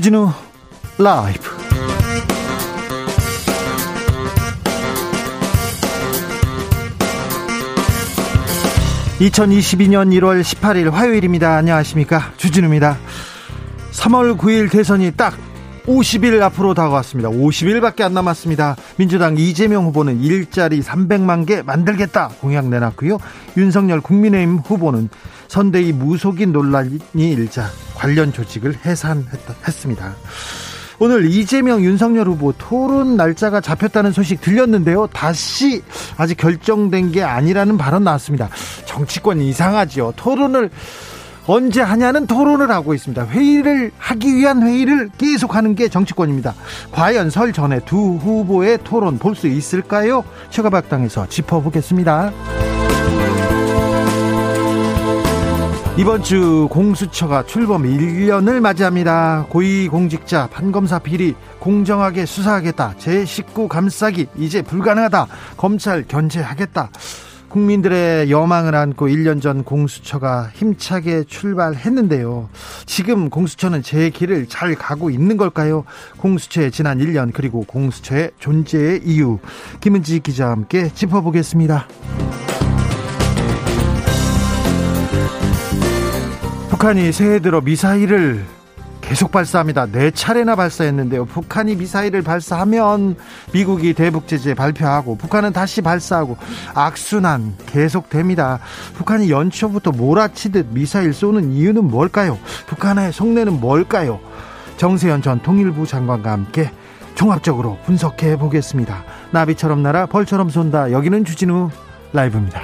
주진우 라이브. (2022년 1월 18일) 화요일입니다. 안녕하십니까, 주진우입니다. (3월 9일) 대선이 딱 50일 앞으로 다가왔습니다. 50일밖에 안 남았습니다. 민주당 이재명 후보는 일자리 300만 개 만들겠다 공약 내놨고요. 윤석열 국민의힘 후보는 선대위 무속인 논란이 일자 관련 조직을 해산했습니다. 오늘 이재명 윤석열 후보 토론 날짜가 잡혔다는 소식 들렸는데요. 다시 아직 결정된 게 아니라는 발언 나왔습니다. 정치권이 이상하지요. 토론을 언제 하냐는 토론을 하고 있습니다. 회의를 하기 위한 회의를 계속하는 게 정치권입니다. 과연 설 전에 두 후보의 토론 볼 수 있을까요? 최가박당에서 짚어보겠습니다. 이번 주 공수처가 출범 1년을 맞이합니다. 고위공직자 판검사 비리 공정하게 수사하겠다. 제19 감싸기 이제 불가능하다. 검찰 견제하겠다. 국민들의 여망을 안고 1년 전 공수처가 힘차게 출발했는데요. 지금 공수처는 제 길을 잘 가고 있는 걸까요? 공수처의 지난 1년 그리고 공수처의 존재의 이유, 김은지 기자와 함께 짚어보겠습니다. 북한이 새해 들어 미사일을 계속 발사합니다. 4차례나 발사했는데요. 북한이 미사일을 발사하면 미국이 대북 제재 발표하고 북한은 다시 발사하고 악순환 계속됩니다. 북한이 연초부터 몰아치듯 미사일 쏘는 이유는 뭘까요? 북한의 속내는 뭘까요? 정세현 전 통일부 장관과 함께 종합적으로 분석해 보겠습니다. 나비처럼 날아 벌처럼 쏜다. 여기는 주진우 라이브입니다.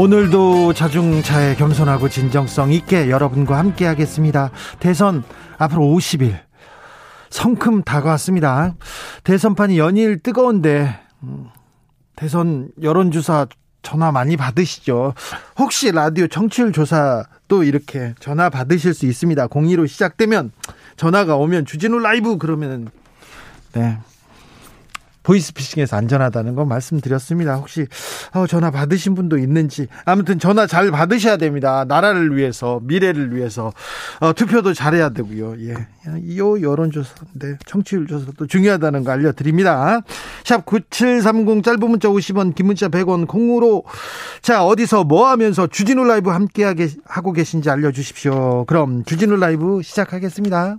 오늘도 자중차에 겸손하고 진정성 있게 여러분과 함께 하겠습니다. 대선 앞으로 50일 성큼 다가왔습니다. 대선판이 연일 뜨거운데 대선 여론조사 전화 많이 받으시죠. 혹시 라디오 청취율 조사도 이렇게 전화 받으실 수 있습니다. 02로 시작되면 전화가 오면 주진우 라이브 그러면 네, 보이스피싱에서 안전하다는 거 말씀드렸습니다. 혹시 전화 받으신 분도 있는지, 아무튼 전화 잘 받으셔야 됩니다. 나라를 위해서, 미래를 위해서 투표도 잘해야 되고요. 예, 이 여론조사, 네, 청취율 조사도 중요하다는 거 알려드립니다. 샵 9730 짧은 문자 50원, 긴 문자 100원, 공으로 자 어디서 뭐 하면서 주진우 라이브 함께 하고 계신지 알려주십시오. 그럼 주진우 라이브 시작하겠습니다.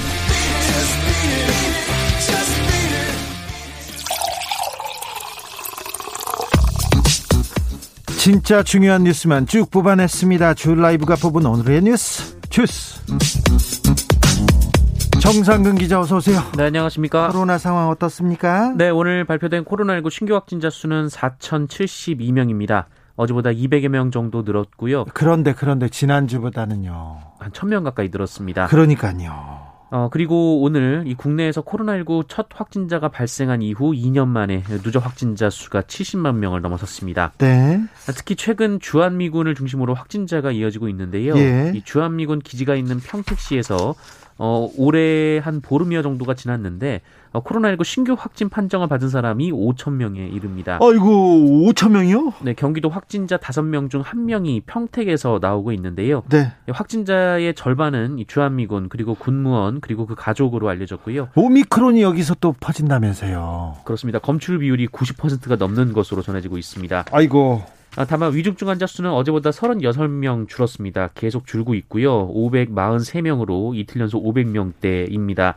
진짜 중요한 뉴스만 쭉 뽑아냈습니다. 주 라이브가 뽑은 오늘의 뉴스 주스. 정상근 기자 어서 오세요. 네, 안녕하십니까. 코로나 상황 어떻습니까? 네, 오늘 발표된 코로나19 신규 확진자 수는 4,072명입니다. 어제보다 200여 명 정도 늘었고요. 그런데 지난주보다는요. 한 1,000명 가까이 늘었습니다. 그러니까요. 그리고 오늘 이 국내에서 코로나19 첫 확진자가 발생한 이후 2년 만에 누적 확진자 수가 70만 명을 넘어섰습니다. 네. 특히 최근 주한미군을 중심으로 확진자가 이어지고 있는데요. 예. 이 주한미군 기지가 있는 평택시에서 올해 한 보름여 정도가 지났는데 코로나19 신규 확진 판정을 받은 사람이 5천 명에 이릅니다. 아이고, 5천 명이요? 네, 경기도 확진자 5명 중 1명이 평택에서 나오고 있는데요. 네. 확진자의 절반은 이 주한미군 그리고 군무원 그리고 그 가족으로 알려졌고요. 오미크론이 여기서 또 퍼진다면서요? 그렇습니다. 검출 비율이 90%가 넘는 것으로 전해지고 있습니다. 아이고. 다만 위중증 환자 수는 어제보다 36명 줄었습니다. 계속 줄고 있고요. 543명으로 이틀 연속 500명대입니다.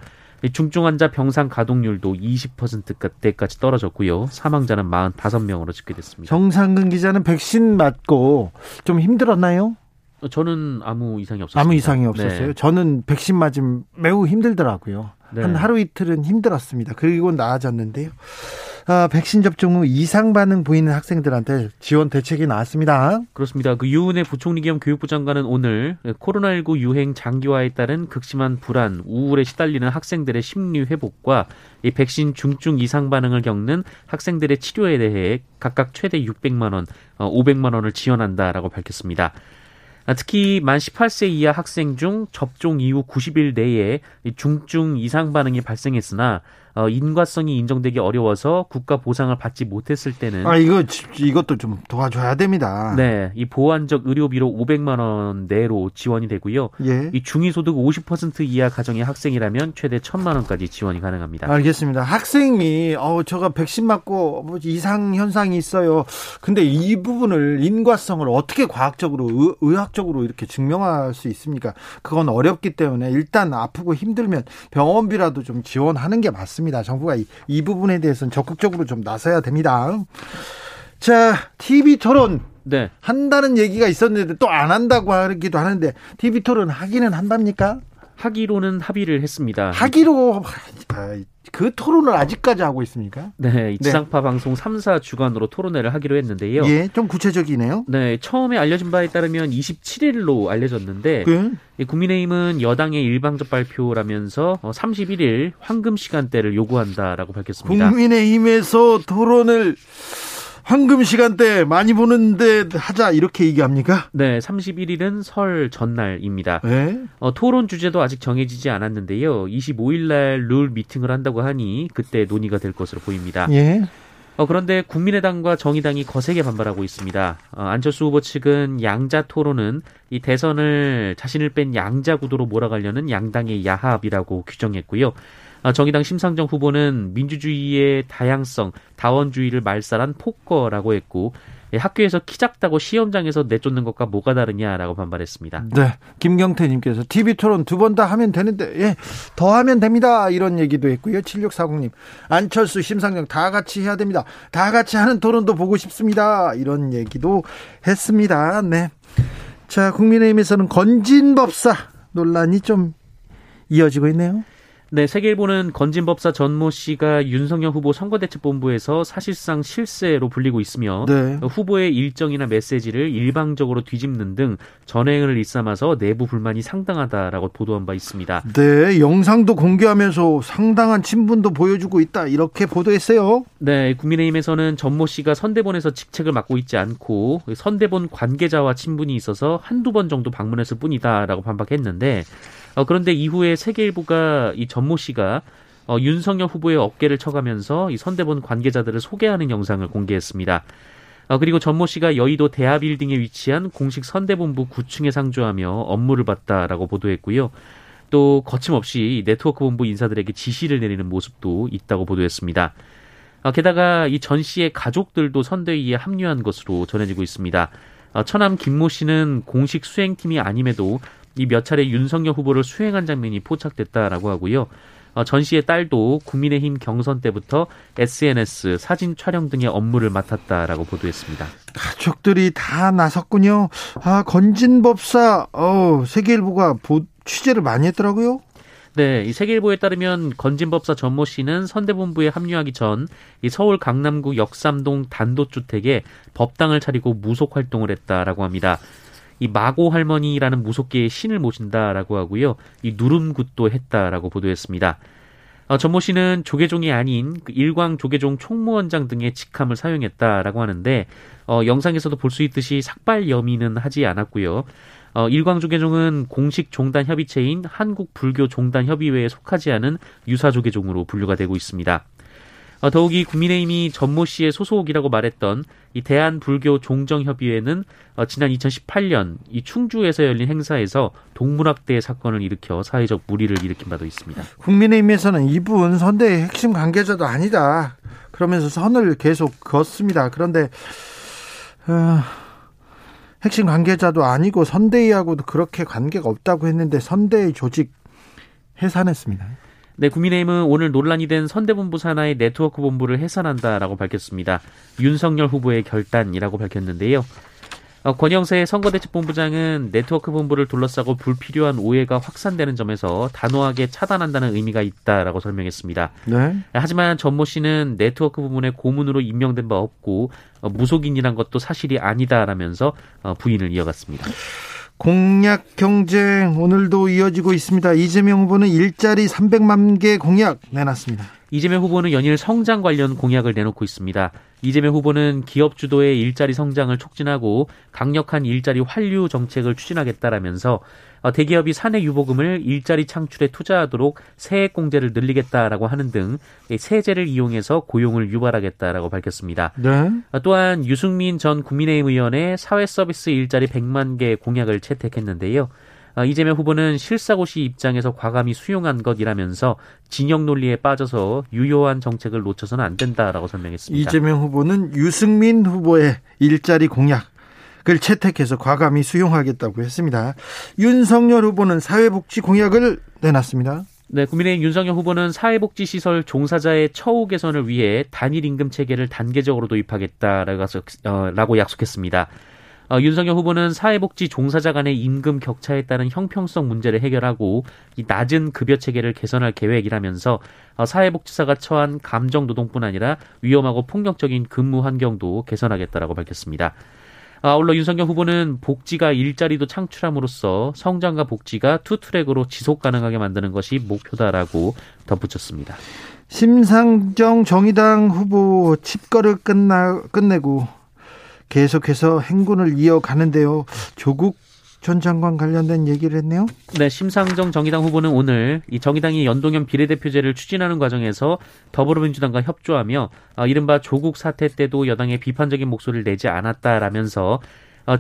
중증 환자 병상 가동률도 20%대까지 떨어졌고요. 사망자는 45명으로 집계됐습니다. 정상근 기자는 백신 맞고 좀 힘들었나요? 저는 아무 이상이 없었습니다. 아무 이상이 없었어요? 네. 저는 백신 맞으면 매우 힘들더라고요. 네. 한 하루 이틀은 힘들었습니다. 그리고 나아졌는데요. 백신 접종 후 이상 반응 보이는 학생들한테 지원 대책이 나왔습니다. 그렇습니다. 그 유은혜 부총리 겸 교육부 장관은 오늘 코로나19 유행 장기화에 따른 극심한 불안, 우울에 시달리는 학생들의 심리 회복과 이 백신 중증 이상 반응을 겪는 학생들의 치료에 대해 각각 최대 600만 원, 500만 원을 지원한다라고 밝혔습니다. 특히 만 18세 이하 학생 중 접종 이후 90일 내에 중증 이상 반응이 발생했으나 인과성이 인정되기 어려워서 국가 보상을 받지 못했을 때는 이것도 좀 도와줘야 됩니다. 네, 이 보완적 의료비로 500만 원 내로 지원이 되고요. 예. 이 중위소득 50% 이하 가정의 학생이라면 최대 1,000만 원까지 지원이 가능합니다. 알겠습니다. 학생이 제가 백신 맞고 뭐 이상 현상이 있어요. 근데 이 부분을 인과성을 어떻게 과학적으로 의학적으로 이렇게 증명할 수 있습니까? 그건 어렵기 때문에 일단 아프고 힘들면 병원비라도 좀 지원하는 게 맞습니다. 정부가 이 부분에 대해서는 적극적으로 좀 나서야 됩니다. 자, TV 토론 네. 한다는 얘기가 있었는데 또 안 한다고 하기도 하는데 TV 토론 하기는 한답니까? 하기로는 합의를 했습니다. 그 토론을 아직까지 하고 있습니까? 네, 지상파 방송 3사 주간으로 토론회를 하기로 했는데요. 예, 좀 구체적이네요. 네, 처음에 알려진 바에 따르면 27일로 알려졌는데 국민의힘은 여당의 일방적 발표라면서 31일 황금 시간대를 요구한다라고 밝혔습니다. 국민의힘에서 토론을 황금 시간대 많이 보는데 하자 이렇게 얘기합니까? 네, 31일은 설 전날입니다. 네? 토론 주제도 아직 정해지지 않았는데요. 25일 날 룰 미팅을 한다고 하니 그때 논의가 될 것으로 보입니다. 예. 그런데 국민의당과 정의당이 거세게 반발하고 있습니다. 안철수 후보 측은 양자 토론은 이 대선을 자신을 뺀 양자 구도로 몰아가려는 양당의 야합이라고 규정했고요. 정의당 심상정 후보는 민주주의의 다양성, 다원주의를 말살한 폭거라고 했고 학교에서 키 작다고 시험장에서 내쫓는 것과 뭐가 다르냐라고 반발했습니다. 네, 김경태님께서 TV토론 두 번 다 하면 되는데 더 하면 됩니다. 이런 얘기도 했고요. 7640님 안철수, 심상정 다 같이 해야 됩니다. 다 같이 하는 토론도 보고 싶습니다. 이런 얘기도 했습니다. 네, 자 국민의힘에서는 건진법사 논란이 좀 이어지고 있네요. 네, 세계일보는 건진법사 전모 씨가 윤석열 후보 선거대책본부에서 사실상 실세로 불리고 있으며 네. 후보의 일정이나 메시지를 일방적으로 뒤집는 등 전횡을 일삼아서 내부 불만이 상당하다라고 보도한 바 있습니다. 네, 영상도 공개하면서 상당한 친분도 보여주고 있다 이렇게 보도했어요. 네, 국민의힘에서는 전모 씨가 선대본에서 직책을 맡고 있지 않고 선대본 관계자와 친분이 있어서 한두 번 정도 방문했을 뿐이다라고 반박했는데 그런데 이후에 세계일보가 이 전모 씨가 윤석열 후보의 어깨를 쳐가면서 이 선대본 관계자들을 소개하는 영상을 공개했습니다. 그리고 전모 씨가 여의도 대하빌딩에 위치한 공식 선대본부 9층에 상주하며 업무를 봤다라고 보도했고요. 또 거침없이 네트워크 본부 인사들에게 지시를 내리는 모습도 있다고 보도했습니다. 게다가 이 전 씨의 가족들도 선대위에 합류한 것으로 전해지고 있습니다. 처남 김모 씨는 공식 수행팀이 아님에도 이 몇 차례 윤석열 후보를 수행한 장면이 포착됐다라고 하고요. 전 씨의 딸도 국민의힘 경선 때부터 SNS, 사진 촬영 등의 업무를 맡았다라고 보도했습니다. 가족들이 다 나섰군요. 건진법사 세계일보가 취재를 많이 했더라고요. 네, 이 세계일보에 따르면 건진법사 전모 씨는 선대본부에 합류하기 전 이 서울 강남구 역삼동 단독주택에 법당을 차리고 무속 활동을 했다라고 합니다. 이 마고 할머니라는 무속계의 신을 모신다라고 하고요. 이 누름굿도 했다라고 보도했습니다. 전모 씨는 조계종이 아닌 일광 조계종 총무원장 등의 직함을 사용했다라고 하는데 영상에서도 볼 수 있듯이 삭발 여미는 하지 않았고요. 일광 조계종은 공식 종단 협의체인 한국불교종단협의회에 속하지 않은 유사 조계종으로 분류가 되고 있습니다. 더욱이 국민의힘이 전모 씨의 소속이라고 말했던 이 대한불교종정협의회는 지난 2018년 이 충주에서 열린 행사에서 동물학대 사건을 일으켜 사회적 물의를 일으킨 바도 있습니다. 국민의힘에서는 이분 선대의 핵심 관계자도 아니다. 그러면서 선을 계속 걷습니다. 그런데 핵심 관계자도 아니고 선대위하고도 그렇게 관계가 없다고 했는데 선대위 조직 해산했습니다. 네, 국민의힘은 오늘 논란이 된 선대본부 산하의 네트워크 본부를 해산한다라고 밝혔습니다. 윤석열 후보의 결단이라고 밝혔는데요. 권영세 선거대책본부장은 네트워크 본부를 둘러싸고 불필요한 오해가 확산되는 점에서 단호하게 차단한다는 의미가 있다라고 설명했습니다. 네. 하지만 전모 씨는 네트워크 부문에 고문으로 임명된 바 없고 무속인이란 것도 사실이 아니다라면서 부인을 이어갔습니다. 공약 경쟁 오늘도 이어지고 있습니다. 이재명 후보는 일자리 300만 개 공약 내놨습니다. 이재명 후보는 연일 성장 관련 공약을 내놓고 있습니다. 이재명 후보는 기업 주도의 일자리 성장을 촉진하고 강력한 일자리 환류 정책을 추진하겠다라면서 대기업이 사내 유보금을 일자리 창출에 투자하도록 세액 공제를 늘리겠다라고 하는 등 세제를 이용해서 고용을 유발하겠다라고 밝혔습니다. 네. 또한 유승민 전 국민의힘 의원의 사회서비스 일자리 100만 개 공약을 채택했는데요. 이재명 후보는 실사고시 입장에서 과감히 수용한 것이라면서 진영 논리에 빠져서 유효한 정책을 놓쳐서는 안 된다라고 설명했습니다. 이재명 후보는 유승민 후보의 일자리 공약을 채택해서 과감히 수용하겠다고 했습니다. 윤석열 후보는 사회복지 공약을 내놨습니다. 네, 국민의힘 윤석열 후보는 사회복지시설 종사자의 처우 개선을 위해 단일임금 체계를 단계적으로 도입하겠다라고 약속했습니다. 윤석열 후보는 사회복지 종사자 간의 임금 격차에 따른 형평성 문제를 해결하고 이 낮은 급여 체계를 개선할 계획이라면서 사회복지사가 처한 감정노동뿐 아니라 위험하고 폭력적인 근무 환경도 개선하겠다라고 밝혔습니다. 아울러 윤석열 후보는 복지가 일자리도 창출함으로써 성장과 복지가 투트랙으로 지속 가능하게 만드는 것이 목표다라고 덧붙였습니다. 심상정 정의당 후보 칩거를 끝내고 계속해서 행군을 이어가는데요. 조국 전 장관 관련된 얘기를 했네요. 네, 심상정 정의당 후보는 오늘 이 정의당이 연동형 비례대표제를 추진하는 과정에서 더불어민주당과 협조하며 이른바 조국 사태 때도 여당의 비판적인 목소리를 내지 않았다라면서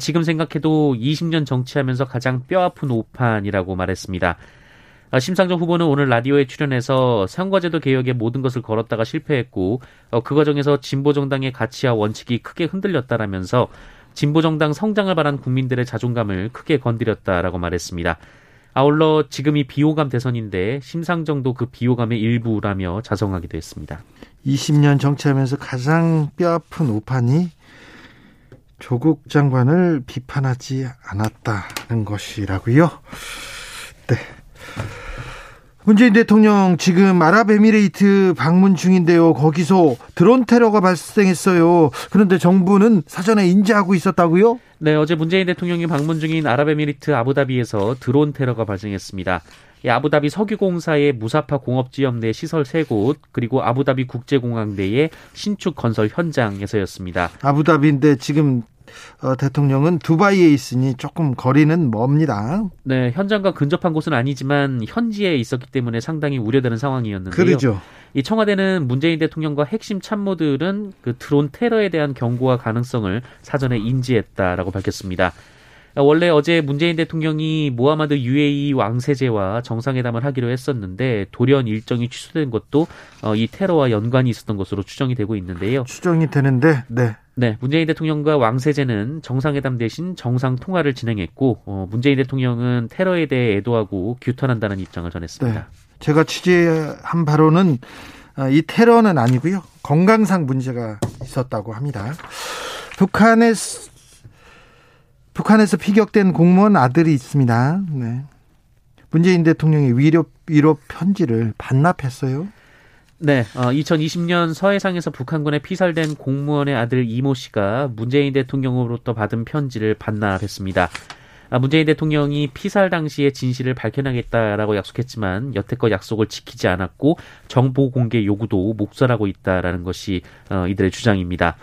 지금 생각해도 20년 정치하면서 가장 뼈아픈 오판이라고 말했습니다. 심상정 후보는 오늘 라디오에 출연해서 선거제도 개혁에 모든 것을 걸었다가 실패했고 그 과정에서 진보정당의 가치와 원칙이 크게 흔들렸다라면서 진보정당 성장을 바란 국민들의 자존감을 크게 건드렸다라고 말했습니다. 아울러 지금이 비호감 대선인데 심상정도 그 비호감의 일부라며 자성하기도 했습니다. 20년 정치하면서 가장 뼈아픈 오판이 조국 장관을 비판하지 않았다는 것이라고요? 네. 문재인 대통령 지금 아랍에미레이트 방문 중인데요. 거기서 드론 테러가 발생했어요. 그런데 정부는 사전에 인지하고 있었다고요? 네, 어제 문재인 대통령이 방문 중인 아랍에미리트 아부다비에서 드론 테러가 발생했습니다. 아부다비 석유공사의 무사파 공업지역 내 시설 3곳 그리고 아부다비 국제공항 내의 신축 건설 현장에서였습니다. 아부다비인데 지금 대통령은 두바이에 있으니 조금 거리는 멉니다. 네, 현장과 근접한 곳은 아니지만 현지에 있었기 때문에 상당히 우려되는 상황이었는데요. 그렇죠. 이 청와대는 문재인 대통령과 핵심 참모들은 그 드론 테러에 대한 경고와 가능성을 사전에 인지했다라고 밝혔습니다. 원래 어제 문재인 대통령이 모하마드 UAE 왕세제와 정상회담을 하기로 했었는데 돌연 일정이 취소된 것도 이 테러와 연관이 있었던 것으로 추정이 되고 있는데요. 추정이 되는데 네, 문재인 대통령과 왕세제는 정상회담 대신 정상 통화를 진행했고 문재인 대통령은 테러에 대해 애도하고 규탄한다는 입장을 전했습니다. 네, 제가 취재한 바로는 이 테러는 아니고요. 건강상 문제가 있었다고 합니다. 북한에서 피격된 공무원 아들이 있습니다. 네. 문재인 대통령이 위로 편지를 반납했어요. 네, 2020년 서해상에서 북한군에 피살된 공무원의 아들 이모 씨가 문재인 대통령으로부터 받은 편지를 반납했습니다. 문재인 대통령이 피살 당시의 진실을 밝혀내겠다라고 약속했지만 여태껏 약속을 지키지 않았고 정보 공개 요구도 목살하고 있다라는 것이 이들의 주장입니다.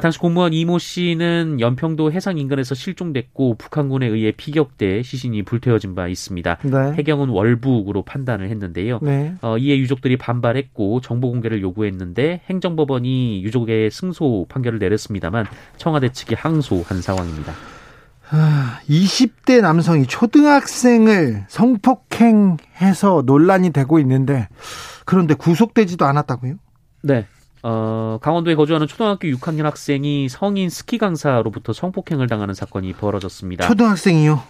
당시 공무원 이모 씨는 연평도 해상 인근에서 실종됐고 북한군에 의해 피격돼 시신이 불태워진 바 있습니다. 네. 해경은 월북으로 판단을 했는데요. 네. 이에 유족들이 반발했고 정보 공개를 요구했는데 행정법원이 유족의 승소 판결을 내렸습니다만 청와대 측이 항소한 상황입니다. 20대 남성이 초등학생을 성폭행해서 논란이 되고 있는데 그런데 구속되지도 않았다고요? 네. 강원도에 거주하는 초등학교 6학년 학생이 성인 스키 강사로부터 성폭행을 당하는 사건이 벌어졌습니다. 초등학생이요?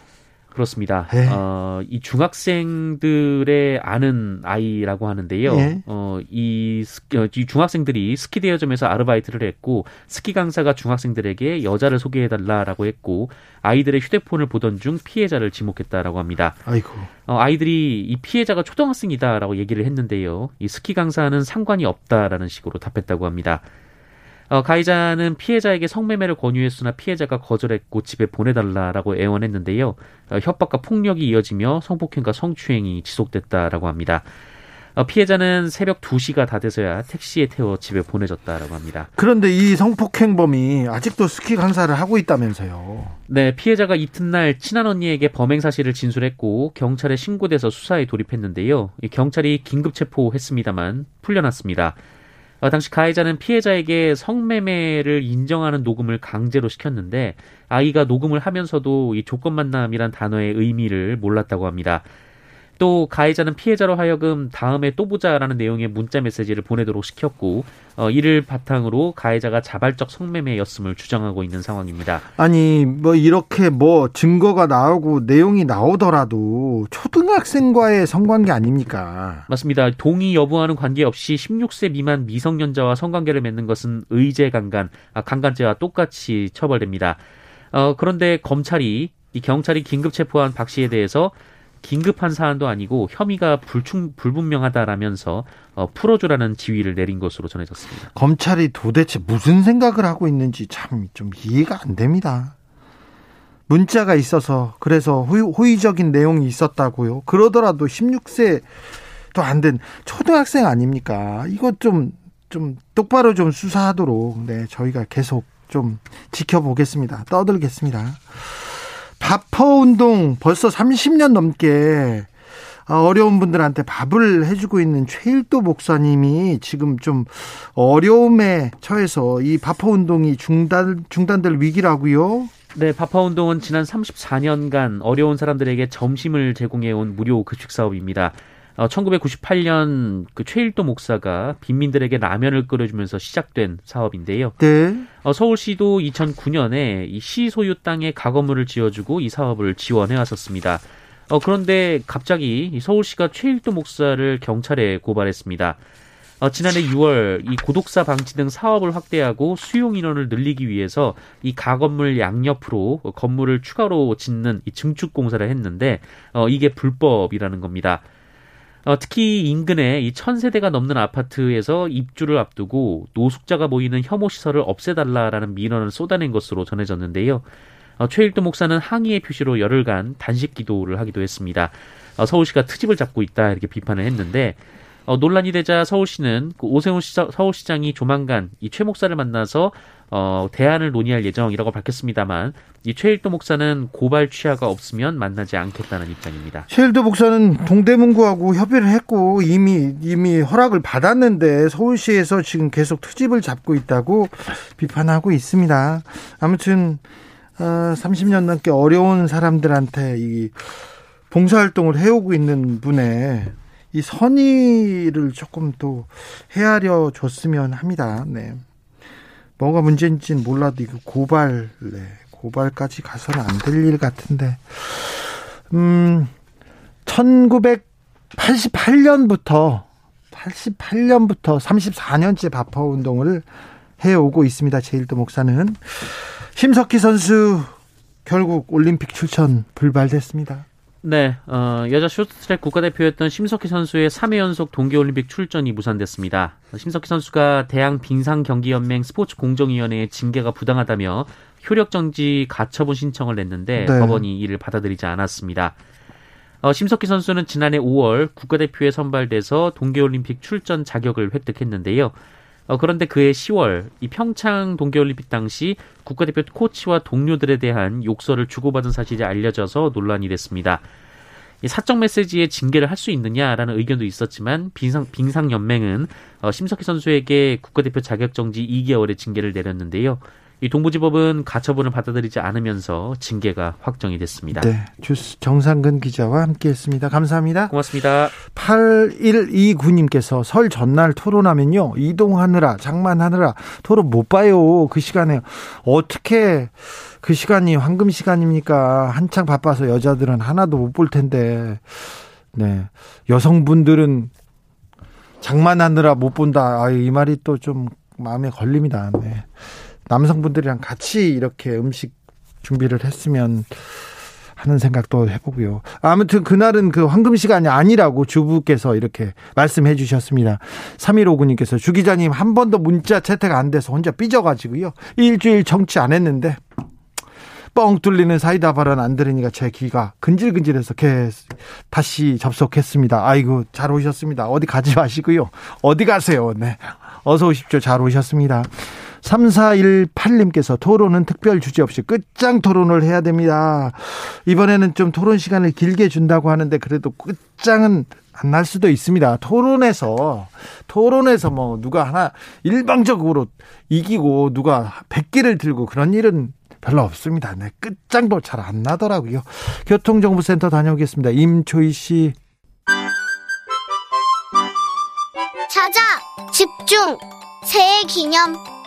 그렇습니다. 네. 이 중학생들의 아는 아이라고 하는데요. 네. 이 중학생들이 스키 대여점에서 아르바이트를 했고 스키 강사가 중학생들에게 여자를 소개해달라라고 했고 아이들의 휴대폰을 보던 중 피해자를 지목했다라고 합니다. 아이고. 아이들이 이 피해자가 초등학생이다라고 얘기를 했는데요. 이 스키 강사는 상관이 없다라는 식으로 답했다고 합니다. 가해자는 피해자에게 성매매를 권유했으나 피해자가 거절했고 집에 보내달라라고 애원했는데요. 협박과 폭력이 이어지며 성폭행과 성추행이 지속됐다라고 합니다. 피해자는 새벽 2시가 다 돼서야 택시에 태워 집에 보내졌다라고 합니다. 그런데 이 성폭행범이 아직도 스키 강사를 하고 있다면서요. 네, 피해자가 이튿날 친한 언니에게 범행 사실을 진술했고 경찰에 신고돼서 수사에 돌입했는데요. 경찰이 긴급 체포했습니다만 풀려났습니다. 당시 가해자는 피해자에게 성매매를 인정하는 녹음을 강제로 시켰는데 아이가 녹음을 하면서도 이 조건만남이란 단어의 의미를 몰랐다고 합니다. 또 가해자는 피해자로 하여금 다음에 또 보자라는 내용의 문자 메시지를 보내도록 시켰고 이를 바탕으로 가해자가 자발적 성매매였음을 주장하고 있는 상황입니다. 아니 이렇게 증거가 나오고 내용이 나오더라도 초등학생과의 성관계 아닙니까? 맞습니다. 동의 여부와는 관계없이 16세 미만 미성년자와 성관계를 맺는 것은 의제강간, 강간죄와 똑같이 처벌됩니다. 그런데 경찰이 긴급 체포한 박 씨에 대해서 긴급한 사안도 아니고 혐의가 불분명하다라면서 풀어주라는 지휘를 내린 것으로 전해졌습니다. 검찰이 도대체 무슨 생각을 하고 있는지 참 좀 이해가 안 됩니다. 문자가 있어서 그래서 호의적인 내용이 있었다고요. 그러더라도 16세도 안 된 초등학생 아닙니까? 이거 좀 똑바로 좀 수사하도록 저희가 계속 좀 지켜보겠습니다. 떠들겠습니다. 밥퍼운동 벌써 30년 넘게 어려운 분들한테 밥을 해주고 있는 최일도 목사님이 지금 좀 어려움에 처해서 이 밥퍼운동이 중단될 위기라고요? 네, 밥퍼운동은 지난 34년간 어려운 사람들에게 점심을 제공해온 무료 급식사업입니다. 1998년 최일도 목사가 빈민들에게 라면을 끓여주면서 시작된 사업인데요. 네. 서울시도 2009년에 이 시 소유 땅에 가건물을 지어주고 이 사업을 지원해 왔었습니다. 그런데 갑자기 서울시가 최일도 목사를 경찰에 고발했습니다. 지난해 6월 이 고독사 방치 등 사업을 확대하고 수용 인원을 늘리기 위해서 이 가건물 양옆으로 건물을 추가로 짓는 이 증축 공사를 했는데 이게 불법이라는 겁니다. 특히 인근에 이 1000세대가 넘는 아파트에서 입주를 앞두고 노숙자가 모이는 혐오시설을 없애달라라는 민원을 쏟아낸 것으로 전해졌는데요. 최일도 목사는 항의의 표시로 열흘간 단식 기도를 하기도 했습니다. 서울시가 트집을 잡고 있다 이렇게 비판을 했는데 논란이 되자 서울시는 오세훈 서울시장이 조만간 이 최 목사를 만나서 대안을 논의할 예정이라고 밝혔습니다만 이 최일도 목사는 고발 취하가 없으면 만나지 않겠다는 입장입니다. 최일도 목사는 동대문구하고 협의를 했고 이미 허락을 받았는데 서울시에서 지금 계속 트집을 잡고 있다고 비판하고 있습니다. 아무튼 30년 넘게 어려운 사람들한테 이 봉사활동을 해오고 있는 분의 이 선의를 조금 또 헤아려 줬으면 합니다. 네. 뭐가 문제인지는 몰라도 이거 고발까지 가서는 안 될 일 같은데. 1988년부터 34년째 밥퍼 운동을 해오고 있습니다. 최일도 목사는. 심석희 선수 결국 올림픽 출전 불발됐습니다. 네, 여자 쇼트트랙 국가대표였던 심석희 선수의 3회 연속 동계올림픽 출전이 무산됐습니다. 심석희 선수가 대한빙상경기연맹 스포츠공정위원회의 징계가 부당하다며 효력정지 가처분 신청을 냈는데 네. 법원이 이를 받아들이지 않았습니다. 심석희 선수는 지난해 5월 국가대표에 선발돼서 동계올림픽 출전 자격을 획득했는데요. 그런데 그해 10월 이 평창 동계올림픽 당시 국가대표 코치와 동료들에 대한 욕설을 주고받은 사실이 알려져서 논란이 됐습니다. 이 사적 메시지에 징계를 할 수 있느냐라는 의견도 있었지만 빙상연맹은 심석희 선수에게 국가대표 자격정지 2개월의 징계를 내렸는데요. 이 동부지법은 가처분을 받아들이지 않으면서 징계가 확정이 됐습니다. 네, 주스 정상근 기자와 함께했습니다. 감사합니다. 고맙습니다. 8129님께서 설 전날 토론하면요, 이동하느라 장만하느라 토론 못 봐요. 그 시간에 어떻게, 그 시간이 황금 시간입니까? 한창 바빠서 여자들은 하나도 못 볼 텐데, 네, 여성분들은 장만하느라 못 본다. 아, 이 말이 또 좀 마음에 걸립니다. 네. 남성분들이랑 같이 이렇게 음식 준비를 했으면 하는 생각도 해보고요. 아무튼 그날은 그 황금 시간이 아니라고 주부께서 이렇게 말씀해 주셨습니다. 3159님께서 주 기자님 한 번도 문자 채택 안 돼서 혼자 삐져가지고요, 일주일 정치 안 했는데 뻥 뚫리는 사이다 발언 안 들으니까 제 귀가 근질근질해서 다시 접속했습니다. 아이고, 잘 오셨습니다. 어디 가지 마시고요. 어디 가세요. 네, 어서 오십시오. 잘 오셨습니다. 3418님께서 토론은 특별 주제 없이 끝장 토론을 해야 됩니다. 이번에는 좀 토론 시간을 길게 준다고 하는데 그래도 끝장은 안 날 수도 있습니다. 토론에서 뭐 누가 하나 일방적으로 이기고 누가 100개를 들고 그런 일은 별로 없습니다. 네, 끝장도 잘 안 나더라고요. 교통정보센터 다녀오겠습니다. 임초희 씨. 자자, 집중, 새해 기념,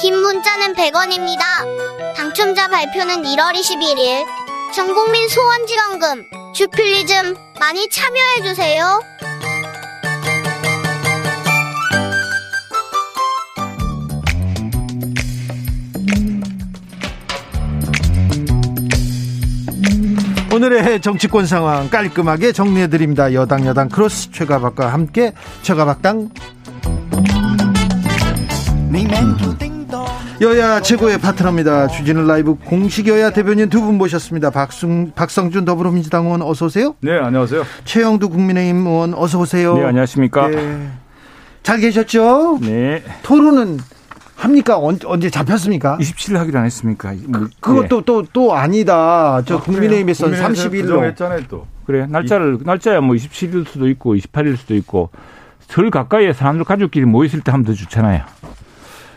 긴 문자는 100원입니다. 당첨자 발표는 1월 21일. 전국민 소원지원금 슈퓰리즘 많이 참여해주세요. 오늘의 정치권 상황 깔끔하게 정리해드립니다. 여당 크로스 최가박과 함께 최가박당. 여야 최고의 파트너입니다. 주진우 라이브 공식 여야 대변인 두 분 모셨습니다. 박성준 더불어민주당 의원 어서 오세요. 네, 안녕하세요. 최영두 국민의힘 의원 어서 오세요. 네, 안녕하십니까. 네, 잘 계셨죠? 네. 토론은 합니까? 언제 잡혔습니까? 27일 하기로 안 했습니까? 그것도 또 아니다. 저 국민의힘에서는 31일로 했잖아요. 또 그래, 날짜야 뭐 27일 수도 있고 28일 수도 있고, 절 가까이에 사람들 가족끼리 모였을 때 하면 더 좋잖아요.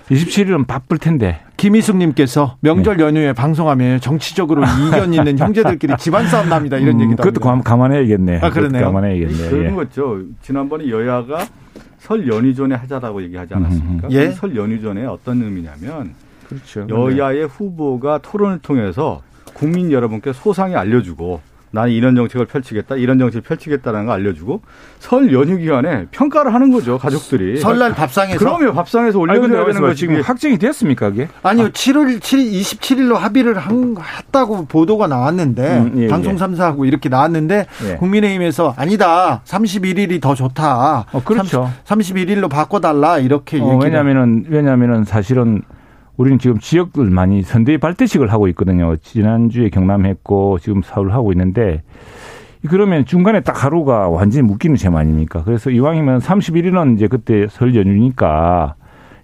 27일은 바쁠 텐데. 김희숙님께서 명절 연휴에 방송하면 정치적으로 이견 있는 형제들끼리 집안 싸움 납니다. 이런 얘기도. 그것도 감안해야겠네. 아, 그러네요. 감안해야겠네. 그런 거죠. 지난번에 여야가 설 연휴 전에 하자라고 얘기하지 않았습니까? 예? 설 연휴 전에 어떤 의미냐면, 그렇죠, 여야의 후보가 토론을 통해서 국민 여러분께 소상히 알려주고, 나는 이런 정책을 펼치겠다, 이런 정책을 펼치겠다라는 걸 알려주고, 설 연휴 기간에 평가를 하는 거죠, 가족들이. 설날 밥상에서. 그러면 밥상에서 올려줘야 되는 거. 지금 확정이 됐습니까, 이게? 아니요, 27일로 합의를 했다고 보도가 나왔는데, 방송 3사하고 이렇게 나왔는데, 국민의힘에서 아니다, 31일이 더 좋다. 그렇죠. 31일로 바꿔달라, 이렇게 얘기를. 왜냐면은 사실은, 우리는 지금 지역을 많이 선대위 발대식을 하고 있거든요. 지난주에 경남했고 지금 서울 하고 있는데, 그러면 중간에 딱 하루가 완전히 묶이는 셈 아닙니까? 그래서 이왕이면 31일은 이제 그때 설 연휴니까,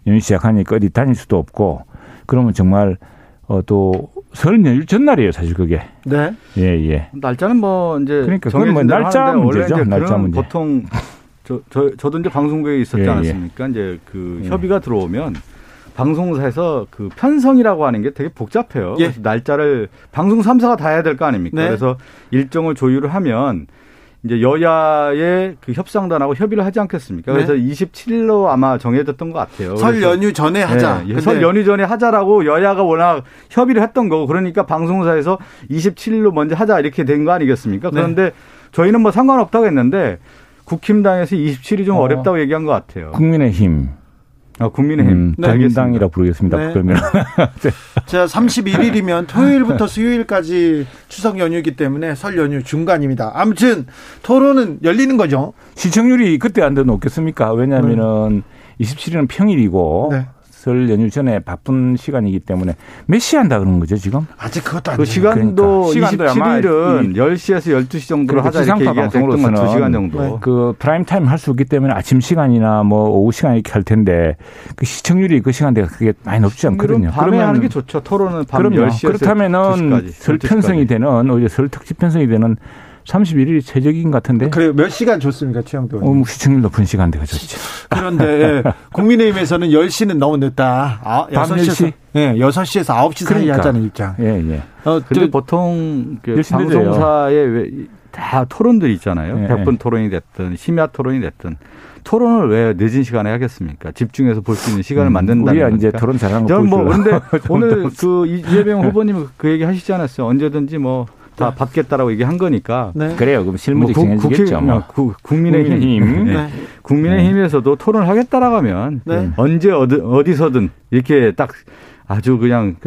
연휴 시작하니까 어디 다닐 수도 없고, 그러면 정말 또 설 연휴 전날이에요, 사실 그게. 네. 예. 날짜는 뭐 이제 그러니까 그건 뭐 날짜 문제죠. 원래 날짜 문제. 보통 저도 이제 방송국에 있었지 않았습니까? 이제 그 협의가 들어오면 방송사에서 그 편성이라고 하는 게 되게 복잡해요. 그래서 날짜를 방송 3사가 다 해야 될 거 아닙니까? 네. 그래서 일정을 조율을 하면 이제 여야의 그 협상단하고 협의를 하지 않겠습니까? 그래서 27일로 아마 정해졌던 것 같아요. 설 연휴 전에 하자. 네. 설 연휴 전에 하자라고 여야가 워낙 협의를 했던 거고, 그러니까 방송사에서 27일로 먼저 하자 이렇게 된 거 아니겠습니까? 그런데 저희는 뭐 상관없다고 했는데, 국힘당에서 27일이 좀 어렵다고 얘기한 것 같아요. 국민의힘. 국민의힘. 자민당이라 부르겠습니다. 네. 그러면. 자, 31일이면 토요일부터 수요일까지 추석 연휴이기 때문에 설 연휴 중간입니다. 아무튼 토론은 열리는 거죠. 시청률이 그때 안 돼도 높겠습니까? 왜냐하면 27일은 평일이고 설 연휴 전에 바쁜 시간이기 때문에 몇 시에 한다 그런 거죠 지금? 아직 그것도 안 돼요. 그 시간도 그러니까. 27일은 10시에서 12시 정도로 하자 이렇게 얘기했던 것 2시간 정도. 네. 그 프라임 타임 할 수 있기 때문에 아침 시간이나 뭐 오후 시간 이렇게 할 텐데 그 시청률이 그 시간대가 그게 많이 높지 않거든요. 밤에 하는 게 좋죠. 토론은 밤 10시에서 그렇다면은 설 편성이 되는 어제 설 특집 편성이 되는 31일이 최적인 것 같은데. 그래요. 몇 시간 좋습니까, 최영도 의원님? 시청률 높은 시간대가 좋죠. 그런데 예, 국민의힘에서는 10시는 너무 늦다. 아, 6시에서, 10시? 예, 6시에서 9시 사이 그러니까. 하자는 입장. 예. 근데 보통 그 방송사에 다 토론들 있잖아요. 예. 100분 토론이 됐든 심야 토론이 됐든. 토론을 왜 늦은 시간에 하겠습니까? 집중해서 볼 수 있는 시간을 만든다는 거니까. 이제 토론 잘하는 거 보여줘요. 그런데 오늘 그 이재명 후보님 그 얘기 하시지 않았어요. 언제든지 뭐. 다 받겠다라고 얘기한 거니까. 네. 그래요. 그럼 실무직 정해지겠죠. 국민의힘. 네. 국민의힘에서도 토론을 하겠다라고 하면 네. 언제 어디서든 이렇게 딱 아주 그냥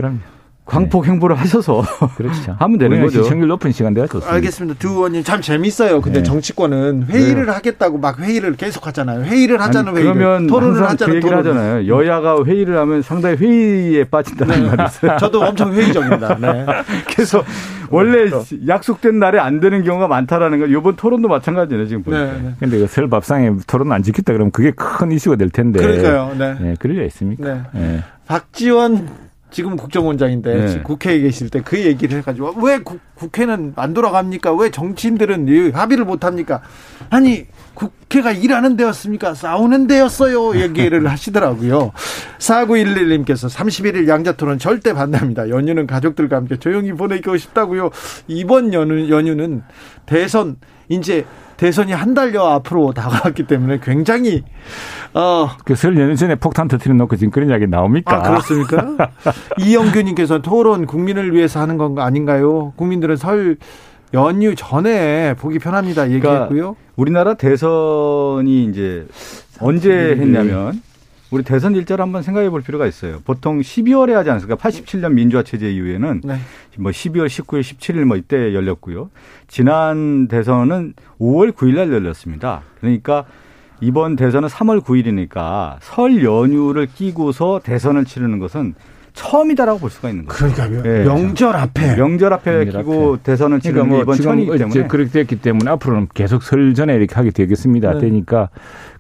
광폭 행보를 하셔서 그렇죠. 하면 되는 거죠. 시청률 높은 시간대가 좋습니다. 알겠습니다. 두 의원님 참 재밌어요. 근데 네. 정치권은 회의를 네. 하겠다고 막 회의를 계속 하잖아요. 회의를 하자는 회의를. 그러면 토론을 하자는 그 토론을 하잖아요. 여야가 회의를 하면 상당히 회의에 빠진다는 네. 말이죠. 저도 엄청 회의적입니다. 네. 그래서 원래 약속된 날에 안 되는 경우가 많다라는 건 이번 토론도 마찬가지네요. 지금 보니까. 그런데 네. 설 밥상에 토론 안 지켰다 그러면 그게 큰 이슈가 될 텐데. 그러니까요. 네. 네. 그럴 리 있습니까? 네. 네. 박지원. 지금 국정원장인데 네. 국회에 계실 때 그 얘기를 해가지고 왜 국회는 안 돌아갑니까? 왜 정치인들은 합의를 못합니까? 아니 국회가 일하는 데였습니까? 싸우는 데였어요. 얘기를 하시더라고요. 4911님께서 31일 양자토론 절대 반대합니다. 연휴는 가족들과 함께 조용히 보내고 싶다고요. 이번 연휴는 대선 이제 대선이 한 달여 앞으로 다가왔기 때문에 굉장히 그 설 연휴 전에 폭탄 터트려 놓고 지금 그런 이야기 나옵니까? 아, 그렇습니까? 이영규님께서 토론 국민을 위해서 하는 건 아닌가요? 국민들은 설 연휴 전에 보기 편합니다 얘기했고요. 그러니까 우리나라 대선이 이제 언제 했냐면 우리 대선 일자를 한번 생각해 볼 필요가 있어요. 보통 12월에 하지 않습니까? 87년 민주화 체제 이후에는 네. 뭐 12월 19일, 17일 뭐 이때 열렸고요. 지난 대선은 5월 9일 날 열렸습니다. 그러니까 이번 대선은 3월 9일이니까 설 연휴를 끼고서 대선을 치르는 것은 처음이다라고 볼 수가 있는 거죠. 그러니까 네. 명절 앞에 끼고 대선을 치르는 그러니까 게 이번 처음이기 때문에. 그렇게 됐기 때문에 앞으로는 계속 설 전에 이렇게 하게 되겠습니다. 네. 되니까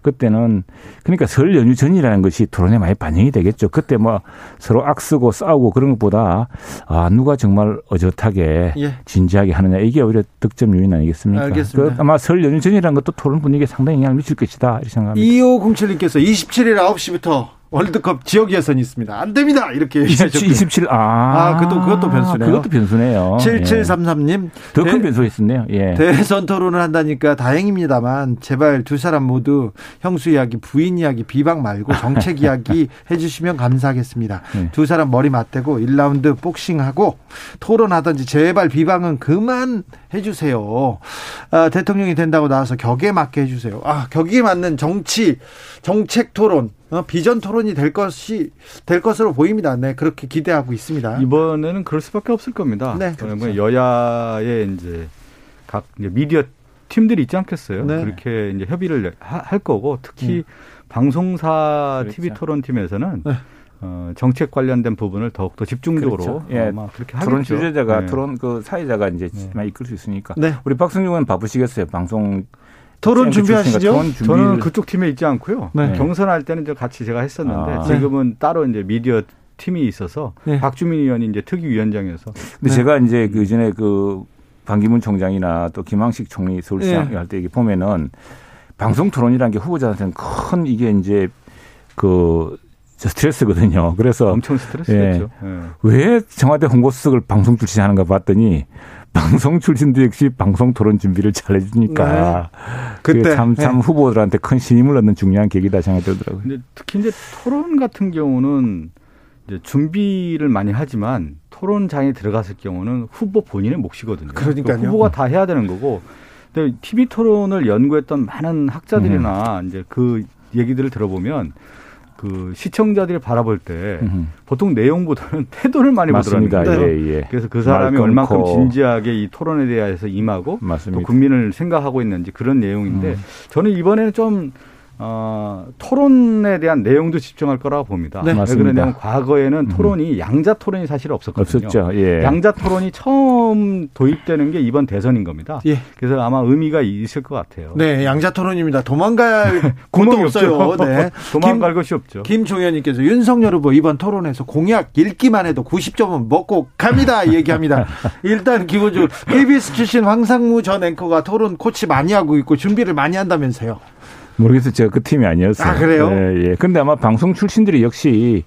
그때는 그러니까 설 연휴 전이라는 것이 토론에 많이 반영이 되겠죠. 그때 뭐 서로 악쓰고 싸우고 그런 것보다 아 누가 정말 어젓하게 예. 진지하게 하느냐 이게 오히려 득점 요인 아니겠습니까? 알겠습니다. 아마 설 연휴 전이라는 것도 토론 분위기에 상당히 영향을 미칠 것이다 이렇게 생각합니다. 2507님께서 27일 9시부터 월드컵 지역 예선이 있습니다. 안 됩니다. 이렇게 얘기하셨고요. 27, 그것도 변수네요. 그것도 변수네요. 7733님. 예. 더 큰 변수가 있었네요. 예. 대선 토론을 한다니까 다행입니다만 제발 두 사람 모두 형수 이야기, 부인 이야기, 비방 말고 정책 이야기 해 주시면 감사하겠습니다. 예. 두 사람 머리 맞대고 1라운드 복싱하고 토론하든지 제발 비방은 그만 해 주세요. 아, 대통령이 된다고 나와서 격에 맞게 해 주세요. 아, 격에 맞는 정책 토론. 비전 토론이 될 것으로 보입니다. 네, 그렇게 기대하고 있습니다. 이번에는 그럴 수밖에 없을 겁니다. 네, 그렇죠. 여야의 이제 각 미디어 팀들이 있지 않겠어요? 네. 그렇게 이제 협의를 할 거고 특히 방송사 그렇죠. TV 토론 팀에서는. 네. 정책 관련된 부분을 더욱더 집중적으로 그렇죠. 예, 그렇게 하겠죠. 토론 주제자가 토론 그 사회자가 이제 이끌 수 있으니까. 네. 우리 박성준 의원 바쁘시겠어요. 방송. 토론 준비하시죠? 저는 그쪽 팀에 있지 않고요. 네. 경선할 때는 같이 제가 했었는데 지금은 따로 이제 미디어 팀이 있어서 박주민 의원이 이제 특위위원장이어서. 근데 제가 이제 그 전에 그 반기문 총장이나 또 김항식 총리 서울시장 할 때 이게 보면은 방송 토론이라는 게 후보자한테는 큰 이게 이제 그 스트레스거든요. 그래서 엄청 스트레스겠죠. 예. 왜 청와대 홍보수석을 방송 출신하는가 봤더니. 방송 출신도 역시 방송 토론 준비를 잘 해주니까 그게 참 후보들한테 큰 신임을 얻는 중요한 계기다 생각되더라고요. 근데 특히 이제 토론 같은 경우는 이제 준비를 많이 하지만 토론장에 들어갔을 경우는 후보 본인의 몫이거든요. 그러니까요. 후보가 다 해야 되는 거고. 근데 TV 토론을 연구했던 많은 학자들이나 이제 그 얘기들을 들어보면. 그 시청자들이 바라볼 때 보통 내용보다는 태도를 많이 보더랍니다. 예. 그래서 그 사람이 얼만큼 진지하게 이 토론에 대해서 임하고 맞습니다. 또 국민을 생각하고 있는지 그런 내용인데 저는 이번에는 좀 토론에 대한 내용도 집중할 거라고 봅니다. 네, 맞습니다. 왜 그러냐면 과거에는 토론이 양자 토론이 사실 없었거든요. 없었죠. 예. 양자 토론이 처음 도입되는 게 이번 대선인 겁니다. 예. 그래서 아마 의미가 있을 것 같아요. 네, 양자 토론입니다. 도망갈 곳도 없어요. 네. 도망갈 곳이 없죠. 김종현님께서 윤석열 후보 이번 토론에서 공약 읽기만 해도 90점은 먹고 갑니다. 얘기합니다. 일단 기본적으로 KBS 출신 황상무 전 앵커가 토론 코치 많이 하고 있고 준비를 많이 한다면서요. 모르겠어요. 제가 그 팀이 아니었어요. 아, 그래요? 예, 예. 근데 아마 방송 출신들이 역시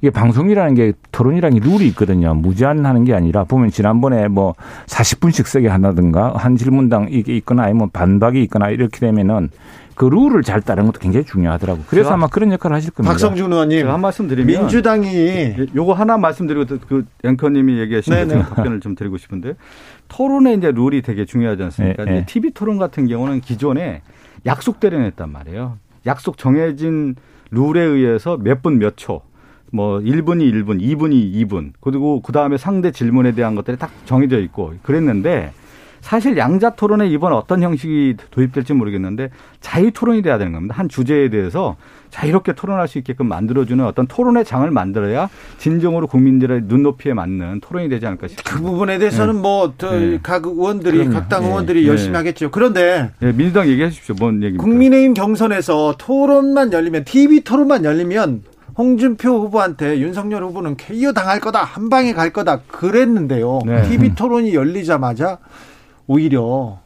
이게 방송이라는 게 토론이라는 게 룰이 있거든요. 무제한하는 게 아니라 보면 지난번에 뭐 40분씩 쓰게 한다든가 한 질문당 이게 있거나 아니면 반박이 있거나 이렇게 되면은 그 룰을 잘 따르는 것도 굉장히 중요하더라고요. 그래서 아마 그런 역할을 하실 겁니다. 박성준 의원님, 한 말씀 드리면 민주당이 요거 하나 말씀드리고 그 앵커님이 얘기하신 답변을 좀 드리고 싶은데 토론의 이제 룰이 되게 중요하지 않습니까? 네, 네. TV 토론 같은 경우는 기존에 약속 대련했단 말이에요. 약속 정해진 룰에 의해서 몇 분 몇 초, 뭐 1분이 1분, 2분이 2분, 그리고 그다음에 상대 질문에 대한 것들이 딱 정해져 있고 그랬는데 사실 양자 토론에 이번 어떤 형식이 도입될지 모르겠는데 자유 토론이 돼야 되는 겁니다. 한 주제에 대해서 자유롭게 토론할 수 있게끔 만들어주는 어떤 토론의 장을 만들어야 진정으로 국민들의 눈높이에 맞는 토론이 되지 않을까 싶습니다. 그 부분에 대해서는 네. 뭐 각 의원들이 그럼요. 각 당 의원들이 네. 열심히 네. 하겠죠. 그런데 네. 민주당 얘기하십시오. 뭔 얘기입니까? 국민의힘 경선에서 토론만 열리면 TV 토론만 열리면 홍준표 후보한테 윤석열 후보는 KO 당할 거다. 한 방에 갈 거다. 그랬는데요. 네. TV 토론이 열리자마자 오히려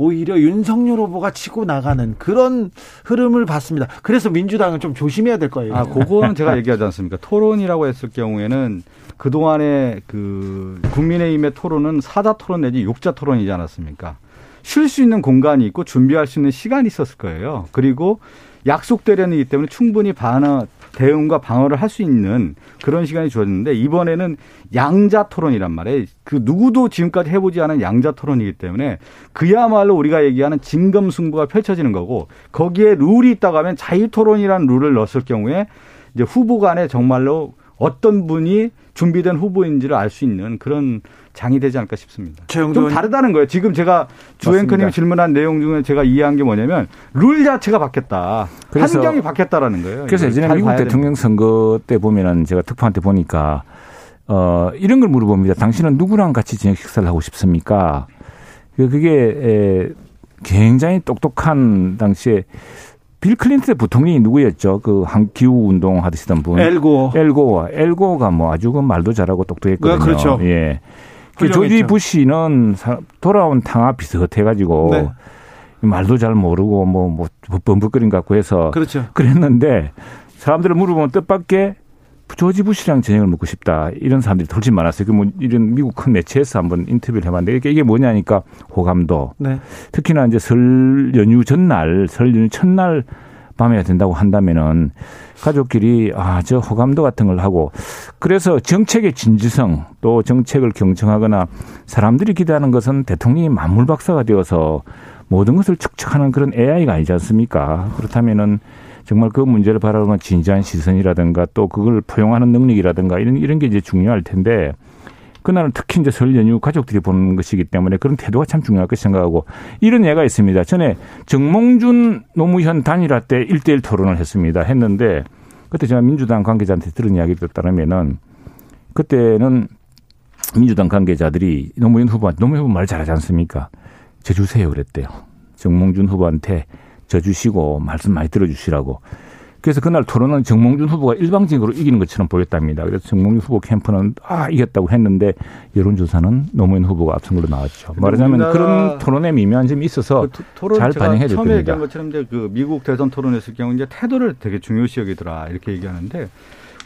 윤석열 후보가 치고 나가는 그런 흐름을 봤습니다. 그래서 민주당은 좀 조심해야 될 거예요. 아, 그거는 제가 얘기하지 않습니까? 토론이라고 했을 경우에는 그동안의 그 국민의힘의 토론은 사자 토론 내지 육자 토론이지 않았습니까? 쉴 수 있는 공간이 있고 준비할 수 있는 시간이 있었을 거예요. 그리고 약속 대련이기 때문에 충분히 대응과 방어를 할 수 있는 그런 시간이 주어졌는데 이번에는 양자 토론이란 말이에요. 그 누구도 지금까지 해보지 않은 양자 토론이기 때문에 그야말로 우리가 얘기하는 진검승부가 펼쳐지는 거고 거기에 룰이 있다고 하면 자유 토론이라는 룰을 넣었을 경우에 이제 후보 간에 정말로 어떤 분이 준비된 후보인지를 알 수 있는 그런 장이 되지 않을까 싶습니다. 좀 다르다는 거예요. 지금 제가 주 앵커님이 질문한 내용 중에 제가 이해한 게 뭐냐면 룰 자체가 바뀌었다. 환경이 바뀌었다라는 거예요. 그래서 예전에 미국 대통령 선거 때 보면은 제가 특파한테 보니까 이런 걸 물어봅니다. 당신은 누구랑 같이 저녁 식사를 하고 싶습니까? 그게 굉장히 똑똑한 당시에 빌 클린턴의 부통령이 누구였죠? 그 기후 운동 하시던 분. 엘고가 뭐 아주 그 말도 잘하고 똑똑했거든요. 네, 그렇죠. 예. 그 조지 부시는 돌아온 탕아 비슷해가지고 네. 말도 잘 모르고 뭐 범벅거린 것 같고 해서 그렇죠. 그랬는데 사람들을 물어보면 뜻밖의 조지 부시랑 저녁을 먹고 싶다 이런 사람들이 훨씬 많았어요. 그 뭐 이런 미국 큰 매체에서 한번 인터뷰를 해봤는데 이게 뭐냐니까 호감도. 네. 특히나 이제 설 연휴 첫날 밤에 된다고 한다면은 가족끼리 저 호감도 같은 걸 하고 그래서 정책의 진지성 또 정책을 경청하거나 사람들이 기대하는 것은 대통령이 만물박사가 되어서 모든 것을 축적하는 그런 AI가 아니지 않습니까? 그렇다면은. 정말 그 문제를 바라보는 진지한 시선이라든가 또 그걸 포용하는 능력이라든가 이런 게 이제 중요할 텐데 그날은 특히 이제 설 연휴 가족들이 보는 것이기 때문에 그런 태도가 참 중요할 것 생각하고 이런 예가 있습니다. 전에 정몽준 노무현 단일화 때 1:1 토론을 했는데 그때 제가 민주당 관계자한테 들은 이야기에 따르면은 그때는 민주당 관계자들이 노무현 후보 말 잘하지 않습니까? 저 주세요 그랬대요. 정몽준 후보한테 저 주시고 말씀 많이 들어주시라고. 그래서 그날 토론은 정몽준 후보가 일방적으로 이기는 것처럼 보였답니다. 그래서 정몽준 후보 캠프는 이겼다고 했는데 여론조사는 노무현 후보가 앞선 걸로 나왔죠. 말하자면 그런 토론의 미묘한 점이 있어서 잘 반영해야 될 겁니다. 처음에 얘기한 것처럼 이제 그 미국 대선 토론했을 경우 이제 태도를 되게 중요시 여기더라 이렇게 얘기하는데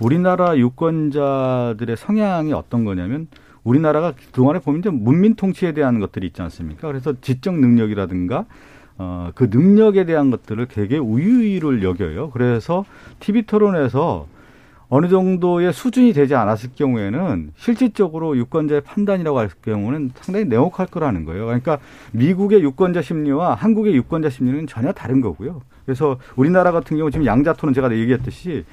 우리나라 유권자들의 성향이 어떤 거냐면 우리나라가 그동안에 보면 이제 문민 통치에 대한 것들이 있지 않습니까? 그래서 지적 능력이라든가 그 능력에 대한 것들을 되게 우유를 여겨요. 그래서 TV 토론에서 어느 정도의 수준이 되지 않았을 경우에는 실질적으로 유권자의 판단이라고 할 경우는 상당히 냉혹할 거라는 거예요. 그러니까 미국의 유권자 심리와 한국의 유권자 심리는 전혀 다른 거고요. 그래서 우리나라 같은 경우 지금 양자 토론 제가 얘기했듯이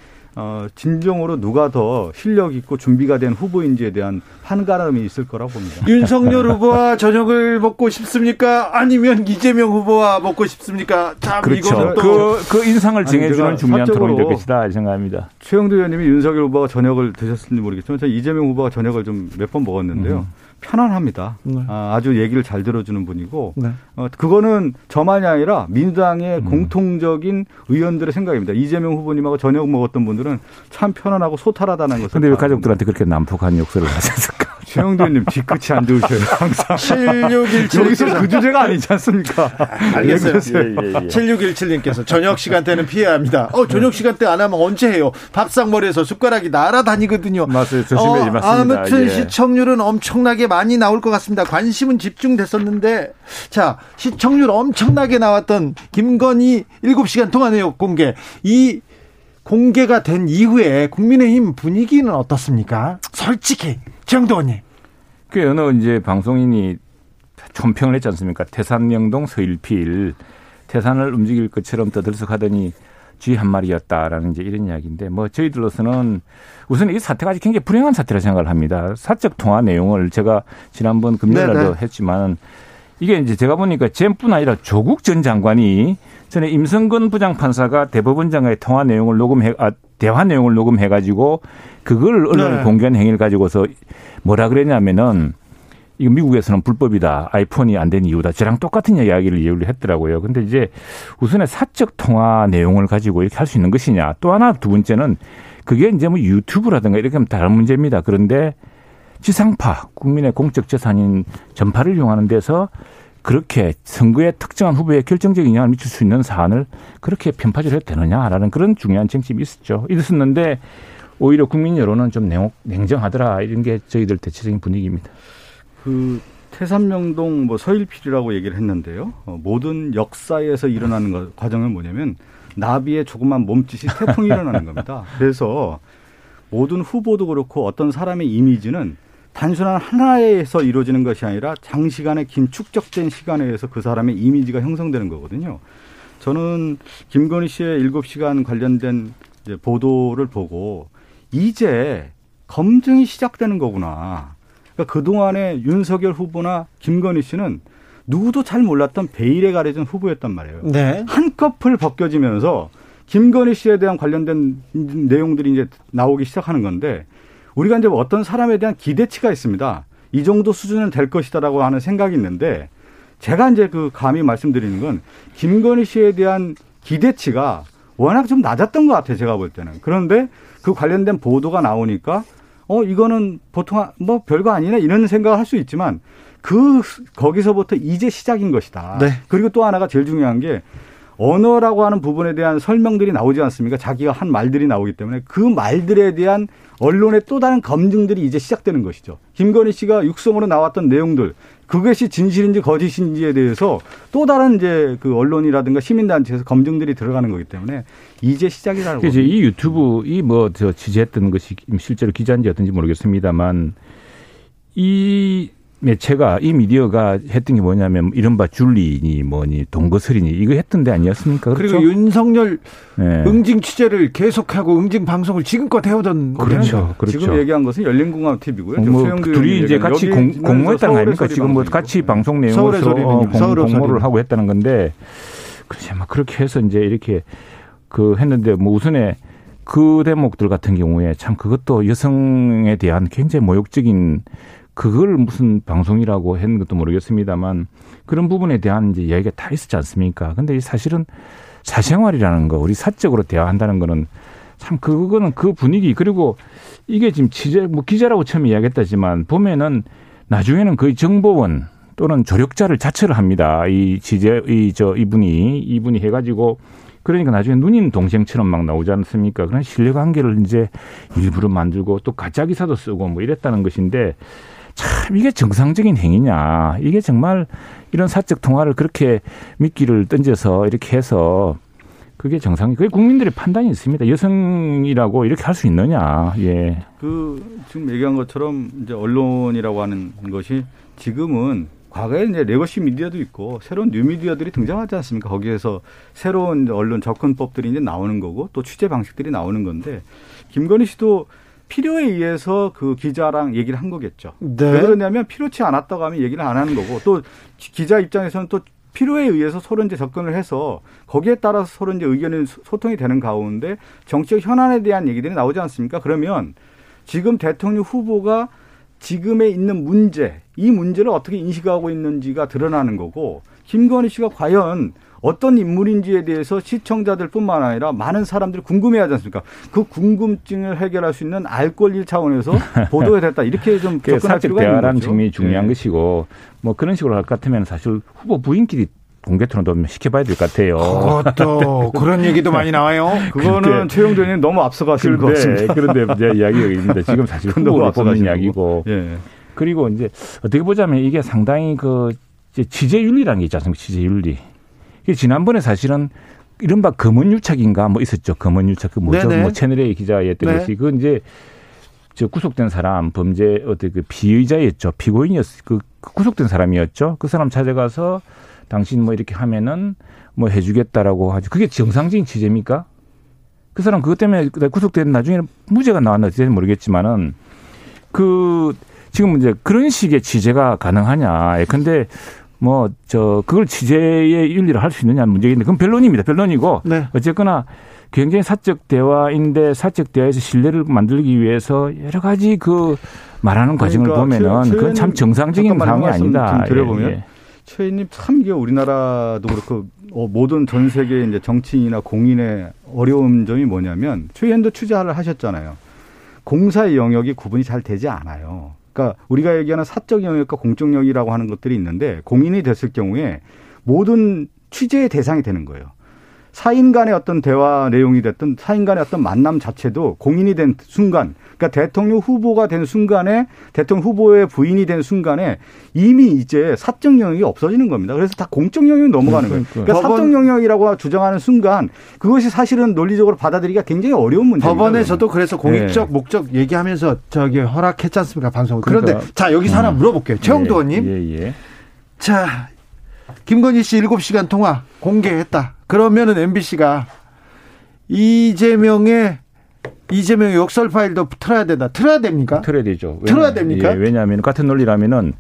진정으로 누가 더 실력 있고 준비가 된 후보인지에 대한 판가름이 있을 거라고 봅니다. 윤석열 후보와 저녁을 먹고 싶습니까? 아니면 이재명 후보와 먹고 싶습니까? 참 그렇죠. 이거는 또 그 인상을 증해주는 중요한 토론이 될 것이다 생각합니다. 최영두 의원님이 윤석열 후보가 저녁을 드셨을지 모르겠지만 저는 이재명 후보가 저녁을 좀 몇 번 먹었는데요. 편안합니다. 네. 아주 얘기를 잘 들어주는 분이고 네. 그거는 저만이 아니라 민주당의 공통적인 의원들의 생각입니다. 이재명 후보님하고 저녁 먹었던 분들은 참 편안하고 소탈하다는 것을. 그런데 왜 가족들한테 그렇게 난폭한 욕설을 하셨을까? 최영두 의원님 뒤끝이 안 좋으셔요. 항상. 7617 여기서 그 주제가 아니지 않습니까? 알겠어요. 7617님께서 저녁 시간대는 피해야 합니다. 저녁 시간대 안 하면 언제 해요? 밥상머리에서 숟가락이 날아다니거든요. 맞아요. 조심해야지 맞습니다. 아무튼 예. 시청률은 엄청나게 많이 나올 것 같습니다. 관심은 집중됐었는데 자 시청률 엄청나게 나왔던 김건희 7시간 동안 내역 공개. 이 공개가 된 이후에 국민의힘 분위기는 어떻습니까? 솔직히 정도원님. 그 어느 이제 방송인이 총평을 했지 않습니까? 태산 명동 서일필 태산을 움직일 것처럼 떠들썩하더니 쥐 한 마리였다라는 이제 이런 이야기인데 뭐 저희들로서는 우선 이 사태가 아직 굉장히 불행한 사태라 생각을 합니다. 사적 통화 내용을 제가 지난번 금요일에도 했지만 이게 이제 제가 보니까 잼뿐 아니라 조국 전 장관이 전에 임성근 부장판사가 대법원장과의 통화 내용을 대화 내용을 녹음해가지고 그걸 언론에 공개한 행위를 가지고서 뭐라 그랬냐면은 이거 미국에서는 불법이다. 아이폰이 안 된 이유다. 저랑 똑같은 이야기를 했더라고요. 근데 이제 우선에 사적 통화 내용을 가지고 이렇게 할 수 있는 것이냐. 또 하나 두 번째는 그게 이제 뭐 유튜브라든가 이렇게 하면 다른 문제입니다. 그런데 지상파, 국민의 공적 재산인 전파를 이용하는 데서 그렇게 선거에 특정한 후보에 결정적인 영향을 미칠 수 있는 사안을 그렇게 편파질해도 되느냐라는 그런 중요한 쟁점이 있었죠. 있었는데 오히려 국민 여론은 좀 냉정하더라 이런 게 저희들 대체적인 분위기입니다. 그 태산명동 뭐 서일필이라고 얘기를 했는데요. 모든 역사에서 일어나는 과정은 뭐냐면 나비의 조그만 몸짓이 태풍이 일어나는 겁니다. 그래서 모든 후보도 그렇고 어떤 사람의 이미지는 단순한 하나에서 이루어지는 것이 아니라 장시간의 긴 축적된 시간에 의해서 그 사람의 이미지가 형성되는 거거든요. 저는 김건희 씨의 7시간 관련된 이제 보도를 보고 이제 검증이 시작되는 거구나. 그러니까 그동안에 윤석열 후보나 김건희 씨는 누구도 잘 몰랐던 베일에 가려진 후보였단 말이에요. 네. 한꺼풀 벗겨지면서 김건희 씨에 대한 관련된 내용들이 이제 나오기 시작하는 건데 우리가 이제 어떤 사람에 대한 기대치가 있습니다. 이 정도 수준은 될 것이다라고 하는 생각이 있는데 제가 이제 그 감히 말씀드리는 건 김건희 씨에 대한 기대치가 워낙 좀 낮았던 것 같아요. 제가 볼 때는. 그런데 그 관련된 보도가 나오니까 이거는 보통 뭐 별거 아니네 이런 생각을 할 수 있지만 거기서부터 이제 시작인 것이다. 네. 그리고 또 하나가 제일 중요한 게 언어라고 하는 부분에 대한 설명들이 나오지 않습니까? 자기가 한 말들이 나오기 때문에 그 말들에 대한 언론의 또 다른 검증들이 이제 시작되는 것이죠. 김건희 씨가 육성으로 나왔던 내용들, 그것이 진실인지 거짓인지에 대해서 또 다른 이제 그 언론이라든가 시민단체에서 검증들이 들어가는 거기 때문에 이제 시작이라는 거죠. 이 유튜브, 이 뭐 저 취재했던 것이 실제로 기자인지 어떤지 모르겠습니다만 이 매체가 이 미디어가 했던 게 뭐냐면 이른바 줄리니 뭐니 동거설이니 이거 했던 데 아니었습니까? 그렇죠? 그리고 윤석열 응징 취재를 계속하고 응징 방송을 지금껏 해오던 그렇죠. 그렇죠. 지금 얘기한 것은 열린공감TV고요. 둘이 이제 같이 공모했다는 거 아닙니까? 지금 뭐 같이 방송 내용으로서 공모를 하고 했다는 건데 글쎄 막 그렇게 해서 이제 이렇게 그 했는데 뭐 우선에 그 대목들 같은 경우에 참 그것도 여성에 대한 굉장히 모욕적인 그걸 무슨 방송이라고 했는 것도 모르겠습니다만 그런 부분에 대한 이제 이야기가 다 있었지 않습니까? 근데 이 사실은 사생활이라는 거, 우리 사적으로 대화한다는 거는 참 그거는 그 분위기 그리고 이게 지금 기자라고 처음 이야기했다지만 보면은 나중에는 거의 정보원 또는 조력자를 자처를 합니다. 이분이 해가지고 그러니까 나중에 누님 동생처럼 막 나오지 않습니까? 그런 신뢰관계를 이제 일부러 만들고 또 가짜 기사도 쓰고 뭐 이랬다는 것인데. 참 이게 정상적인 행위냐. 이게 정말 이런 사적 통화를 그렇게 미끼를 던져서 이렇게 해서 그게 그게 국민들의 판단이 있습니다. 여성이라고 이렇게 할 수 있느냐. 예. 지금 얘기한 것처럼 이제 언론이라고 하는 것이 지금은 과거에 이제 레거시 미디어도 있고 새로운 뉴미디어들이 등장하지 않습니까? 거기에서 새로운 언론 접근법들이 이제 나오는 거고 또 취재 방식들이 나오는 건데 김건희 씨도 필요에 의해서 그 기자랑 얘기를 한 거겠죠. 네. 왜 그러냐면 필요치 않았다고 하면 얘기를 안 하는 거고 또 기자 입장에서는 또 필요에 의해서 서로 이제 접근을 해서 거기에 따라서 서로 이제 의견이 소통이 되는 가운데 정치적 현안에 대한 얘기들이 나오지 않습니까? 그러면 지금 대통령 후보가 지금에 있는 문제, 이 문제를 어떻게 인식하고 있는지가 드러나는 거고 김건희 씨가 과연 어떤 인물인지에 대해서 시청자들뿐만 아니라 많은 사람들이 궁금해하지 않습니까? 그 궁금증을 해결할 수 있는 알 권리 차원에서 보도해야 됐다. 이렇게 좀 접근할 필요가 있는 거죠. 대화라는 점이 중요한 것이고 뭐 그런 식으로 할 것 같으면 사실 후보 부인끼리 공개 토론도 시켜봐야 될 것 같아요. 그것도 그런 얘기도 많이 나와요. 그거는 최영두 의원님 너무 앞서가신 것 같습니다. 그런데 이제 이야기가 있는데 지금 사실 후보가 보는 이야기고. 예. 그리고 이제 어떻게 보자면 이게 상당히 그 취재윤리라는 게 있지 않습니까? 취재윤리. 지난번에 사실은 이른바 검언유착인가 뭐 있었죠. 검언유착 그 뭐죠? 뭐 채널A 기자에 했던 것이 그 이제 저 구속된 사람 범죄 어떻게 그 피의자였죠. 피고인이었 그 구속된 사람이었죠. 그 사람 찾아가서 당신 뭐 이렇게 하면은 뭐 해주겠다라고 하죠. 그게 정상적인 취재입니까? 그 사람 그것 때문에 구속된 나중에 무죄가 나왔나 어찌 될지 모르겠지만은 그 지금 이제 그런 식의 취재가 가능하냐. 근데 뭐 저 그걸 취재의 윤리를 할 수 있느냐는 문제인데 그건 변론입니다. 변론이고 네. 어쨌거나 굉장히 사적 대화인데 사적 대화에서 신뢰를 만들기 위해서 여러 가지 그 말하는 과정을 그러니까 보면은 그건 참 정상적인 상황이 아니다. 들어보면. 예. 최인님 참 이게 우리나라도 그렇고 모든 전 세계 이제 정치인이나 공인의 어려운 점이 뭐냐면 최희연도 취재를 하셨잖아요. 공사의 영역이 구분이 잘 되지 않아요. 그러니까 우리가 얘기하는 사적 영역과 공적 영역이라고 하는 것들이 있는데 공인이 됐을 경우에 모든 취재의 대상이 되는 거예요. 사인 간의 어떤 대화 내용이 됐든 사인 간의 어떤 만남 자체도 공인이 된 순간, 그러니까 대통령 후보가 된 순간에 대통령 후보의 부인이 된 순간에 이미 이제 사적 영역이 없어지는 겁니다. 그래서 다 공적 영역이 넘어가는 거예요. 그러니까 사적 영역이라고 주장하는 순간 그것이 사실은 논리적으로 받아들이기가 굉장히 어려운 문제입니다. 법원에서도 그래서 공익적 목적 얘기하면서 저기 허락했지 않습니까? 방송을. 그런데 그러니까. 자, 여기서 하나 물어볼게요. 최영도 의원님. 자, 김건희 씨 7시간 통화 공개했다. 그러면은 MBC가 이재명의 욕설 파일도 틀어야 된다. 틀어야 됩니까? 틀어야 되죠. 틀어야 됩니까? 예, 왜냐하면 같은 논리라면은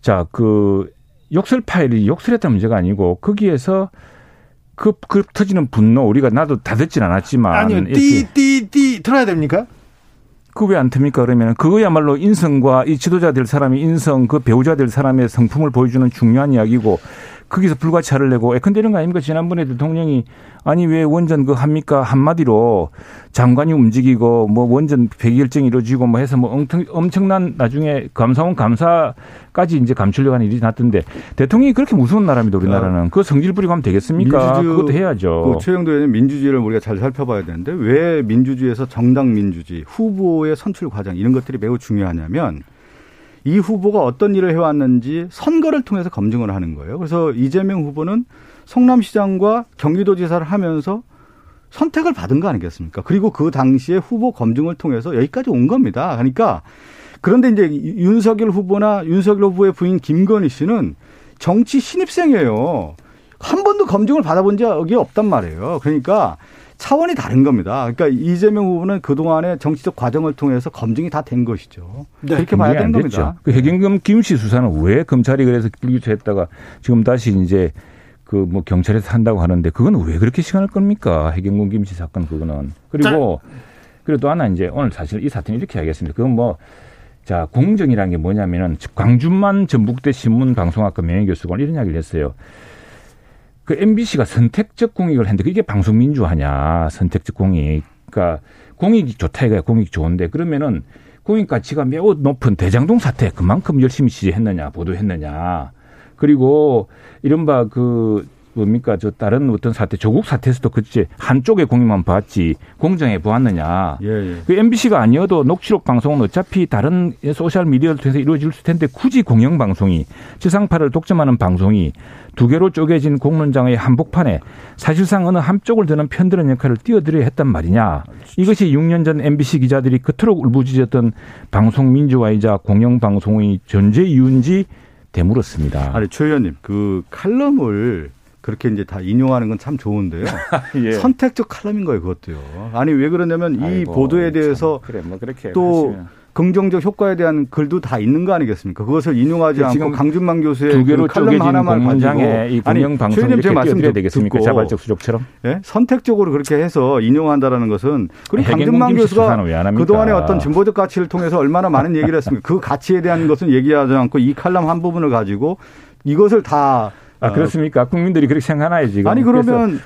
자, 그 욕설 파일이 욕설했다는 문제가 아니고 거기에서 그 터지는 분노 우리가 나도 다 듣진 않았지만 아니요. 띠 틀어야 됩니까? 그 왜 안 틉니까? 그러면 그거야말로 인성과 이 지도자 될 사람이 인성 그 배우자 될 사람의 성품을 보여주는 중요한 이야기고 거기서 불가차를 내고 근데 이런 거 아닙니까? 지난번에 대통령이 아니 왜 원전 그 합니까? 한마디로 장관이 움직이고 뭐 원전 폐기결정이 이루어지고 뭐 해서 뭐 엄청난 나중에 감사원 감사까지 이제 감추려고 하는 일이 났던데 대통령이 그렇게 무서운 나라입니다. 우리나라는. 그거 성질 부리고 하면 되겠습니까? 그것도 해야죠. 그 최영도 의원님 민주주의를 우리가 잘 살펴봐야 되는데 왜 민주주의에서 정당 민주주의 후보의 선출 과정 이런 것들이 매우 중요하냐면 이 후보가 어떤 일을 해왔는지 선거를 통해서 검증을 하는 거예요. 그래서 이재명 후보는 성남시장과 경기도지사를 하면서 선택을 받은 거 아니겠습니까? 그리고 그 당시에 후보 검증을 통해서 여기까지 온 겁니다. 그러니까 그런데 이제 윤석열 후보나 윤석열 후보의 부인 김건희 씨는 정치 신입생이에요. 한 번도 검증을 받아본 적이 없단 말이에요. 그러니까 차원이 다른 겁니다. 그러니까 이재명 후보는 그동안의 정치적 과정을 통해서 검증이 다 된 것이죠. 네, 그렇게 봐야 되는 겁니다. 그 해경검 김씨 수사는 왜 검찰이 그래서 불기소했다가 지금 다시 이제 그 뭐 경찰에서 한다고 하는데 그건 왜 그렇게 시간을 겁니까? 해경검 김씨 사건 그거는. 그리고 또 하나 이제 오늘 사실 이 사태는 이렇게 이야기했습니다. 그건 뭐 자 공정이라는 게 뭐냐면은 광준만 전북대 신문방송학과 명예교수가 이런 이야기를 했어요. 그 MBC가 선택적 공익을 했는데 그게 방송 민주화냐 선택적 공익. 그러니까 공익이 좋다 이거야. 공익 좋은데 그러면은 공익 가치가 매우 높은 대장동 사태 그만큼 열심히 취재했느냐 보도했느냐. 그리고 이른바 그 뭡니까 저 다른 어떤 사태 조국 사태에서도 그치 한쪽의 공익만 봤지 공정해 보았느냐. 그 MBC가 아니어도 녹취록 방송은 어차피 다른 소셜 미디어를 통해서 이루어질 텐데 굳이 공영 방송이 지상파를 독점하는 방송이 두 개로 쪼개진 공론장의 한복판에 사실상 어느 한쪽을 드는 편드는 역할을 뛰어들어야 했단 말이냐. 이것이 6년 전 MBC 기자들이 그토록 울부짖었던 방송 민주화이자 공영방송의 존재 이유인지 되물었습니다. 아니, 최 의원님, 그 칼럼을 그렇게 이제 다 인용하는 건 참 좋은데요. 예. 선택적 칼럼인 거예요, 그것도요. 아니, 왜 그러냐면 이 보도에 대해서 참, 그래, 뭐 그렇게 또 하시면. 긍정적 효과에 대한 글도 다 있는 거 아니겠습니까? 그것을 인용하지 않고 강준만 교수의 두 개로 칼럼 하나만 공장에 이 공영 방송 이렇게 띄워드려야 되겠습니까? 듣고, 자발적 수족처럼? 예? 선택적으로 그렇게 해서 인용한다는 것은 그리고 강준만 교수가 그동안의 어떤 진보적 가치를 통해서 얼마나 많은 얘기를 했습니까? 그 가치에 대한 것은 얘기하지 않고 이 칼럼 한 부분을 가지고 이것을 다. 아, 그렇습니까? 국민들이 그렇게 생각하나요, 지금? 아니, 그러면.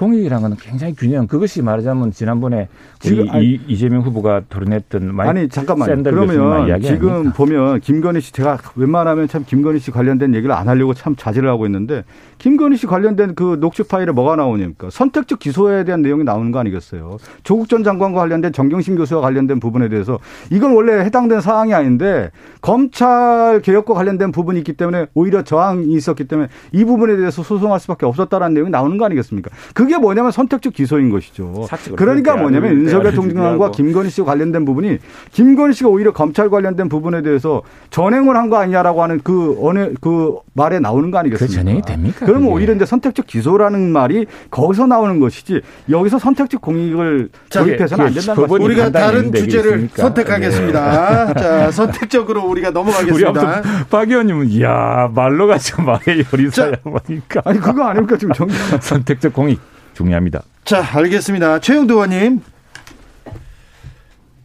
공익이라는 건 굉장히 균형. 그것이 말하자면 지난번에 지금, 이재명 후보가 토론했던 마이크 아니 잠깐만요. 그러면 지금 아닙니까? 보면 김건희 씨 제가 웬만하면 참 김건희 씨 관련된 얘기를 안 하려고 참 자제를 하고 있는데 김건희 씨 관련된 그 녹취 파일에 뭐가 나오니까 선택적 기소에 대한 내용이 나오는 거 아니겠어요. 조국 전 장관과 관련된 정경심 교수와 관련된 부분에 대해서 이건 원래 해당된 사항이 아닌데 검찰 개혁과 관련된 부분이 있기 때문에 오히려 저항이 있었기 때문에 이 부분에 대해서 소송할 수밖에 없었다는 내용이 나오는 거 아니겠습니까. 그게 뭐냐면 선택적 기소인 것이죠. 그러니까 뭐냐면 윤석열 총장과 김건희 씨와 관련된 부분이 김건희 씨가 오히려 검찰 관련된 부분에 대해서 전횡을 한 거 아니냐라고 하는 그 말에 나오는 거 아니겠습니까? 그 전횡이 됩니까? 그러면 그게. 오히려 이제 선택적 기소라는 말이 거기서 나오는 것이지 여기서 선택적 공익을 조입해서는 안 된다는 말씀입니다. 우리가 다른 주제를 있습니까? 선택하겠습니다. 네. 자, 선택적으로 우리가 넘어가겠습니다. 박 의원님은 이야 말로 가서 말의 요리사야 보니까. 아니 그거 아닙니까 지금 정리. 선택적 공익. 중요합니다. 자, 알겠습니다. 최영두 의원님.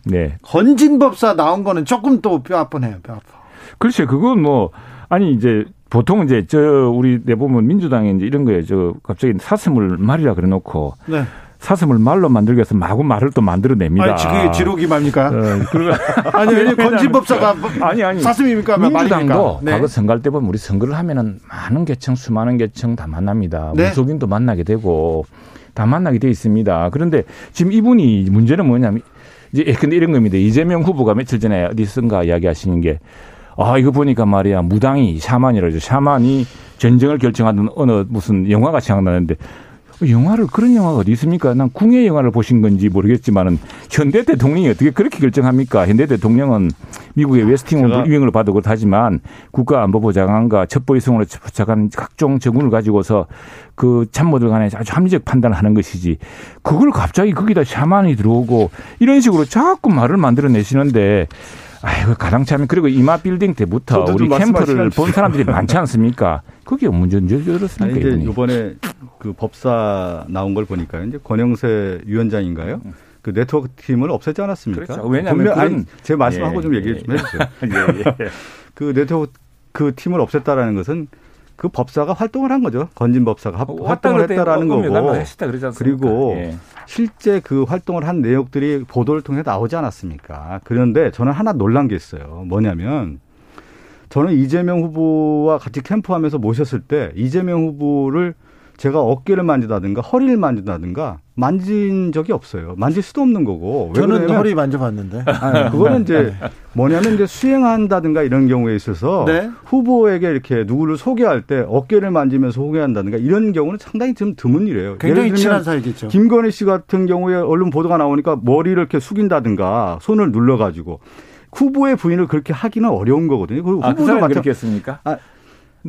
네. 건진법사 나온 거는 조금 또 뼈 아프네요. 뼈 아파. 글쎄, 그건 뭐 아니 이제 보통 이제 우리 내보면 민주당에 이제 이런 거예요. 갑자기 사슴을 말이라 그래놓고. 네. 사슴을 말로 만들기 위해서 마구 말을 또 만들어냅니다. 아니, 그게 지록이 맙니까? 아니, 건진법사가 사슴입니까? 민주당도 네. 과거 선거할 때 보면 우리 선거를 하면은 많은 계층, 수많은 계층 다 만납니다. 네. 무속인도 만나게 되고 다 만나게 돼 있습니다. 그런데 지금 이분이 문제는 뭐냐면 이제 근데 이런 겁니다. 이재명 후보가 며칠 전에 어디선가 이야기하시는 게 이거 보니까 말이야 무당이 샤만이라죠. 샤만이 전쟁을 결정하는 어느 무슨 영화가 생각나는데. 영화를 그런 영화가 어디 있습니까? 난 궁예 영화를 보신 건지 모르겠지만은 현대 대통령이 어떻게 그렇게 결정합니까? 현대 대통령은 미국의 웨스팅홀 유행을 받고 하지만 국가안보보좌관과 첩보위성으로 부착한 각종 저군을 가지고서 그 참모들 간에 아주 합리적 판단을 하는 것이지 그걸 갑자기 거기다 샤만이 들어오고 이런 식으로 자꾸 말을 만들어내시는데 아이고 가당차면 그리고 이마 빌딩 때부터 우리 캠프를 본 사람들이 많지 않습니까? 그게 문제인 줄 알았습니까? 아니, 이제 이번에 그 법사 나온 걸 보니까 이제 권영세 위원장인가요? 그 네트워크 팀을 없애지 않았습니까? 그렇죠. 왜냐하면 제 말씀하고 좀 얘기 좀 해주세요. 그 네트워크 팀을 없앴다라는 것은 그 법사가 활동을 한 거죠. 건진 법사가 활동을 했다라는 거고 그리고 예. 실제 그 활동을 한 내용들이 보도를 통해 나오지 않았습니까? 그런데 저는 하나 놀란 게 있어요. 뭐냐면 저는 이재명 후보와 같이 캠프하면서 모셨을 때 이재명 후보를 제가 어깨를 만지다든가 허리를 만진다든가 만진 적이 없어요. 만질 수도 없는 거고. 저는 허리 만져봤는데. 아니, 그거는 이제 뭐냐면 이제 수행한다든가 이런 경우에 있어서 네? 후보에게 이렇게 누구를 소개할 때 어깨를 만지면서 소개한다든가 이런 경우는 상당히 좀 드문 일이에요. 굉장히 친한 사이겠죠. 김건희 씨 같은 경우에 언론 보도가 나오니까 머리를 이렇게 숙인다든가 손을 눌러가지고 후보의 부인을 그렇게 하기는 어려운 거거든요. 그리고 후보도 그렇게 했습니까?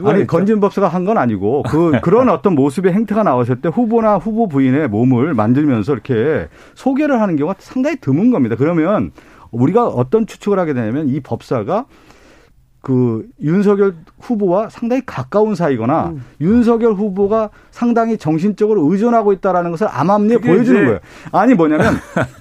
아니, 건진법사가 한 건 아니고, 그런 어떤 모습의 행태가 나왔을 때 후보나 후보 부인의 몸을 만들면서 이렇게 소개를 하는 경우가 상당히 드문 겁니다. 그러면 우리가 어떤 추측을 하게 되냐면 이 법사가 그 윤석열 후보와 상당히 가까운 사이거나 윤석열 후보가 상당히 정신적으로 의존하고 있다라는 것을 암암리에 보여주는 거예요. 아니 뭐냐면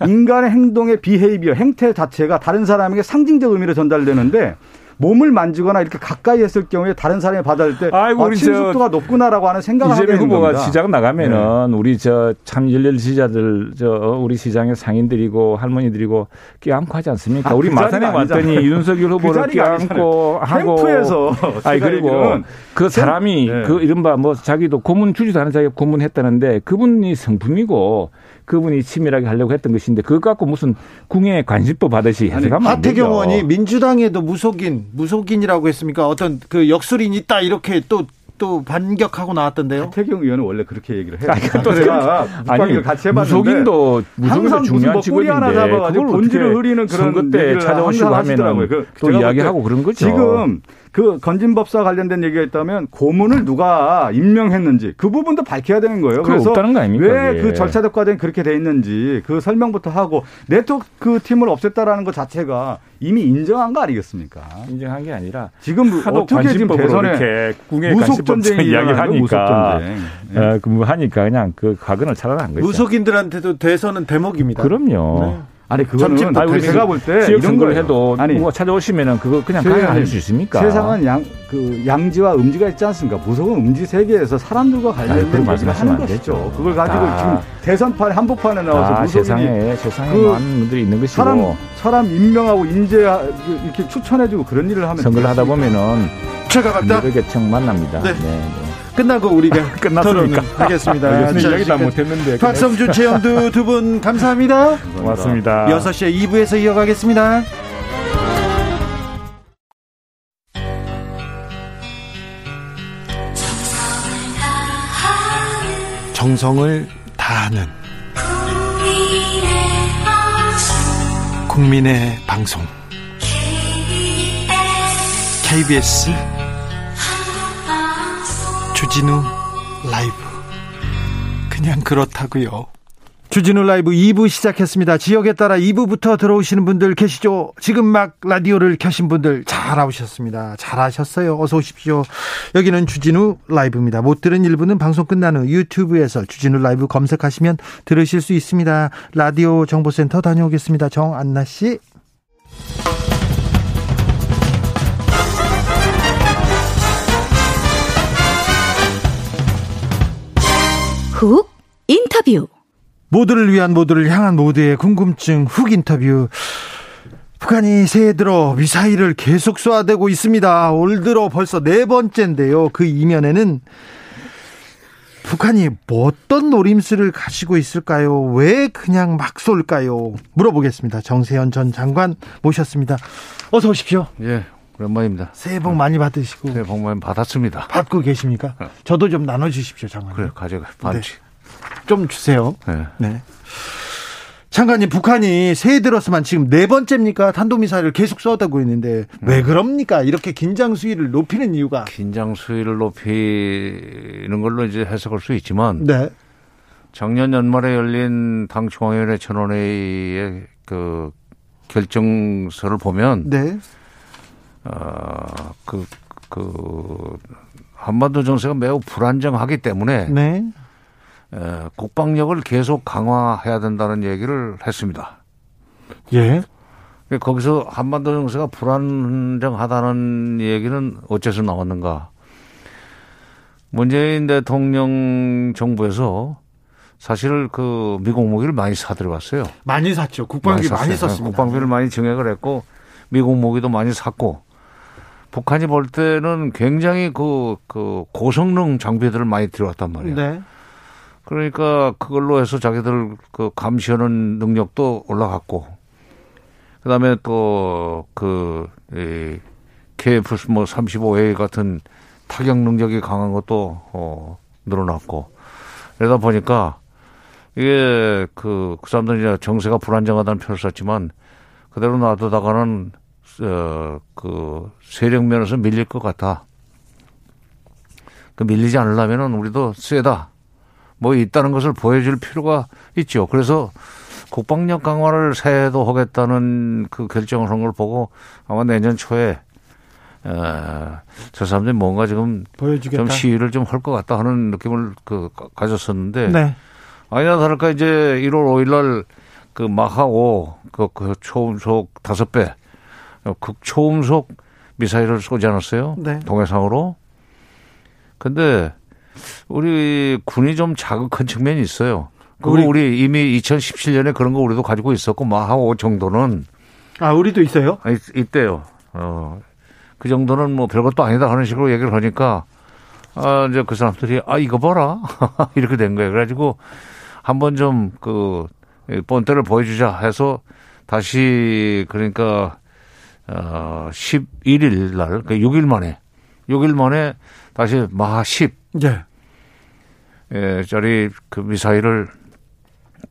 인간의 행동의 비헤이비어, 행태 자체가 다른 사람에게 상징적 의미로 전달되는데 몸을 만지거나 이렇게 가까이 했을 경우에 다른 사람이 받아들 때 친숙도가 높구나라고 하는 생각을 하게 되는 겁니다. 이재명 후보가 시장 나가면은 네. 우리 참 열렬 지지자들 우리 시장의 상인들이고 할머니들이고 껴안고 하지 않습니까? 우리 그 마산에 왔더니 윤석열 후보를 껴안고 하고 캠프에서 그리고 그 사람이 네. 그 이른바 뭐 자기도 고문 주지도 않은 자기가 고문했다는데 그분이 성품이고 그분이 치밀하게 하려고 했던 것인데 그것 갖고 무슨 궁예 관심법 하듯이 해석하면 안 되죠. 하태경 의원이 민주당에도 무속인이라고 했습니까? 어떤 그 역술인이 있다 이렇게 또 또 반격하고 나왔던데요. 태경 의원은 원래 그렇게 얘기를 해요. 또 제가 아니 같이 해봤는데 무속인도 항상 중요한 꼬리 하나 잡아가지고 본질을 흐리는 그런 선거 때 찾아오시고 하면은 또 이야기하고 그런 거죠. 지금 그 건진법사 관련된 얘기가 있다면 고문을 누가 임명했는지 그 부분도 밝혀야 되는 거예요. 그래서 없다는 거 아닙니까? 왜 그 절차적 과정이 그렇게 돼 있는지 그 설명부터 하고 네트워크 팀을 없앴다라는 것 자체가 이미 인정한 거 아니겠습니까? 인정한 게 아니라 지금 어떻게 지금 대선에 무속 전쟁 이야기를 하니까 하니까 그냥 그 과근을 차단한 거죠. 무속인들한테도 대선은 대목입니다. 그럼요. 네. 아니 그거는 아니, 제가 볼 때 지역 선거를 해도 누가 찾아오시면은 그거 그냥 가야할 수 있습니까? 세상은 양지와 음지가 있지 않습니까? 무속은 음지 세계에서 사람들과 관련된 얘기를 하는 것이죠. 그걸 가지고 지금 대선판 한복판에 나와서 무속인이 세상에 많은 분들이 있는 것이고 사람 임명하고 인재 이렇게 추천해주고 그런 일을 하면 선거를 하다 보면은 여러개청 만납니다. 네. 네. 끝나고 우리가 끝났으니까 하겠습니다. 이야기 다 못했는데 박성준, 최영두 두 분 감사합니다. 고맙습니다. 6시에 2부에서 이어가겠습니다. 정성을 다하는 국민의 방송 KBS 주진우 라이브 그냥 그렇다고요. 주진우 라이브 2부 시작했습니다. 지역에 따라 2부부터 들어오시는 분들 계시죠? 지금 막 라디오를 켜신 분들 잘하셨습니다. 잘하셨어요. 어서 오십시오. 여기는 주진우 라이브입니다. 못 들은 일부는 방송 끝난 후 유튜브에서 주진우 라이브 검색하시면 들으실 수 있습니다. 라디오 정보센터 다녀오겠습니다. 정안나 씨. 훅 인터뷰. 모두를 위한 모두를 향한 모두의 궁금증 훅 인터뷰. 북한이 새해 들어 미사일을 계속 쏘아대고 있습니다. 올 들어 벌써 4번째인데요. 그 이면에는 북한이 어떤 노림수를 가지고 있을까요? 왜 그냥 막 쏠까요? 물어보겠습니다. 정세현 전 장관 모셨습니다. 어서 오십시오. 예. 오랜만입니다. 새해 복 많이 받으시고. 새해 복 많이 받았습니다. 받고 계십니까? 네. 저도 좀 나눠주십시오, 장관님. 그래, 가져가. 반씩. 네. 좀 주세요. 네. 네. 장관님, 북한이 새해 들어서만 지금 4번째입니까? 탄도미사일을 계속 쏘아대고 있는데 왜 그럽니까? 이렇게 긴장 수위를 높이는 이유가. 긴장 수위를 높이는 걸로 이제 해석할 수 있지만. 네. 작년 연말에 열린 당 중앙위원회 전원회의의 그 결정서를 보면. 네. 한반도 정세가 매우 불안정하기 때문에 네. 국방력을 계속 강화해야 된다는 얘기를 했습니다. 예. 거기서 한반도 정세가 불안정하다는 얘기는 어째서 나왔는가? 문재인 대통령 정부에서 사실 그 미국 무기를 많이 사들여왔어요. 많이 샀죠. 국방비 많이 썼습니다. 국방비를 많이 증액을 했고 미국 무기도 많이 샀고. 북한이 볼 때는 굉장히 그 고성능 장비들을 많이 들여왔단 말이에요. 네. 그러니까 그걸로 해서 자기들 그 감시하는 능력도 올라갔고, 그다음에 또 KF 35A 같은 타격 능력이 강한 것도 늘어났고, 그러다 보니까 이게 그 사람들이 이제 정세가 불안정하다는 표현을 썼지만 그대로 놔두다가는 그 세력 면에서 밀릴 것 같아. 그 밀리지 않으려면은 우리도 세다. 뭐 있다는 것을 보여줄 필요가 있죠. 그래서 국방력 강화를 새해도 하겠다는 그 결정을 한 걸 보고 아마 내년 초에 저 사람들이 뭔가 지금 보여주겠다. 좀 시위를 좀 할 것 같다 하는 느낌을 그 가졌었는데 네. 아니나 다를까 이제 1월 5일 날 그 마하5 그 초음속 5배. 극초음속 미사일을 쏘지 않았어요? 네. 동해상으로. 근데 우리 군이 좀 자극한 측면이 있어요. 그거 우리 이미 2017년에 그런 거 우리도 가지고 있었고 마하5 정도는. 아, 우리도 있어요? 아니, 있대요. 그 정도는 뭐 별것도 아니다 하는 식으로 얘기를 하니까 아, 이제 그 사람들이 아, 이거 봐라. 이렇게 된 거예요. 그래가지고 한번 좀 그 본때를 보여주자 해서 다시 그러니까 11일 날, 그러니까 6일 만에, 6일 만에 다시 마하 10, 예, 예, 저리 그 미사일을,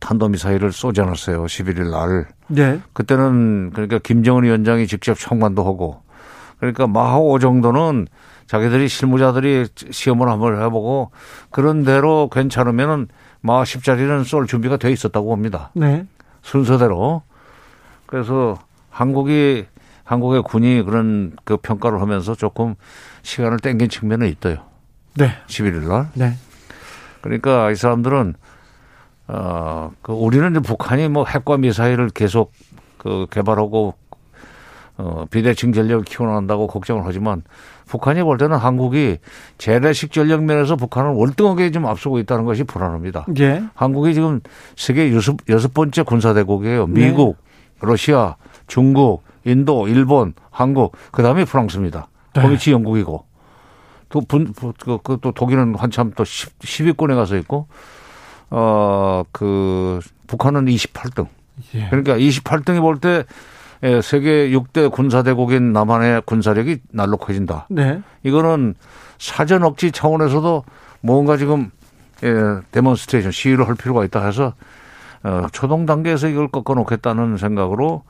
탄도미사일을 쏘지 않았어요. 11일 날. 네. 그때는 그러니까 김정은 위원장이 직접 청관도 하고, 그러니까 마하 5 정도는 자기들이 실무자들이 시험을 한번 해보고 그런 대로 괜찮으면은 마하 10짜리는 쏠 준비가 돼 있었다고 봅니다. 네. 순서대로. 그래서 한국의 군이 그런 그 평가를 하면서 조금 시간을 땡긴 측면은 있대요. 네. 11일 날. 네. 그러니까 이 사람들은 우리는 이제 북한이 뭐 핵과 미사일을 계속 그 개발하고 비대칭 전력을 키워나간다고 걱정을 하지만, 북한이 볼 때는 한국이 재래식 전력 면에서 북한을 월등하게 좀 앞서고 있다는 것이 불안합니다. 예. 한국이 지금 세계 6번째 군사대국이에요. 미국, 네, 러시아, 중국, 인도, 일본, 한국, 그 다음에 프랑스입니다. 네. 거기치 영국이고, 또 독일은 한참 또 10위권에 가서 있고, 북한은 28등. 예. 그러니까 28등이 볼 때 세계 6대 군사대국인 남한의 군사력이 날로 커진다. 네. 이거는 사전 억지 차원에서도 뭔가 지금 데몬스트레이션, 시위를 할 필요가 있다 해서 초동 단계에서 이걸 꺾어놓겠다는 생각으로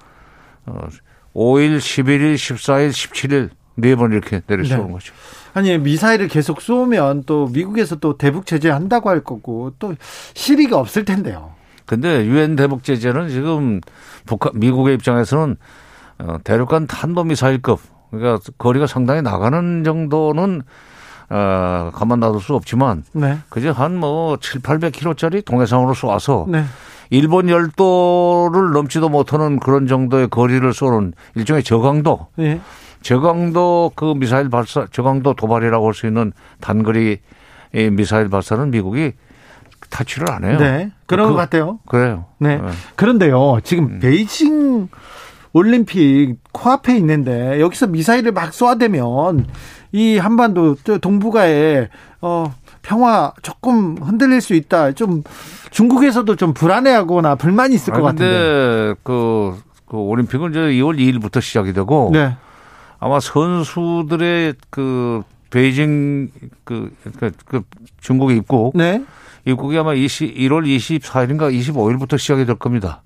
5일, 11일, 14일, 17일. 4번 이렇게 내려쏘는, 네, 거죠. 아니, 미사일을 계속 쏘면 또 미국에서 또 대북 제재한다고 할 거고, 또 실의가 없을 텐데요. 근데 유엔 대북 제재는 지금 미국의 입장에서는 대륙간 탄도미사일급, 그러니까 거리가 상당히 나가는 정도는 가만 놔둘 수 없지만, 네, 그저 한 뭐 700-800km짜리 동해상으로 쏴서, 네, 일본 열도를 넘지도 못하는 그런 정도의 거리를 쏘는 일종의 저강도, 네, 저강도 그 미사일 발사, 저강도 도발이라고 할 수 있는 단거리 미사일 발사는 미국이 타치를 안 해요. 네. 그런 것 같아요. 그래요. 네. 네. 그런데요, 지금 베이징 올림픽 코앞에 있는데 여기서 미사일을 막 쏘아대면 이 한반도 동북아에 평화 조금 흔들릴 수 있다. 좀 중국에서도 좀 불안해하거나 불만이 있을 것 같은데. 근데 그 올림픽은 이제 2월 2일부터 시작이 되고, 네, 아마 선수들의 그 베이징 그 중국의 입국, 네, 입국이 아마 1월 24일인가 25일부터 시작이 될 겁니다.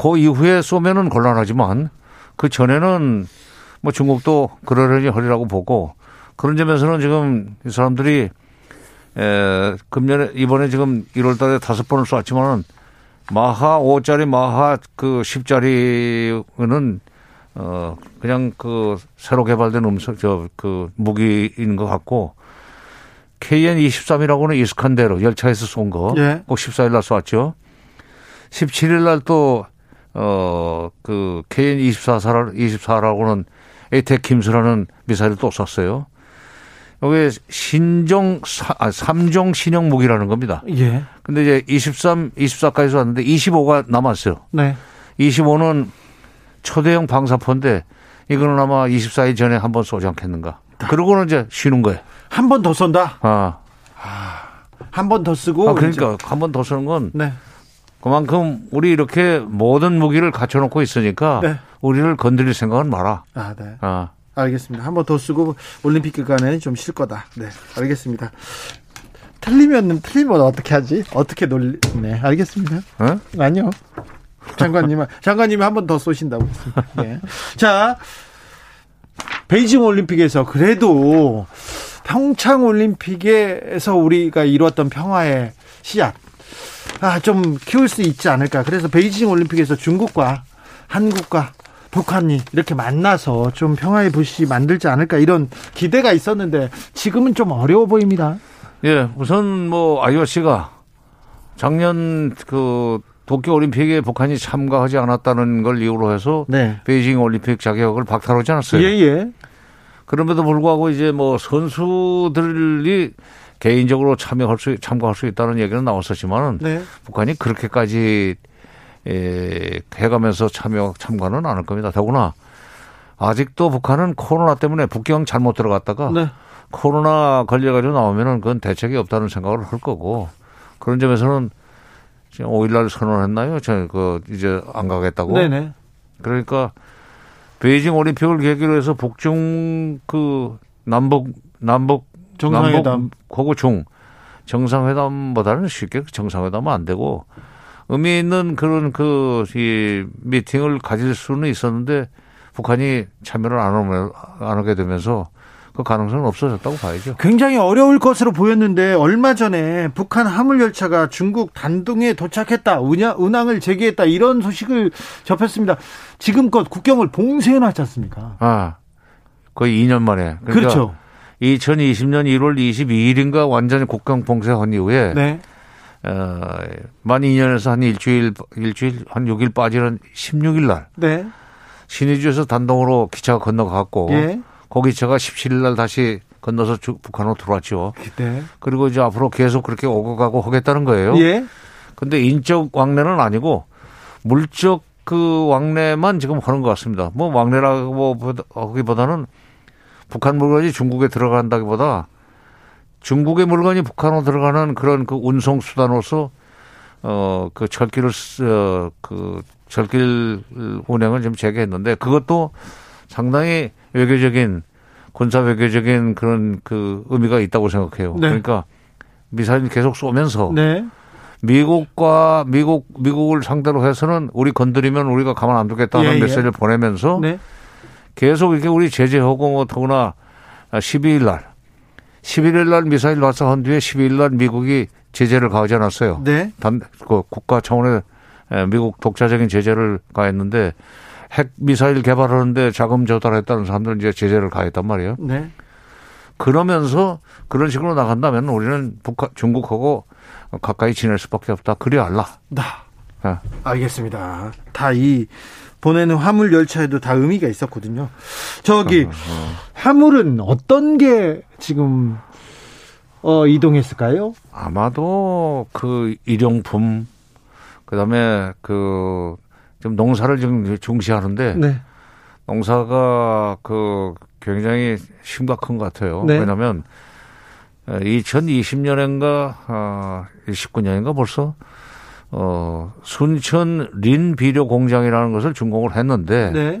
그 이후에 쏘면은 곤란하지만 그 전에는 뭐 중국도 그러려니 허리라고 보고, 그런 점에서는 지금 이 사람들이 이번에 지금 1월달에 5번을 쐈지만은 마하 5짜리, 마하 10짜리는 그냥 새로 개발된 무기인 것 같고, KN-23이라고는 익숙한 대로 열차에서 쏜 거, 예, 꼭 14일날 쐈죠. 17일날 또, KN-24라고는 에이텍 김스라는 미사일을 또 쐈어요. 이게 3종 신형 무기라는 겁니다. 예. 근데 이제 23, 24까지 쐈는데 25가 남았어요. 네. 25는 초대형 방사포인데 이거는 아마 24일 전에 한 번 쏘지 않겠는가. 그러고는 이제 쉬는 거예요. 한 번 더 쏜다? 한 번 더 쓰고. 그러니까 한 번 더 쏘는 건, 네, 그만큼 우리 이렇게 모든 무기를 갖춰놓고 있으니까, 네, 우리를 건드릴 생각은 마라. 네. 알겠습니다. 한 번 더 쓰고 올림픽 기간에는 좀 쉴 거다. 네, 알겠습니다. 틀리면 어떻게 하지? 어떻게 놀리? 네, 알겠습니다. 아니요. 장관님이 한 번 더 쏘신다고. 네. 자, 베이징 올림픽에서 그래도 평창 올림픽에서 우리가 이뤘던 평화의 씨앗, 좀 키울 수 있지 않을까. 그래서 베이징 올림픽에서 중국과 한국과 북한이 이렇게 만나서 좀 평화의 불씨 만들지 않을까, 이런 기대가 있었는데 지금은 좀 어려워 보입니다. 예, 우선 뭐 IOC가 작년 도쿄올림픽에 북한이 참가하지 않았다는 걸 이유로 해서, 네, 베이징 올림픽 자격을 박탈하지 않았어요. 예예. 그럼에도 불구하고 이제 뭐 선수들이 개인적으로 참가할 수 있다는 얘기는 나왔었지만은, 네, 북한이 그렇게까지 해가면서 참가는 않을 겁니다. 더구나 아직도 북한은 코로나 때문에 북경 잘못 들어갔다가, 네, 코로나 걸려가지고 나오면은 그건 대책이 없다는 생각을 할 거고, 그런 점에서는 5일날 선언했나요? 이제 안 가겠다고. 네네. 그러니까 베이징 올림픽을 계기로 해서 북중 남북 정상회담 고고충 정상회담보다는 쉽게 정상회담은 안 되고 의미 있는 그런 이 미팅을 가질 수는 있었는데 북한이 참여를 안 하게 되면서 그 가능성은 없어졌다고 봐야죠. 굉장히 어려울 것으로 보였는데 얼마 전에 북한 화물열차가 중국 단둥에 도착했다, 운항을 재개했다 이런 소식을 접했습니다. 지금껏 국경을 봉쇄해놨지 않습니까? 아, 거의 2년 만에. 그러니까 그렇죠. 2020년 1월 22일인가 완전히 국경 봉쇄한 이후에 네. 만 2년에서 한 일주일 한 6일 빠지는 16일 날 네. 신의주에서 단독으로 기차가 건너갔고 예. 그 기차가 17일 날 다시 건너서 북한으로 들어왔죠. 네. 그리고 이제 앞으로 계속 그렇게 오고 가고 하겠다는 거예요. 그런데 예. 인적 왕래는 아니고 물적 그 왕래만 지금 하는 것 같습니다. 뭐 왕래라고 하기보다는 북한 물건이 중국에 들어간다기보다 중국의 물건이 북한으로 들어가는 그런 그 운송 수단으로서 그 철길을 그 철길 운행을 지금 재개했는데 그것도 상당히 외교적인 군사 외교적인 그런 그 의미가 있다고 생각해요. 네. 그러니까 미사일 계속 쏘면서 네. 미국을 상대로 해서는 우리 건드리면 우리가 가만 안 두겠다는 예, 메시지를 예. 보내면서 네. 계속 이렇게 우리 제재하고 뭐 더구나 11일 날 미사일 발사한 뒤에 12일 날 미국이 제재를 가하지 않았어요. 네. 그 국가 차원의 미국 독자적인 제재를 가했는데 핵 미사일 개발하는데 자금 조달했다는 사람들은 이제 제재를 가했단 말이에요. 네. 그러면서 그런 식으로 나간다면 우리는 중국하고 가까이 지낼 수밖에 없다. 그리 알라. 네. 알겠습니다. 다 이 보내는 화물 열차에도 다 의미가 있었거든요. 저기 화물은 어떤 게 지금 이동했을까요? 아마도 그 일용품 그다음에 그 좀 농사를 지금 중시하는데 네. 농사가 그 굉장히 심각한 것 같아요. 네. 왜냐하면 2020년인가 19년인가 벌써. 순천 린 비료 공장이라는 것을 준공을 했는데 네.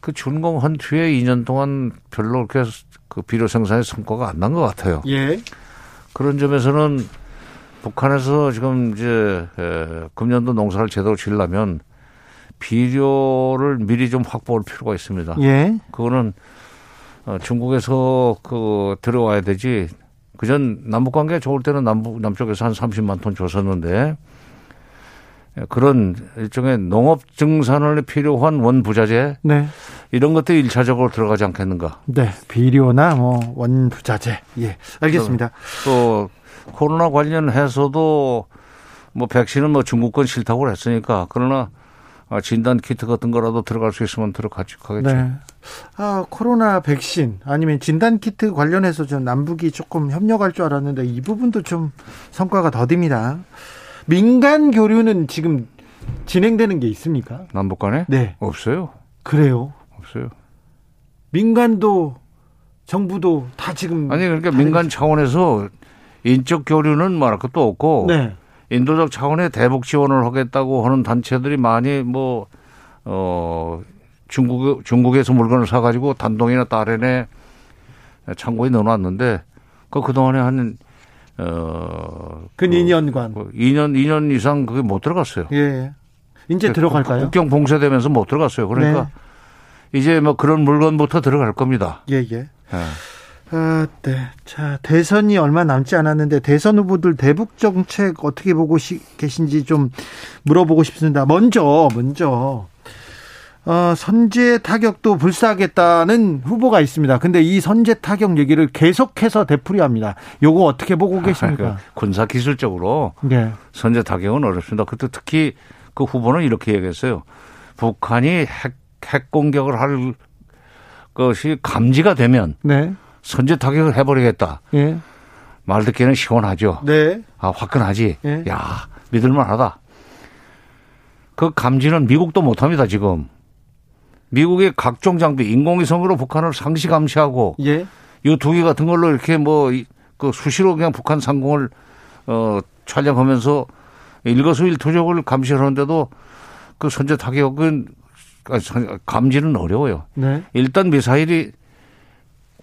그 준공한 뒤에 2년 동안 별로 그렇게 그 비료 생산의 성과가 안 난 것 같아요. 예. 그런 점에서는 북한에서 지금 이제 금년도 농사를 제대로 지으려면 비료를 미리 좀 확보할 필요가 있습니다. 예. 그거는 중국에서 그 들어와야 되지. 그전 남북관계 좋을 때는 남쪽에서 한 30만 톤 줬었는데. 그런 일종의 농업 증산을 필요한 원부자재 네. 이런 것도 1차적으로 들어가지 않겠는가? 네, 비료나 뭐 원부자재. 예, 알겠습니다. 또 코로나 관련해서도 뭐 백신은 뭐 중국 건 싫다고 그랬으니까 그러나 진단 키트 같은 거라도 들어갈 수 있으면 들어가겠죠. 네. 아, 코로나 백신 아니면 진단 키트 관련해서 좀 남북이 조금 협력할 줄 알았는데 이 부분도 좀 성과가 더딥니다. 민간 교류는 지금 진행되는 게 있습니까? 남북 간에? 네. 없어요. 그래요? 없어요. 민간도 정부도 다 지금. 아니, 그러니까 민간 차원에서 인적 교류는 말할 것도 없고. 네. 인도적 차원의 대북 지원을 하겠다고 하는 단체들이 많이 뭐, 중국에서 물건을 사가지고 단동이나 다롄에 창고에 넣어놨는데 그동안에 한 근 2년간. 2년 이상 그게 못 들어갔어요. 예. 이제 들어갈까요? 국경 봉쇄되면서 못 들어갔어요. 그러니까 네. 이제 뭐 그런 물건부터 들어갈 겁니다. 예. 아, 네. 자, 대선이 얼마 남지 않았는데 대선 후보들 대북 정책 어떻게 보고 계신지 좀 물어보고 싶습니다. 먼저. 선제 타격도 불사하겠다는 후보가 있습니다. 근데 이 선제 타격 얘기를 계속해서 되풀이합니다. 요거 어떻게 보고 계십니까? 군사 기술적으로 네. 선제 타격은 어렵습니다. 그때 특히 그 후보는 이렇게 얘기했어요. 북한이 핵 공격을 할 것이 감지가 되면 네. 선제 타격을 해버리겠다. 네. 말 듣기에는 시원하죠. 네. 아, 화끈하지. 네. 야, 믿을만하다. 그 감지는 미국도 못합니다 지금. 미국의 각종 장비, 인공위성으로 북한을 상시 감시하고 예. 유투기 같은 걸로 이렇게 뭐 그 수시로 그냥 북한 상공을 촬영하면서 일거수일투족을 감시하는데도 그 선제 타격은 감지는 어려워요. 네. 일단 미사일이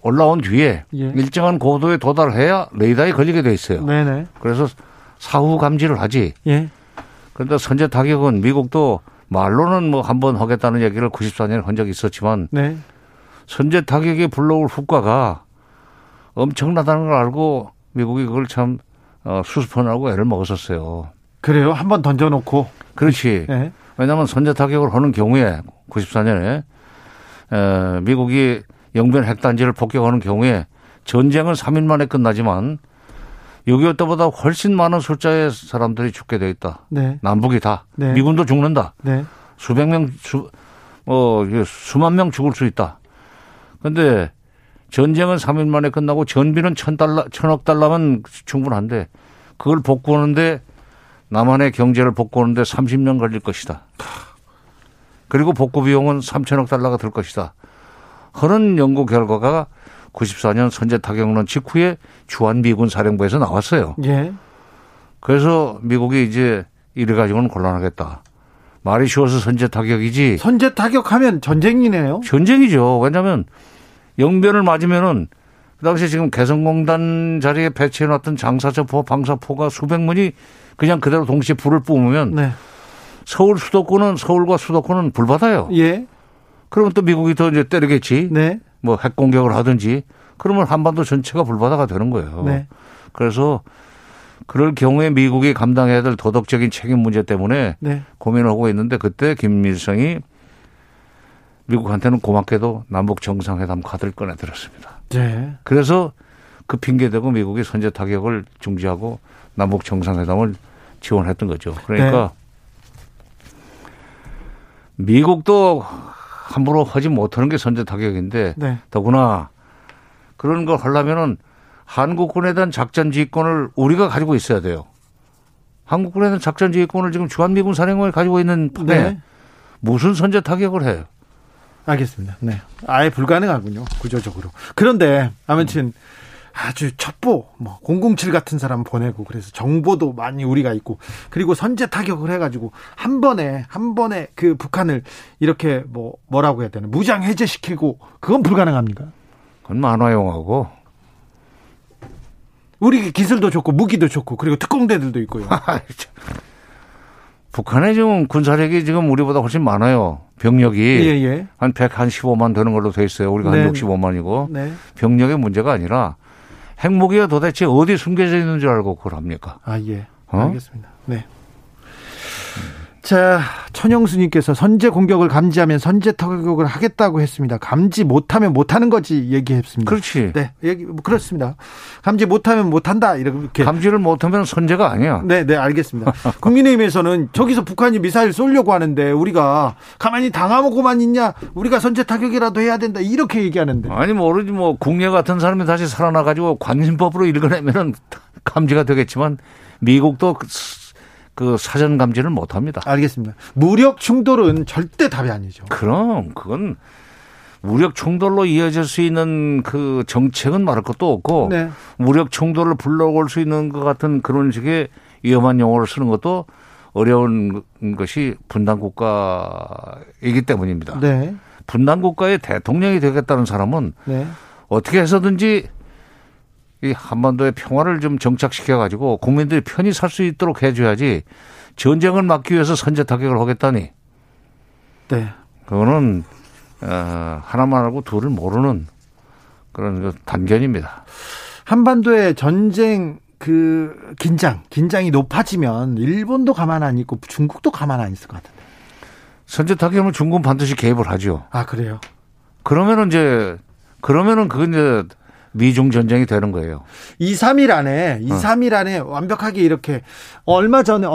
올라온 뒤에 예. 일정한 고도에 도달해야 레이더에 걸리게 돼 있어요. 네네. 그래서 사후 감지를 하지. 예. 그런데 선제 타격은 미국도 말로는 뭐 한 번 하겠다는 얘기를 94년에 한 적이 있었지만 네. 선제 타격이 불러올 효과가 엄청나다는 걸 알고 미국이 그걸 참 수습하느라고 애를 먹었었어요. 그래요? 한 번 던져놓고. 그렇지. 네. 왜냐하면 선제 타격을 하는 경우에 94년에 미국이 영변 핵단지를 폭격하는 경우에 전쟁은 3일 만에 끝나지만 6.25 때보다 훨씬 많은 숫자의 사람들이 죽게 되어 있다. 네. 남북이 다. 네. 미군도 죽는다. 네. 수백 명, 수만 명 죽을 수 있다. 그런데 전쟁은 3일 만에 끝나고 전비는 $1,000억 충분한데 그걸 복구하는데 남한의 경제를 복구하는데 30년 걸릴 것이다. 그리고 복구 비용은 $3,000억 들 것이다. 하는 연구 결과가 94년 선제 타격론 직후에 주한미군 사령부에서 나왔어요. 예. 그래서 미국이 이제 이래 가지고는 곤란하겠다. 말이 쉬워서 선제 타격이지. 선제 타격하면 전쟁이네요. 전쟁이죠. 왜냐하면 영변을 맞으면은 그 당시에 지금 개성공단 자리에 배치해놨던 장사처포, 방사포가 수백 문이 그냥 그대로 동시에 불을 뿜으면 네. 서울과 수도권은 불받아요. 예. 그러면 또 미국이 더 이제 때리겠지. 네. 뭐 핵 공격을 하든지 그러면 한반도 전체가 불바다가 되는 거예요. 네. 그래서 그럴 경우에 미국이 감당해야 될 도덕적인 책임 문제 때문에 네. 고민을 하고 있는데 그때 김일성이 미국한테는 고맙게도 남북 정상회담 카드를 꺼내들었습니다. 네. 그래서 그 핑계대고 미국이 선제 타격을 중지하고 남북 정상회담을 지원했던 거죠. 그러니까 네. 미국도 함부로 하지 못하는 게 선제 타격인데 네. 더구나 그런 걸 하려면은 한국군에 대한 작전지휘권을 우리가 가지고 있어야 돼요. 한국군에 대한 작전지휘권을 지금 주한미군 사령관이 가지고 있는 판에 네. 무슨 선제 타격을 해요? 알겠습니다. 네, 아예 불가능하군요 구조적으로. 그런데 아무튼 아주 첩보 뭐 007 같은 사람 보내고 그래서 정보도 많이 우리가 있고 그리고 선제 타격을 해가지고 한 번에 그 북한을 이렇게 뭐라고 해야 되나 무장 해제시키고 그건 불가능합니까? 그건 만화용하고 우리 기술도 좋고 무기도 좋고 그리고 특공대들도 있고요. 북한의 지금 군사력이 지금 우리보다 훨씬 많아요. 병력이 예. 한 115만 되는 걸로 돼 있어요. 우리가 네. 한 65만이고 네. 병력의 문제가 아니라. 핵무기가 도대체 어디 숨겨져 있는 줄 알고 그걸 합니까? 아, 예. 알겠습니다. 네. 자, 천영수님께서 선제 공격을 감지하면 선제 타격을 하겠다고 했습니다. 감지 못하면 못하는 거지 얘기했습니다. 그렇지. 네. 얘기 그렇습니다. 감지 못하면 못한다 이렇게. 감지를 못하면 선제가 아니야. 네, 네, 알겠습니다. 국민의힘에서는 저기서 북한이 미사일 쏘려고 하는데 우리가 가만히 당하고만 있냐? 우리가 선제 타격이라도 해야 된다 이렇게 얘기하는데. 아니 모르지 뭐 국내 같은 사람이 다시 살아나가지고 관심법으로 읽어내면은 감지가 되겠지만 미국도. 그 사전 감지를 못합니다. 알겠습니다. 무력 충돌은 절대 답이 아니죠. 그럼 그건 무력 충돌로 이어질 수 있는 그 정책은 말할 것도 없고 네. 무력 충돌을 불러올 수 있는 것 같은 그런 식의 위험한 용어를 쓰는 것도 어려운 것이 분단 국가이기 때문입니다. 네. 분단 국가의 대통령이 되겠다는 사람은 네. 어떻게 해서든지 이 한반도의 평화를 좀 정착시켜가지고 국민들이 편히 살 수 있도록 해줘야지 전쟁을 막기 위해서 선제 타격을 하겠다니. 네. 그거는 하나만 알고 둘을 모르는 그런 단견입니다. 한반도의 전쟁 그 긴장이 높아지면 일본도 가만 안 있고 중국도 가만 안 있을 것 같은데. 선제 타격은 중국은 반드시 개입을 하죠. 아 그래요? 그러면은 그건 이제. 미중 전쟁이 되는 거예요. 2-3일 안에 완벽하게 이렇게 얼마 전에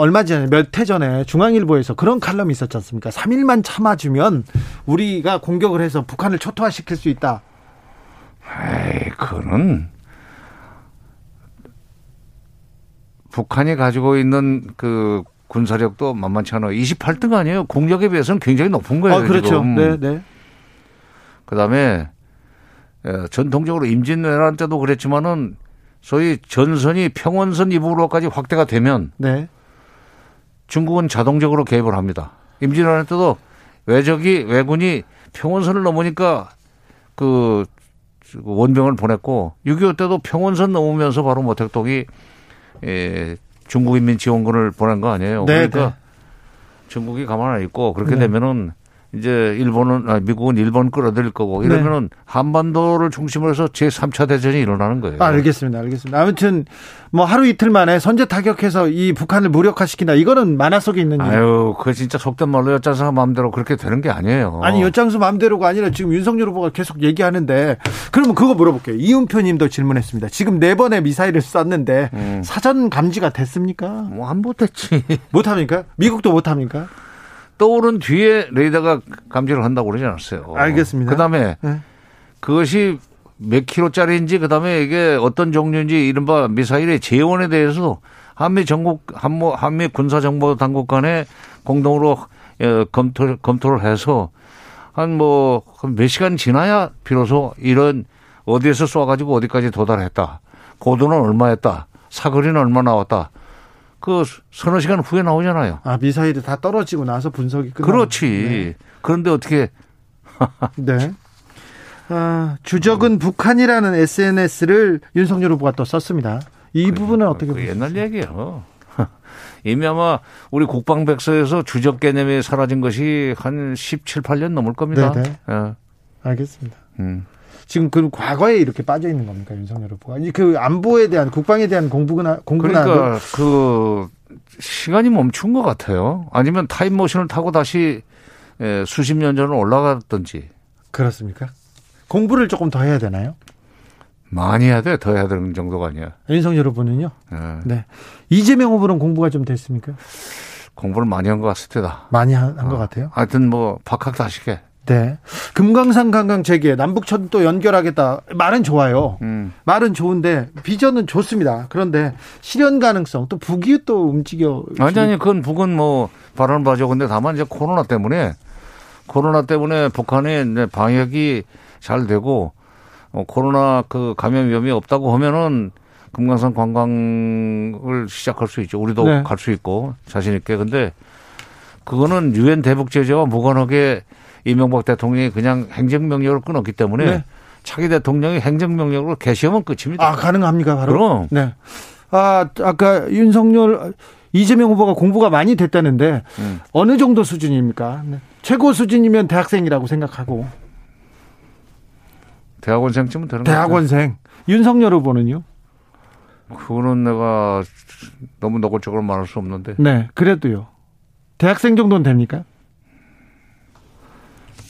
몇 해 전에 중앙일보에서 그런 칼럼이 있었지 않습니까? 3일만 참아주면 우리가 공격을 해서 북한을 초토화시킬 수 있다. 에이, 그거는 북한이 가지고 있는 그 군사력도 만만치 않아요. 28등 아니에요. 공력에 비해서는 굉장히 높은 거예요. 아, 그렇죠. 네. 그다음에 전통적으로 임진왜란 때도 그랬지만은 소위 전선이 평원선 이북으로까지 확대가 되면 네. 중국은 자동적으로 개입을 합니다. 임진왜란 때도 외군이 평원선을 넘으니까 그 원병을 보냈고 6.25 때도 평원선 넘으면서 바로 모택동이 중국인민지원군을 보낸 거 아니에요. 네, 그러니까 네. 중국이 가만 안 있고 그렇게 네. 되면은 이제 미국은 일본 끌어들일 거고 이러면은 네. 한반도를 중심으로 해서 제3차 대전이 일어나는 거예요. 알겠습니다. 아무튼 뭐 하루 이틀 만에 선제 타격해서 이 북한을 무력화시킨다. 이거는 만화 속에 있는 일. 아유, 그거 진짜 속된 말로 엿장수 마음대로 그렇게 되는 게 아니에요. 아니, 엿장수 마음대로가 아니라 지금 윤석열 후보가 계속 얘기하는데 그러면 그거 물어볼게요. 이은표 님도 질문했습니다. 지금 4번의 미사일을 쐈는데 사전 감지가 됐습니까? 뭐 안 못했지. 못합니까? 미국도 못합니까? 떠오른 뒤에 레이더가 감지를 한다고 그러지 않았어요. 알겠습니다. 그다음에 네. 그것이 몇 킬로짜리인지 그다음에 이게 어떤 종류인지 이른바 미사일의 재원에 대해서 한미 군사정보당국 간에 공동으로 검토를 해서 몇 시간 지나야 비로소 이런 어디에서 쏴가지고 어디까지 도달했다. 고도는 얼마였다. 사거리는 얼마 나왔다. 그 서너 시간 후에 나오잖아요. 아, 미사일이 다 떨어지고 나서 분석이 끝나. 그렇지. 네. 그런데 어떻게? 네. 아, 주적은 북한이라는 SNS를 윤석열 후보가 또 썼습니다. 이 부분은 어떻게 보세요? 옛날 얘기예요. 이미 아마 우리 국방백서에서 주적 개념이 사라진 것이 한 17, 18년 넘을 겁니다. 네. 알겠습니다. 지금 그 과거에 이렇게 빠져 있는 겁니까, 윤석열 후보가? 그 안보에 대한 국방에 대한 공부나 그러니까 그 시간이 멈춘 것 같아요. 아니면 타임머신을 타고 다시 수십 년 전으로 올라갔든지. 그렇습니까? 공부를 조금 더 해야 되나요? 많이 해야 돼. 더 해야 되는 정도가 아니야. 윤석열 후보는요? 네. 이재명 후보는 공부가 좀 됐습니까? 공부를 많이 한 것 같습니다. 많이 한 것 같아요? 하여튼 뭐 박학다식해. 네. 금강산 관광 재개, 남북천도 연결하겠다. 말은 좋아요. 말은 좋은데 비전은 좋습니다. 그런데 실현 가능성 또 북이 또 움직여. 아니 그건 북은 뭐 바라는 바죠. 근데 다만 이제 코로나 때문에 북한의 방역이 잘 되고 코로나 그 감염 위험이 없다고 하면은 금강산 관광을 시작할 수 있죠. 우리도 네. 갈 수 있고 자신 있게. 근데 그거는 유엔 대북 제재와 무관하게. 이명박 대통령이 그냥 행정명령을 끊었기 때문에 네. 차기 대통령이 행정명령으로 개시하면 끝입니다. 아, 가능합니까? 바로? 그럼. 네. 아, 아까 이재명 후보가 공부가 많이 됐다는데 어느 정도 수준입니까? 네. 최고 수준이면 대학생이라고 생각하고. 대학원생쯤은 되는 거죠. 대학원생. 윤석열 후보는요? 그거는 내가 너무 노골적으로 말할 수 없는데. 네, 그래도요. 대학생 정도는 됩니까?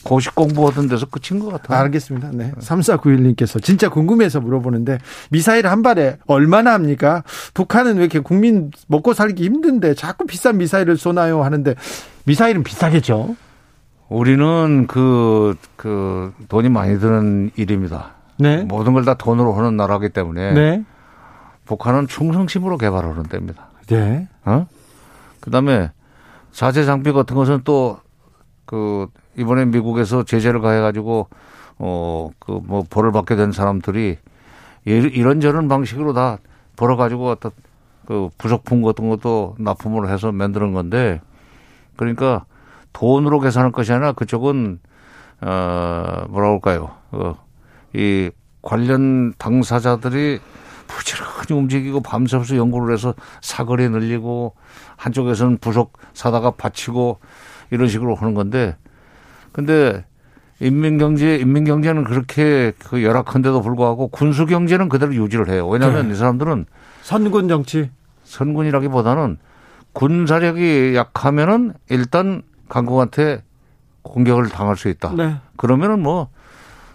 고시 공부하던 데서 끝인 것 같아요. 알겠습니다. 네. 3491님께서 진짜 궁금해서 물어보는데 미사일 한 발에 얼마나 합니까? 북한은 왜 이렇게 국민 먹고 살기 힘든데 자꾸 비싼 미사일을 쏘나요? 하는데 미사일은 비싸겠죠? 우리는 그 돈이 많이 드는 일입니다. 네. 모든 걸 다 돈으로 하는 나라이기 때문에 네. 북한은 충성심으로 개발하는 데입니다. 네. 그다음에 자재 장비 같은 것은 또 이번에 미국에서 제재를 가해가지고 벌을 받게 된 사람들이 이런저런 방식으로 다 벌어가지고 그 부속품 같은 것도 납품을 해서 만드는 건데 그러니까 돈으로 계산할 것이 아니라 그쪽은 이 관련 당사자들이 부지런히 움직이고 밤새워서 연구를 해서 사거리 늘리고 한쪽에서는 부속 사다가 받치고 이런 식으로 하는 건데. 근데 인민경제는 그렇게 그 열악한데도 불구하고 군수경제는 그대로 유지를 해요. 왜냐하면 네. 이 사람들은 선군 정치, 선군이라기보다는 군사력이 약하면은 일단 강국한테 공격을 당할 수 있다. 네. 그러면은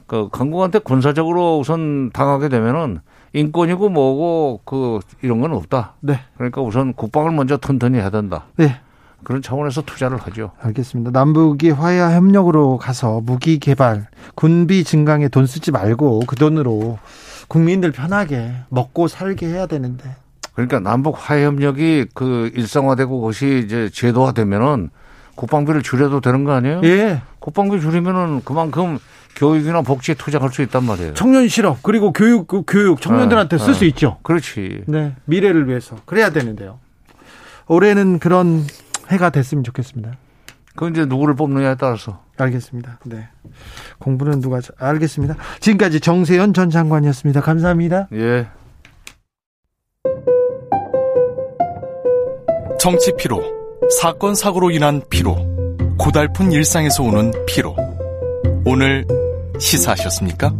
그 강국한테 군사적으로 우선 당하게 되면은 인권이고 뭐고 이런 건 없다. 네. 그러니까 우선 국방을 먼저 튼튼히 해야 된다. 네. 그런 차원에서 투자를 하죠. 알겠습니다. 남북이 화해와 협력으로 가서 무기 개발, 군비 증강에 돈 쓰지 말고 그 돈으로 국민들 편하게 먹고 살게 해야 되는데. 그러니까 남북 화해 협력이 일상화되고 그것이 이제 제도화되면은 국방비를 줄여도 되는 거 아니에요? 예. 국방비 줄이면은 그만큼 교육이나 복지에 투자할 수 있단 말이에요. 청년 실업 그리고 교육 청년들한테 쓸 수 있죠. 그렇지. 네. 미래를 위해서 그래야 되는데요. 올해는 그런 해가 됐으면 좋겠습니다. 그건 이제 누구를 뽑느냐에 따라서. 알겠습니다. 네. 공부는 누가 알겠습니다. 지금까지 정세현 전 장관이었습니다. 감사합니다. 예. 정치 피로, 사건 사고로 인한 피로, 고달픈 일상에서 오는 피로. 오늘 시사하셨습니까?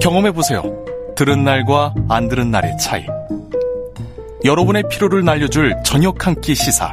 경험해보세요. 들은 날과 안 들은 날의 차이. 여러분의 피로를 날려줄 저녁 한 끼 시사.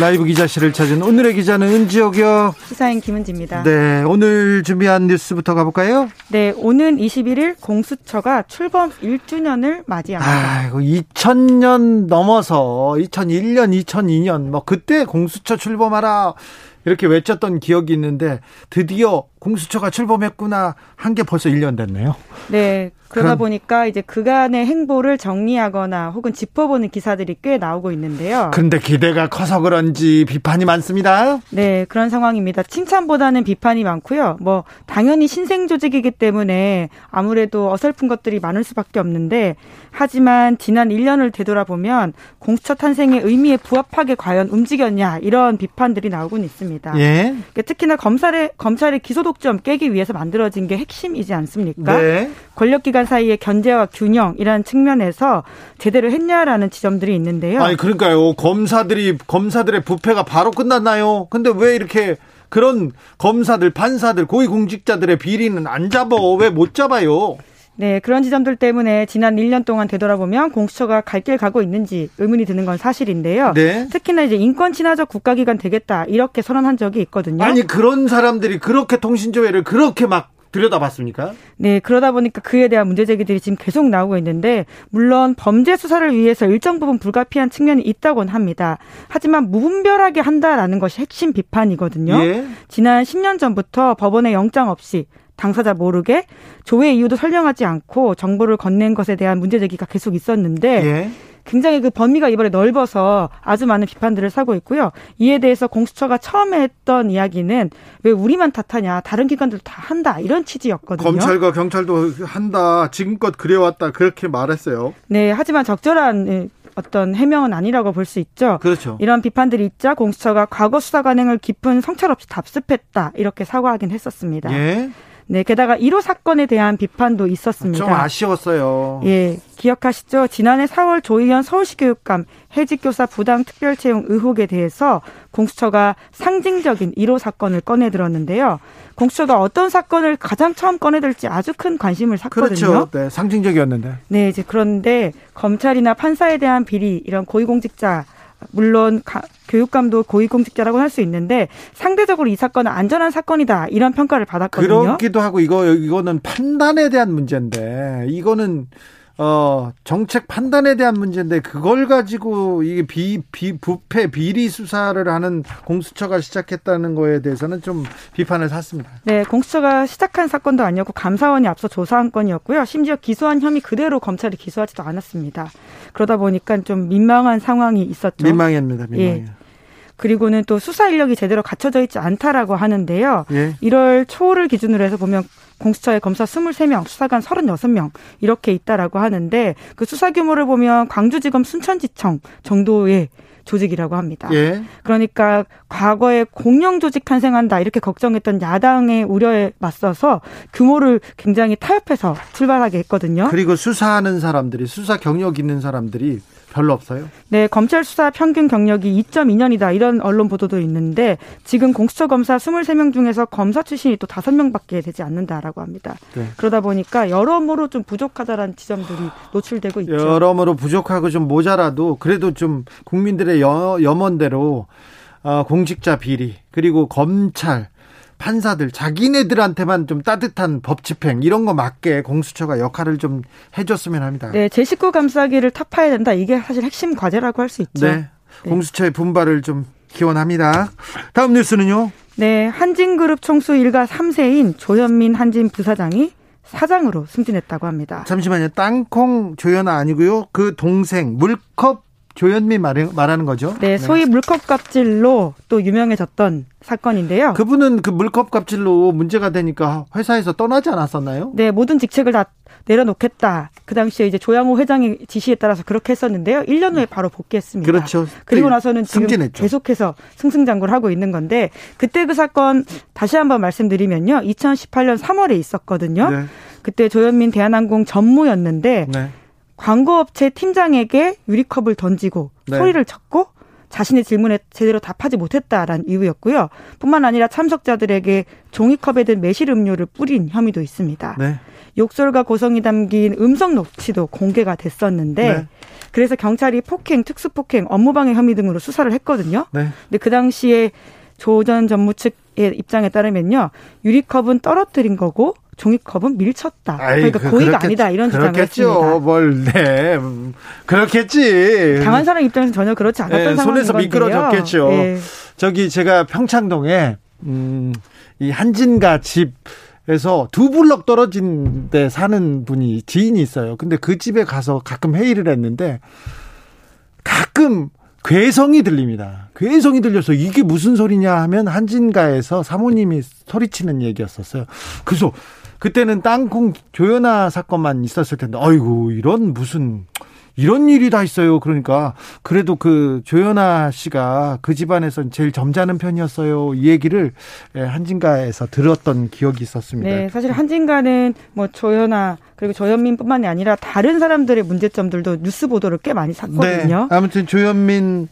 라이브 기자실을 찾은 오늘의 기자는 은지옥이요. 시사인 김은지입니다. 네, 오늘 준비한 뉴스부터 가볼까요? 네, 오는 21일 공수처가 출범 1주년을 맞이합니다. 아이고, 2000년 넘어서 2001년, 2002년 뭐 그때 공수처 출범하라 이렇게 외쳤던 기억이 있는데 드디어 공수처가 출범했구나 한 게 벌써 1년 됐네요. 네. 그러다 보니까 이제 그간의 행보를 정리하거나 혹은 짚어보는 기사들이 꽤 나오고 있는데요. 그런데 기대가 커서 그런지 비판이 많습니다. 네, 그런 상황입니다. 칭찬보다는 비판이 많고요. 뭐 당연히 신생 조직이기 때문에 아무래도 어설픈 것들이 많을 수밖에 없는데, 하지만 지난 1년을 되돌아보면 공수처 탄생의 의미에 부합하게 과연 움직였냐, 이런 비판들이 나오곤 있습니다. 예. 특히나 검찰의 기소독점 깨기 위해서 만들어진 게 핵심이지 않습니까? 네. 권력기관 사이의 견제와 균형이라는 측면에서 제대로 했냐라는 지점들이 있는데요. 아니 그러니까요. 검사들의 부패가 바로 끝났나요? 근데 왜 이렇게 그런 검사들, 판사들, 고위공직자들의 비리는 안 잡아? 왜 못 잡아요? 네, 그런 지점들 때문에 지난 1년 동안 되돌아보면 공수처가 갈 길 가고 있는지 의문이 드는 건 사실인데요. 네. 특히나 이제 인권 친화적 국가기관 되겠다 이렇게 선언한 적이 있거든요. 아니 그런 사람들이 그렇게 통신조회를 그렇게 막 들여다봤습니까? 네, 그러다 보니까 그에 대한 문제제기들이 지금 계속 나오고 있는데, 물론 범죄 수사를 위해서 일정 부분 불가피한 측면이 있다고는 합니다. 하지만 무분별하게 한다라는 것이 핵심 비판이거든요. 예. 지난 10년 전부터 법원의 영장 없이 당사자 모르게 조회 이유도 설명하지 않고 정보를 건넨 것에 대한 문제제기가 계속 있었는데, 예. 굉장히 그 범위가 이번에 넓어서 아주 많은 비판들을 사고 있고요. 이에 대해서 공수처가 처음에 했던 이야기는 왜 우리만 탓하냐, 다른 기관들도 다 한다, 이런 취지였거든요. 검찰과 경찰도 한다, 지금껏 그래왔다, 그렇게 말했어요. 네, 하지만 적절한 어떤 해명은 아니라고 볼 수 있죠. 그렇죠. 이런 비판들이 있자 공수처가 과거 수사 관행을 깊은 성찰 없이 답습했다, 이렇게 사과하긴 했었습니다. 예. 네, 게다가 1호 사건에 대한 비판도 있었습니다. 좀 아쉬웠어요. 예, 기억하시죠? 지난해 4월 조희연 서울시 교육감 해직교사 부당 특별채용 의혹에 대해서 공수처가 상징적인 1호 사건을 꺼내들었는데요. 공수처가 어떤 사건을 가장 처음 꺼내들지 아주 큰 관심을 샀거든요. 그렇죠. 네, 상징적이었는데. 네, 이제 그런데 검찰이나 판사에 대한 비리, 이런 고위공직자, 물론 교육감도 고위공직자라고 할 수 있는데 상대적으로 이 사건은 안전한 사건이다, 이런 평가를 받았거든요. 그렇기도 하고 이거는 판단에 대한 문제인데, 이거는 정책 판단에 대한 문제인데 그걸 가지고 이게 부패 비리 수사를 하는 공수처가 시작했다는 거에 대해서는 좀 비판을 샀습니다. 네, 공수처가 시작한 사건도 아니었고 감사원이 앞서 조사한 건이었고요. 심지어 기소한 혐의 그대로 검찰이 기소하지도 않았습니다. 그러다 보니까 좀 민망한 상황이 있었죠. 민망합니다. 민망해요. 예. 그리고는 또 수사 인력이 제대로 갖춰져 있지 않다라고 하는데요. 예. 1월 초를 기준으로 해서 보면 공수처에 검사 23명, 수사관 36명 이렇게 있다라고 하는데, 그 수사 규모를 보면 광주지검 순천지청 정도의 조직이라고 합니다. 예. 그러니까 과거에 공영 조직 탄생한다 이렇게 걱정했던 야당의 우려에 맞서서 규모를 굉장히 타협해서 출발하게 했거든요. 그리고 수사하는 사람들이, 수사 경력 있는 사람들이 별로 없어요? 네, 검찰 수사 평균 경력이 2.2년이다 이런 언론 보도도 있는데, 지금 공수처 검사 23명 중에서 검사 출신이 또 5명밖에 되지 않는다라고 합니다. 네. 그러다 보니까 여러모로 좀 부족하다라는 지점들이 노출되고 있죠. 여러모로 부족하고 좀 모자라도 그래도 좀 국민들의 염원대로 공직자 비리, 그리고 검찰, 판사들, 자기네들한테만 좀 따뜻한 법 집행, 이런 거 맞게 공수처가 역할을 좀 해줬으면 합니다. 네, 제19 감싸기를 타파해야 된다. 이게 사실 핵심 과제라고 할 수 있죠. 네, 네. 공수처의 분발을 좀 기원합니다. 다음 뉴스는요? 네, 한진그룹 총수 1가 3세인 조현민 한진 부사장이 사장으로 승진했다고 합니다. 잠시만요. 땅콩 조현아 아니고요. 그 동생 물컵 조현민 말하는 거죠. 네, 소위 물컵 갑질로 또 유명해졌던 사건인데요. 그분은 그 물컵 갑질로 문제가 되니까 회사에서 떠나지 않았었나요? 네, 모든 직책을 다 내려놓겠다. 그 당시에 이제 조양호 회장의 지시에 따라서 그렇게 했었는데요. 1년 후에 바로 복귀했습니다. 그렇죠. 그리고 나서는 지금 승진했죠. 계속해서 승승장구를 하고 있는 건데, 그때 그 사건 다시 한번 말씀드리면요. 2018년 3월에 있었거든요. 네. 그때 조현민 대한항공 전무였는데 네. 광고업체 팀장에게 유리컵을 던지고 네. 소리를 쳤고 자신의 질문에 제대로 답하지 못했다라는 이유였고요. 뿐만 아니라 참석자들에게 종이컵에 든 매실 음료를 뿌린 혐의도 있습니다. 네. 욕설과 고성이 담긴 음성 녹취도 공개가 됐었는데 네. 그래서 경찰이 폭행, 특수폭행, 업무방해 혐의 등으로 수사를 했거든요. 네. 근데 그 당시에 조 전 전무 측의 입장에 따르면요. 유리컵은 떨어뜨린 거고 종이컵은 밀쳤다. 그러니까 고의가 아니다 이런 주장을 했습니다. 그렇겠죠. 뭘 네. 그렇겠지. 당한 사람 입장에서 전혀 그렇지 않았던 네, 상황인 건데요. 손에서 미끄러졌겠죠. 네. 저기 제가 평창동에 이 한진가 집에서 두 블럭 떨어진 데 사는 분이 지인이 있어요. 근데 그 집에 가서 가끔 회의를 했는데 가끔 괴성이 들립니다. 괴성이 들려서 이게 무슨 소리냐 하면 한진가에서 사모님이 소리치는 얘기였었어요. 그래서 그때는 땅콩 조현아 사건만 있었을 텐데 아이고 이런 무슨 이런 일이 다 있어요. 그러니까 그래도 그 조현아 씨가 그 집안에서는 제일 점잖은 편이었어요. 이 얘기를 한진가에서 들었던 기억이 있었습니다. 네, 사실 한진가는 뭐 조현아 그리고 조현민뿐만이 아니라 다른 사람들의 문제점들도 뉴스 보도를 꽤 많이 샀거든요. 네, 아무튼 조현민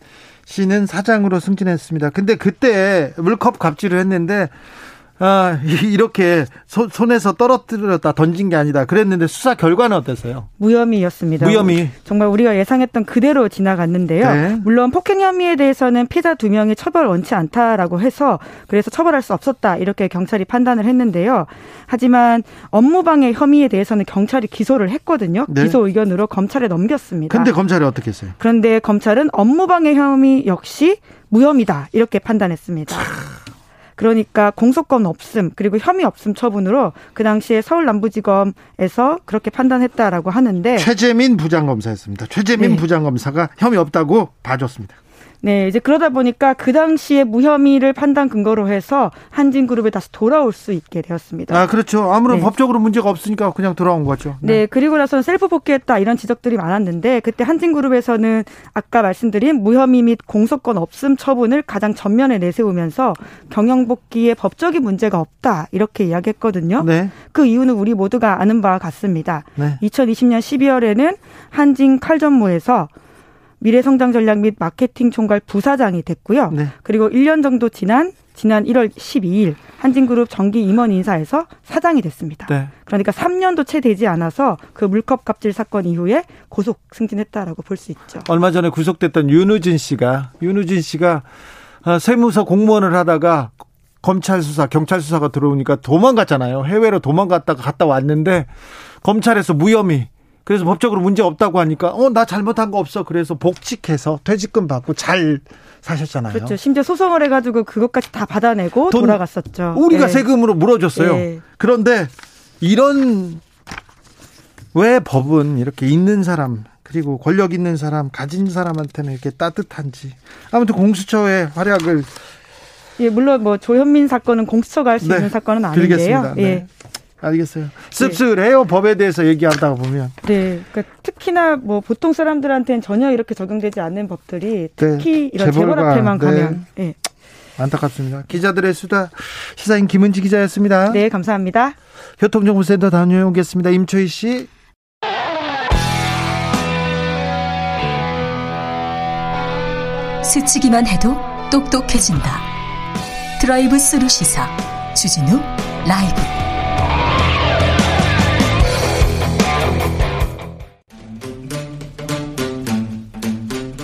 씨는 사장으로 승진했습니다. 근데 그때 물컵 갑질을 했는데 아, 이렇게 손에서 떨어뜨렸다 던진 게 아니다 그랬는데 수사 결과는 어땠어요? 무혐의였습니다. 무혐의. 정말 우리가 예상했던 그대로 지나갔는데요. 네. 물론 폭행 혐의에 대해서는 피해자 2명이 처벌 원치 않다라고 해서 그래서 처벌할 수 없었다 이렇게 경찰이 판단을 했는데요. 하지만 업무방해 혐의에 대해서는 경찰이 기소를 했거든요. 네. 기소 의견으로 검찰에 넘겼습니다. 근데 검찰이 어떻게 했어요? 그런데 검찰은 업무방해 혐의 역시 무혐의다 이렇게 판단했습니다. 그러니까 공소권 없음 그리고 혐의 없음 처분으로 그 당시에 서울남부지검에서 그렇게 판단했다라고 하는데 최재민 부장검사였습니다. 최재민 네. 부장검사가 혐의 없다고 봐줬습니다. 네, 이제 그러다 보니까 그 당시에 무혐의를 판단 근거로 해서 한진그룹에 다시 돌아올 수 있게 되었습니다. 아, 그렇죠. 아무런 네. 법적으로 문제가 없으니까 그냥 돌아온 거죠. 네, 네 그리고 나서는 셀프 복귀했다 이런 지적들이 많았는데 그때 한진그룹에서는 아까 말씀드린 무혐의 및 공소권 없음 처분을 가장 전면에 내세우면서 경영 복귀에 법적인 문제가 없다 이렇게 이야기했거든요. 네. 그 이유는 우리 모두가 아는 바와 같습니다. 네. 2020년 12월에는 한진 칼전무에서 미래성장전략 및 마케팅 총괄 부사장이 됐고요. 네. 그리고 1년 정도 지난 1월 12일 한진그룹 정기 임원 인사에서 사장이 됐습니다. 네. 그러니까 3년도 채 되지 않아서 그 물컵 갑질 사건 이후에 고속 승진했다라고 볼 수 있죠. 얼마 전에 구속됐던 윤우진 씨가 세무서 공무원을 하다가 검찰 수사, 경찰 수사가 들어오니까 도망갔잖아요. 해외로 도망갔다가 갔다 왔는데 검찰에서 무혐의. 그래서 법적으로 문제 없다고 하니까 나 잘못한 거 없어. 그래서 복직해서 퇴직금 받고 잘 사셨잖아요. 그렇죠. 심지어 소송을 해가지고 그것까지 다 받아내고 돌아갔었죠. 우리가 네. 세금으로 물어줬어요. 네. 그런데 이런 왜 법은 이렇게 있는 사람 그리고 권력 있는 사람 가진 사람한테는 이렇게 따뜻한지. 아무튼 공수처의 활약을. 예, 물론 뭐 조현민 사건은 공수처가 할 수 네. 있는 사건은 아닌데요. 네. 예. 알겠어요. 씁쓸해요. 네. 법에 대해서 얘기하다 보면. 네. 그러니까 특히나 뭐 보통 사람들한테는 전혀 이렇게 적용되지 않는 법들이 특히 네. 이런 재벌 앞에만 네. 가면. 네. 안타깝습니다. 기자들의 수다 시사인 김은지 기자였습니다. 네. 감사합니다. 교통정보센터 다녀오겠습니다. 임초희 씨. 스치기만 해도 똑똑해진다. 드라이브 스루 시사 주진우 라이브.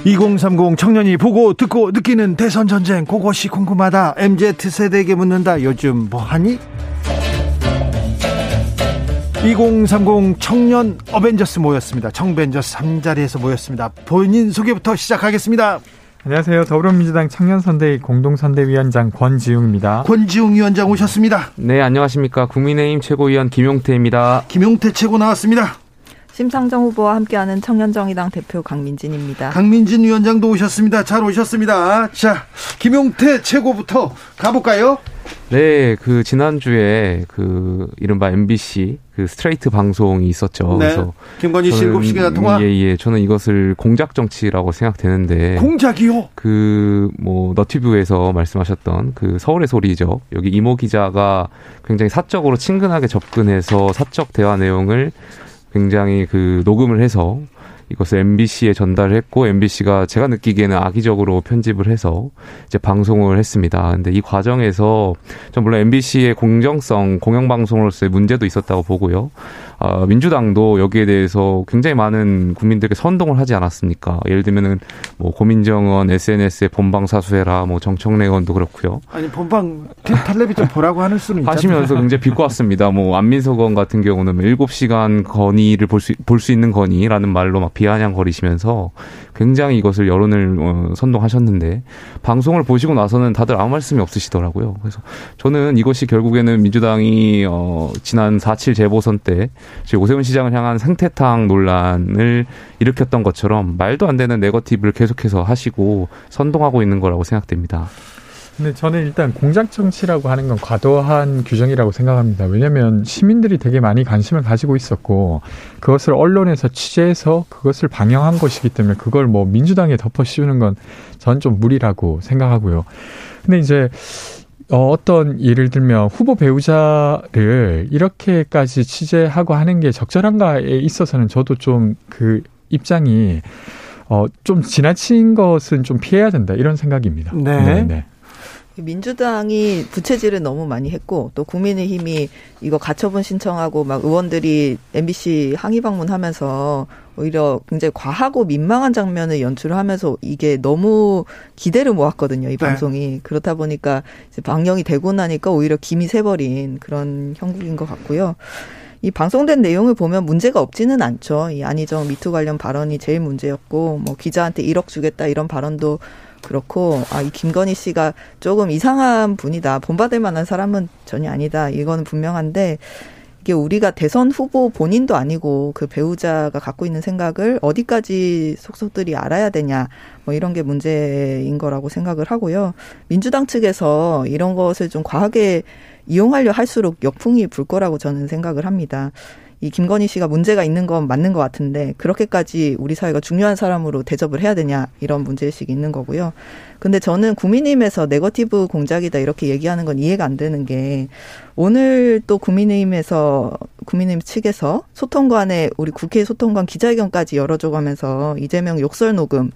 (2030) 청년이 보고 듣고 느끼는 대선 전쟁 그것이 궁금하다. MZ세대에게 묻는다. 요즘 뭐하니? 2030 청년 어벤져스 모였습니다. 청벤져스 잠자리에서 모였습니다. 본인 소개부터 시작하겠습니다. 안녕하세요. 더불어민주당 청년선대위 공동선대위원장 권지웅입니다. 권지웅 위원장 오셨습니다. 네, 안녕하십니까. 국민의힘 최고위원 김용태입니다. 김용태 최고 나왔습니다. 심상정 후보와 함께하는 청년정의당 대표 강민진입니다. 강민진 위원장도 오셨습니다. 잘 오셨습니다. 자, 김용태 최고부터 가볼까요? 네, 그 지난주에 그 이른바 MBC 그 스트레이트 방송이 있었죠. 네. 그래서 김건희 씨 7시간 통화. 예. 저는 이것을 공작 정치라고 생각되는데. 공작이요? 그 뭐 너튜브에서 말씀하셨던 그 서울의 소리죠. 여기 이모 기자가 굉장히 사적으로 친근하게 접근해서 사적 대화 내용을 굉장히 그 녹음을 해서 이것을 MBC에 전달했고 MBC가 제가 느끼기에는 악의적으로 편집을 해서 이제 방송을 했습니다. 근데 이 과정에서 전 물론 MBC의 공정성, 공영방송으로서의 문제도 있었다고 보고요. 민주당도 여기에 대해서 굉장히 많은 국민들께 선동을 하지 않았습니까? 예를 들면은 뭐 고민정은 SNS에 본방 사수해라, 뭐 정청래 의원도 그렇고요. 아니 본방 텔레비전 보라고 하는 수는 있잖아요. 하시면서 굉장히 비꼬았습니다. 뭐 안민석 의원 같은 경우는 7시간 건의를 볼 수 있는 건의라는 말로 막 비아냥거리시면서 굉장히 이것을 여론을 선동하셨는데 방송을 보시고 나서는 다들 아무 말씀이 없으시더라고요. 그래서 저는 이것이 결국에는 민주당이 지난 4.7 재보선 때 오세훈 시장을 향한 생태탕 논란을 일으켰던 것처럼 말도 안 되는 네거티브를 계속해서 하시고 선동하고 있는 거라고 생각됩니다. 근데 저는 일단 공작 정치라고 하는 건 과도한 규정이라고 생각합니다. 왜냐하면 시민들이 되게 많이 관심을 가지고 있었고 그것을 언론에서 취재해서 그것을 방영한 것이기 때문에 그걸 뭐 민주당에 덮어씌우는 건 전 좀 무리라고 생각하고요. 근데 이제 어떤 예를 들면 후보 배우자를 이렇게까지 취재하고 하는 게 적절한가에 있어서는 저도 좀 그 입장이 좀 지나친 것은 좀 피해야 된다 이런 생각입니다. 네. 네네. 민주당이 부채질을 너무 많이 했고 또 국민의힘이 이거 가처분 신청하고 막 의원들이 MBC 항의 방문하면서 오히려 굉장히 과하고 민망한 장면을 연출하면서 이게 너무 기대를 모았거든요. 이 방송이. 네. 그렇다 보니까 이제 방영이 되고 나니까 오히려 김이 새버린 그런 형국인 것 같고요. 이 방송된 내용을 보면 문제가 없지는 않죠. 이 안희정 미투 관련 발언이 제일 문제였고 뭐 기자한테 1억 주겠다 이런 발언도 그렇고 이 김건희 씨가 조금 이상한 분이다. 본받을 만한 사람은 전혀 아니다. 이건 분명한데 이게 우리가 대선 후보 본인도 아니고 그 배우자가 갖고 있는 생각을 어디까지 속속들이 알아야 되냐. 뭐 이런 게 문제인 거라고 생각을 하고요. 민주당 측에서 이런 것을 좀 과하게 이용하려 할수록 역풍이 불 거라고 저는 생각을 합니다. 이 김건희 씨가 문제가 있는 건 맞는 것 같은데 그렇게까지 우리 사회가 중요한 사람으로 대접을 해야 되냐 이런 문제의식이 있는 거고요. 근데 저는 국민의힘에서 네거티브 공작이다 이렇게 얘기하는 건 이해가 안 되는 게 오늘 또 국민의힘 측에서 소통관에 우리 국회 소통관 기자회견까지 열어줘가면서 이재명 욕설 녹음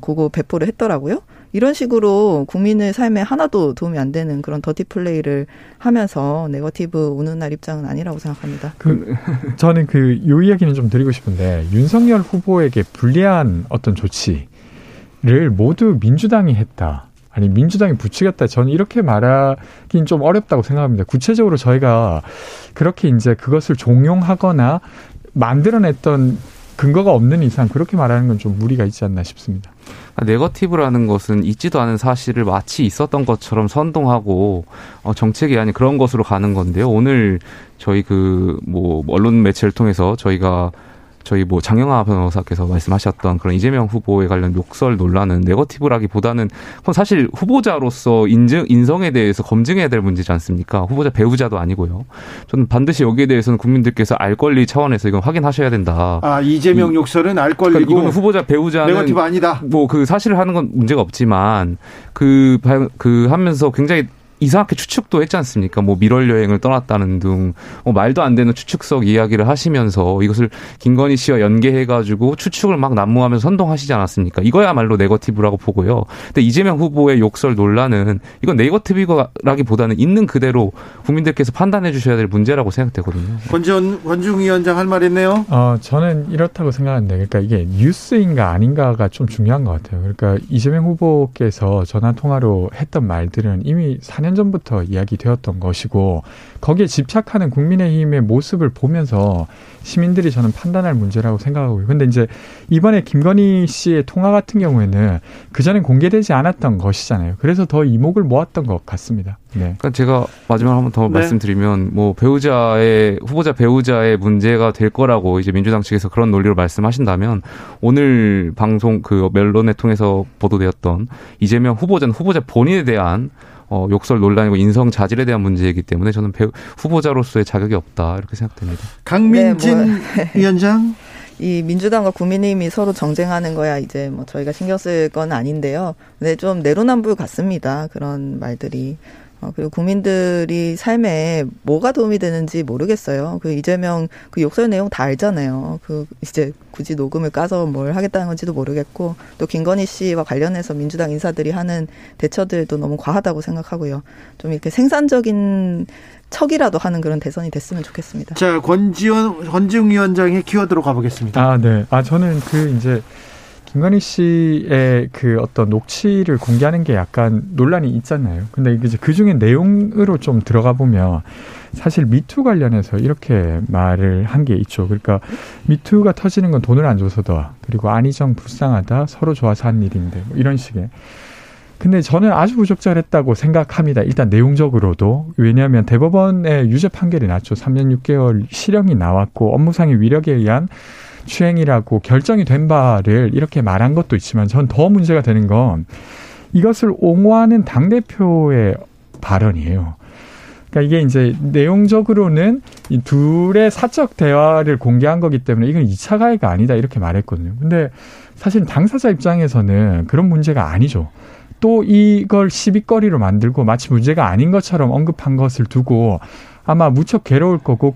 그거 배포를 했더라고요. 이런 식으로 국민의 삶에 하나도 도움이 안 되는 그런 더티 플레이를 하면서 네거티브 오는 날 입장은 아니라고 생각합니다. 저는 요 이야기는 좀 드리고 싶은데 윤석열 후보에게 불리한 어떤 조치를 모두 민주당이 했다. 아니 민주당이 부추겼다. 저는 이렇게 말하기는 좀 어렵다고 생각합니다. 구체적으로 저희가 그렇게 이제 그것을 종용하거나 만들어냈던 근거가 없는 이상 그렇게 말하는 건 좀 무리가 있지 않나 싶습니다. 네거티브라는 것은 있지도 않은 사실을 마치 있었던 것처럼 선동하고 정책이 아닌 그런 것으로 가는 건데요. 오늘 저희 언론 매체를 통해서 저희 장영하 변호사께서 말씀하셨던 그런 이재명 후보에 관련 욕설 논란은 네거티브라기보다는 그건 사실 후보자로서 인성에 대해서 검증해야 될 문제지 않습니까? 후보자 배우자도 아니고요. 저는 반드시 여기에 대해서는 국민들께서 알 권리 차원에서 이건 확인하셔야 된다. 이재명 욕설은 알 권리고 그러니까 이건 후보자 배우자는 네거티브 아니다. 뭐 그 사실을 하는 건 문제가 없지만 그 하면서 굉장히 이상하게 추측도 했지 않습니까? 뭐 미럴 여행을 떠났다는 등 말도 안 되는 추측적 이야기를 하시면서 이것을 김건희 씨와 연계해가지고 추측을 막 난무하면서 선동하시지 않았습니까? 이거야말로 네거티브라고 보고요. 근데 이재명 후보의 욕설 논란은 이건 네거티브라기보다는 있는 그대로 국민들께서 판단해 주셔야 될 문제라고 생각되거든요. 권지웅 위원장 할 말 있네요. 저는 이렇다고 생각하는데 그러니까 이게 뉴스인가 아닌가가 좀 중요한 것 같아요. 그러니까 이재명 후보께서 전화 통화로 했던 말들은 이미 4년 행정부터 이야기되었던 것이고 거기에 집착하는 국민의힘의 모습을 보면서 시민들이 저는 판단할 문제라고 생각하고요. 그런데 이제 이번에 김건희 씨의 통화 같은 경우에는 그전엔 공개되지 않았던 것이잖아요. 그래서 더 이목을 모았던 것 같습니다. 네. 그러니까 제가 마지막 한 번 더 말씀드리면 뭐 후보자 배우자의 문제가 될 거라고 이제 민주당 측에서 그런 논리로 말씀하신다면 오늘 방송 그 멜론을 통해서 보도되었던 이재명 후보자는 후보자 본인에 대한 욕설 논란이고 인성 자질에 대한 문제이기 때문에 저는 후보자로서의 자격이 없다 이렇게 생각됩니다. 강민진 위원장. 이 민주당과 국민의힘이 서로 정쟁하는 거야 이제 뭐 저희가 신경 쓸 건 아닌데요. 근데 좀 내로남불 같습니다. 그런 말들이. 그리고 국민들이 삶에 뭐가 도움이 되는지 모르겠어요. 그 이재명 그 욕설 내용 다 알잖아요. 그 이제 굳이 녹음을 까서 뭘 하겠다는 건지도 모르겠고 또 김건희 씨와 관련해서 민주당 인사들이 하는 대처들도 너무 과하다고 생각하고요. 좀 이렇게 생산적인 척이라도 하는 그런 대선이 됐으면 좋겠습니다. 자, 권지웅 위원장의 키워드로 가보겠습니다. 아, 네. 아, 저는 그 이제 김건희 씨의 그 어떤 녹취를 공개하는 게 약간 논란이 있잖아요. 근데 이제 그 중에 내용으로 좀 들어가 보면 사실 미투 관련해서 이렇게 말을 한 게 있죠. 그러니까 미투가 터지는 건 돈을 안 줘서다. 그리고 안희정 불쌍하다. 서로 좋아서 한 일인데. 뭐 이런 식의. 근데 저는 아주 부적절했다고 생각합니다. 일단 내용적으로도. 왜냐하면 대법원의 유죄 판결이 났죠. 3년 6개월 실형이 나왔고 업무상의 위력에 의한 추행이라고 결정이 된 바를 이렇게 말한 것도 있지만 전 더 문제가 되는 건 이것을 옹호하는 당대표의 발언이에요. 그러니까 이게 이제 내용적으로는 이 둘의 사적 대화를 공개한 거기 때문에 이건 2차 가해가 아니다 이렇게 말했거든요. 근데 사실 당사자 입장에서는 그런 문제가 아니죠. 또 이걸 시비거리로 만들고 마치 문제가 아닌 것처럼 언급한 것을 두고 아마 무척 괴로울 거고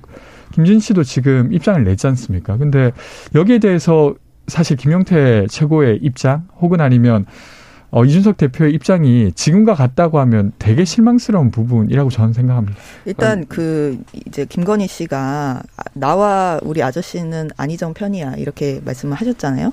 김진 씨도 지금 입장을 냈지 않습니까? 근데 여기에 대해서 사실 김용태 최고의 입장 혹은 아니면 이준석 대표의 입장이 지금과 같다고 하면 되게 실망스러운 부분이라고 저는 생각합니다. 일단 그 이제 김건희 씨가 나와 우리 아저씨는 안희정 편이야 이렇게 말씀을 하셨잖아요.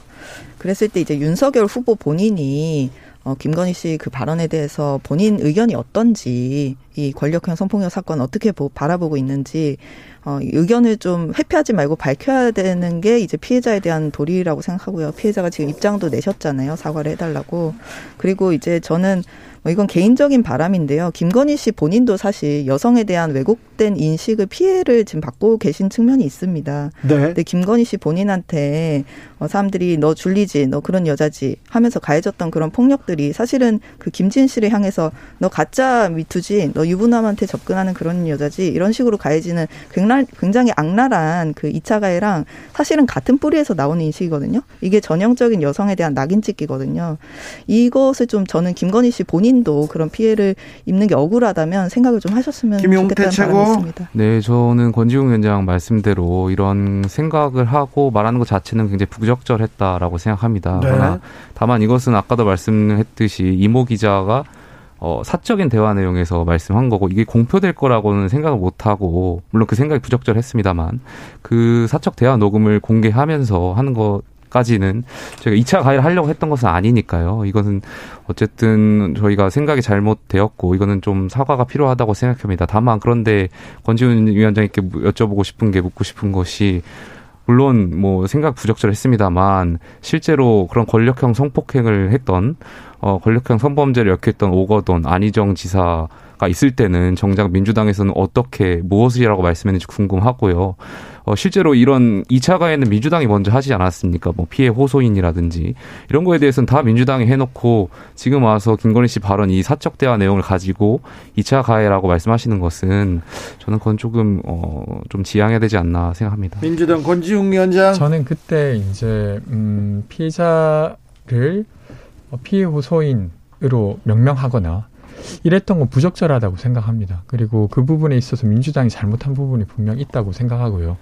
그랬을 때 이제 윤석열 후보 본인이 김건희 씨 그 발언에 대해서 본인 의견이 어떤지 이 권력형 성폭력 사건 어떻게 바라보고 있는지 의견을 좀 회피하지 말고 밝혀야 되는 게 이제 피해자에 대한 도리라고 생각하고요. 피해자가 지금 입장도 내셨잖아요. 사과를 해달라고. 그리고 이제 저는 이건 개인적인 바람인데요. 김건희 씨 본인도 사실 여성에 대한 왜곡된 인식을 피해를 지금 받고 계신 측면이 있습니다. 네. 근데 김건희 씨 본인한테 사람들이 너 줄리지, 너 그런 여자지 하면서 가해졌던 그런 폭력들이 사실은 그 김진 씨를 향해서 너 가짜 미투지, 너 유부남한테 접근하는 그런 여자지 이런 식으로 가해지는 굉장히 악랄한 그 2차 가해랑 사실은 같은 뿌리에서 나오는 인식이거든요. 이게 전형적인 여성에 대한 낙인찍기거든요. 이것을 좀 저는 김건희 씨 본인 도 그런 피해를 입는 게 억울하다면 생각을 좀 하셨으면 좋겠다는 바람이 있습니다. 네, 저는 권지웅 위원장 말씀대로 이런 생각을 하고 말하는 것 자체는 굉장히 부적절했다라고 생각합니다. 네. 그러나 다만 이것은 아까도 말씀했듯이 이모 기자가 사적인 대화 내용에서 말씀한 거고 이게 공표될 거라고는 생각을 못하고 물론 그 생각이 부적절했습니다만 그 사적 대화 녹음을 공개하면서 하는 것 까지는 저희가 2차 가해를 하려고 했던 것은 아니니까요. 이것은 어쨌든 저희가 생각이 잘못되었고 이거는 좀 사과가 필요하다고 생각합니다. 다만 그런데 권지훈 위원장님께 묻고 싶은 것이 물론 뭐 생각 부적절했습니다만 실제로 그런 권력형 성폭행을 했던 권력형 성범죄를 역했던 오거돈 안희정 지사 있을 때는 정작 민주당에서는 어떻게 무엇이라고 말씀했는지 궁금하고요. 실제로 이런 2차 가해는 민주당이 먼저 하지 않았습니까? 뭐 피해 호소인이라든지 이런 거에 대해서는 다 민주당이 해놓고 지금 와서 김건희 씨 발언 이 사적 대화 내용을 가지고 2차 가해라고 말씀하시는 것은 저는 그건 조금 좀 지양해야 되지 않나 생각합니다. 민주당 권지웅 위원장. 저는 그때 이제 피해자를 피해 호소인으로 명명하거나 이랬던 건 부적절하다고 생각합니다. 그리고 그 부분에 있어서 민주당이 잘못한 부분이 분명 있다고 생각하고요.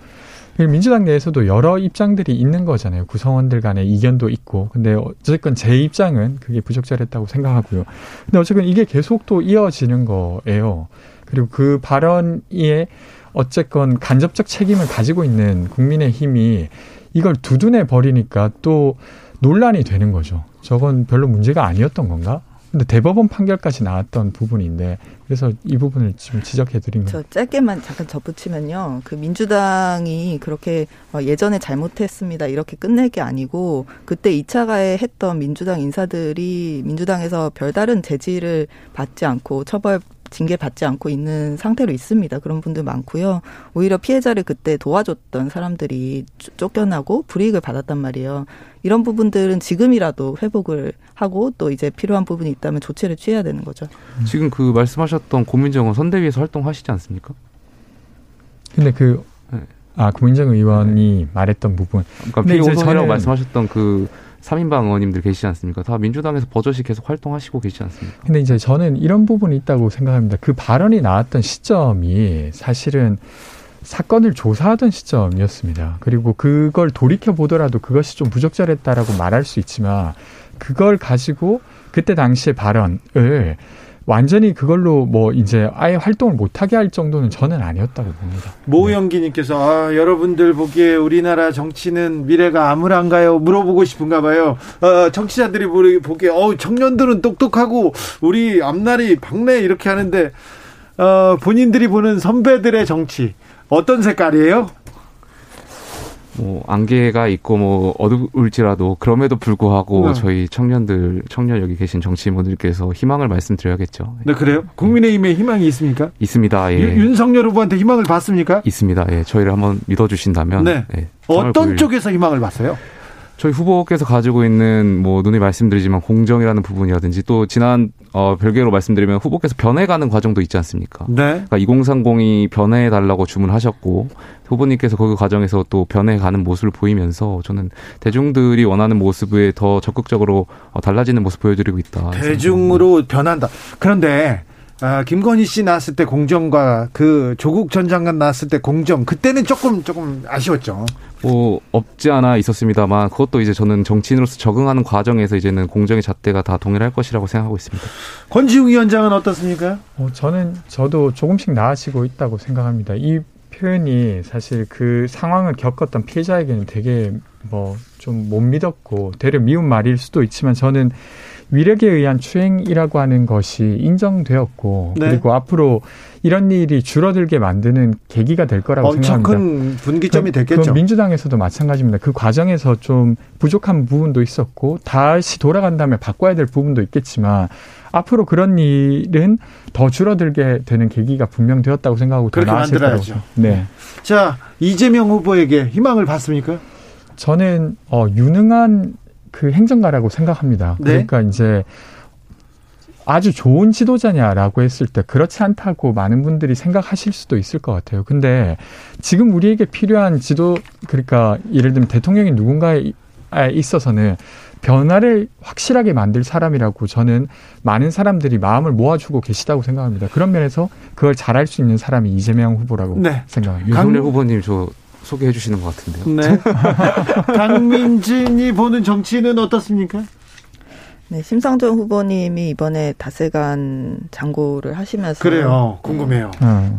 그리고 민주당 내에서도 여러 입장들이 있는 거잖아요. 구성원들 간의 이견도 있고. 근데 어쨌건 제 입장은 그게 부적절했다고 생각하고요. 근데 어쨌건 이게 계속 또 이어지는 거예요. 그리고 그 발언에 어쨌건 간접적 책임을 가지고 있는 국민의힘이 이걸 두둔해 버리니까 또 논란이 되는 거죠. 저건 별로 문제가 아니었던 건가? 근데 대법원 판결까지 나왔던 부분인데 그래서 이 부분을 지금 지적해드린 거예요. 저 짧게만 잠깐 덧붙이면요. 그 민주당이 그렇게 예전에 잘못했습니다 이렇게 끝낼 게 아니고 그때 2차 가해 했던 민주당 인사들이 민주당에서 별다른 제지를 받지 않고 처벌 징계받지 않고 있는 상태로 있습니다. 그런 분들 많고요. 오히려 피해자를 그때 도와줬던 사람들이 쫓겨나고 불이익을 받았단 말이에요. 이런 부분들은 지금이라도 회복을 하고 또 이제 필요한 부분이 있다면 조치를 취해야 되는 거죠. 지금 그 말씀하셨던 고민정은 선대위에서 활동하시지 않습니까? 근데 그 고민정 의원이 말했던 부분. 그러니까 비호선이라고 말씀하셨던 그 3인방 의원님들 계시지 않습니까? 다 민주당에서 버젓이 계속 활동하시고 계시지 않습니까? 근데 이제 저는 이런 부분이 있다고 생각합니다. 그 발언이 나왔던 시점이 사실은 사건을 조사하던 시점이었습니다. 그리고 그걸 돌이켜보더라도 그것이 좀 부적절했다라고 말할 수 있지만 그걸 가지고 그때 당시의 발언을 완전히 그걸로 뭐 이제 아예 활동을 못하게 할 정도는 저는 아니었다고 봅니다. 모우영기님께서 여러분들 보기에 우리나라 정치는 미래가 암울한가요? 물어보고 싶은가 봐요. 정치자들이 보기에 청년들은 똑똑하고 우리 앞날이 밝네 이렇게 하는데 본인들이 보는 선배들의 정치 어떤 색깔이에요? 안개가 있고 어두울지라도 그럼에도 불구하고 저희 청년 여기 계신 정치인분들께서 희망을 말씀드려야겠죠. 네, 그래요? 국민의힘에 희망이 있습니까? 있습니다. 예. 윤석열 후보한테 희망을 봤습니까? 있습니다. 예, 저희를 한번 믿어주신다면. 네. 예, 어떤 쪽에서 희망을 봤어요? 저희 후보께서 가지고 있는 눈이 말씀드리지만 공정이라는 부분이라든지 또 지난 별개로 말씀드리면 후보께서 변해가는 과정도 있지 않습니까? 네. 그러니까 2030이 변해달라고 주문하셨고 후보님께서 그 과정에서 또 변해가는 모습을 보이면서 저는 대중들이 원하는 모습에 더 적극적으로 달라지는 모습 보여드리고 있다. 대중으로 변한다. 그런데 김건희 씨 나왔을 때 공정과 그 조국 전 장관 나왔을 때 공정 그때는 조금 아쉬웠죠. 없지 않아 있었습니다만 그것도 이제 저는 정치인으로서 적응하는 과정에서 이제는 공정의 잣대가 다 동일할 것이라고 생각하고 있습니다. 권지웅 위원장은 어떻습니까? 저도 조금씩 나아지고 있다고 생각합니다. 이 표현이 사실 그 상황을 겪었던 피해자에게는 되게 좀 못 믿었고 되려 미운 말일 수도 있지만 저는 위력에 의한 추행이라고 하는 것이 인정되었고 네. 그리고 앞으로 이런 일이 줄어들게 만드는 계기가 될 거라고 생각합니다. 엄청 큰 분기점이 됐겠죠. 그럼 민주당에서도 마찬가지입니다. 그 과정에서 좀 부족한 부분도 있었고 다시 돌아간 다음에 바꿔야 될 부분도 있겠지만 앞으로 그런 일은 더 줄어들게 되는 계기가 분명 되었다고 생각하고 더 나아질 거라고. 네. 자, 이재명 후보에게 희망을 봤습니까? 저는 유능한 그 행정가라고 생각합니다. 네? 그러니까 이제 아주 좋은 지도자냐라고 했을 때 그렇지 않다고 많은 분들이 생각하실 수도 있을 것 같아요. 근데 지금 우리에게 필요한 그러니까 예를 들면 대통령이 누군가에 있어서는 변화를 확실하게 만들 사람이라고 저는 많은 사람들이 마음을 모아주고 계시다고 생각합니다. 그런 면에서 그걸 잘할 수 있는 사람이 이재명 후보라고 네. 생각합니다. 윤석열 후보님 저 소개해 주시는 것 같은데요. 네. 강민진이 보는 정치는 어떻습니까? 네, 심상정 후보님이 이번에 닷새간 장고를 하시면서 그래요. 궁금해요.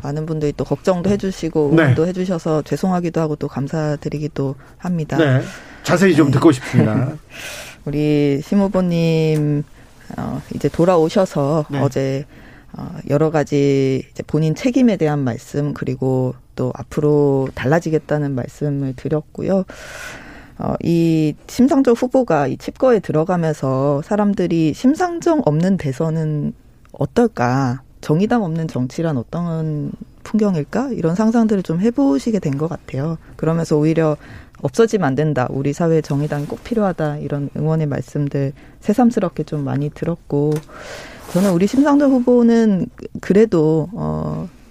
많은 분들이 또 걱정도 해주시고 응원도 네. 해주셔서 죄송하기도 하고 또 감사드리기도 합니다. 네. 자세히 좀 듣고 싶습니다. 우리 심 후보님 이제 돌아오셔서 네. 어제 여러 가지 이제 본인 책임에 대한 말씀 그리고 또 앞으로 달라지겠다는 말씀을 드렸고요. 이 심상정 후보가 이 칩거에 들어가면서 사람들이 심상정 없는 대선은 어떨까? 정의당 없는 정치란 어떤 풍경일까? 이런 상상들을 좀 해보시게 된 것 같아요. 그러면서 오히려 없어지면 안 된다. 우리 사회에 정의당이 꼭 필요하다. 이런 응원의 말씀들 새삼스럽게 좀 많이 들었고 저는 우리 심상정 후보는 그래도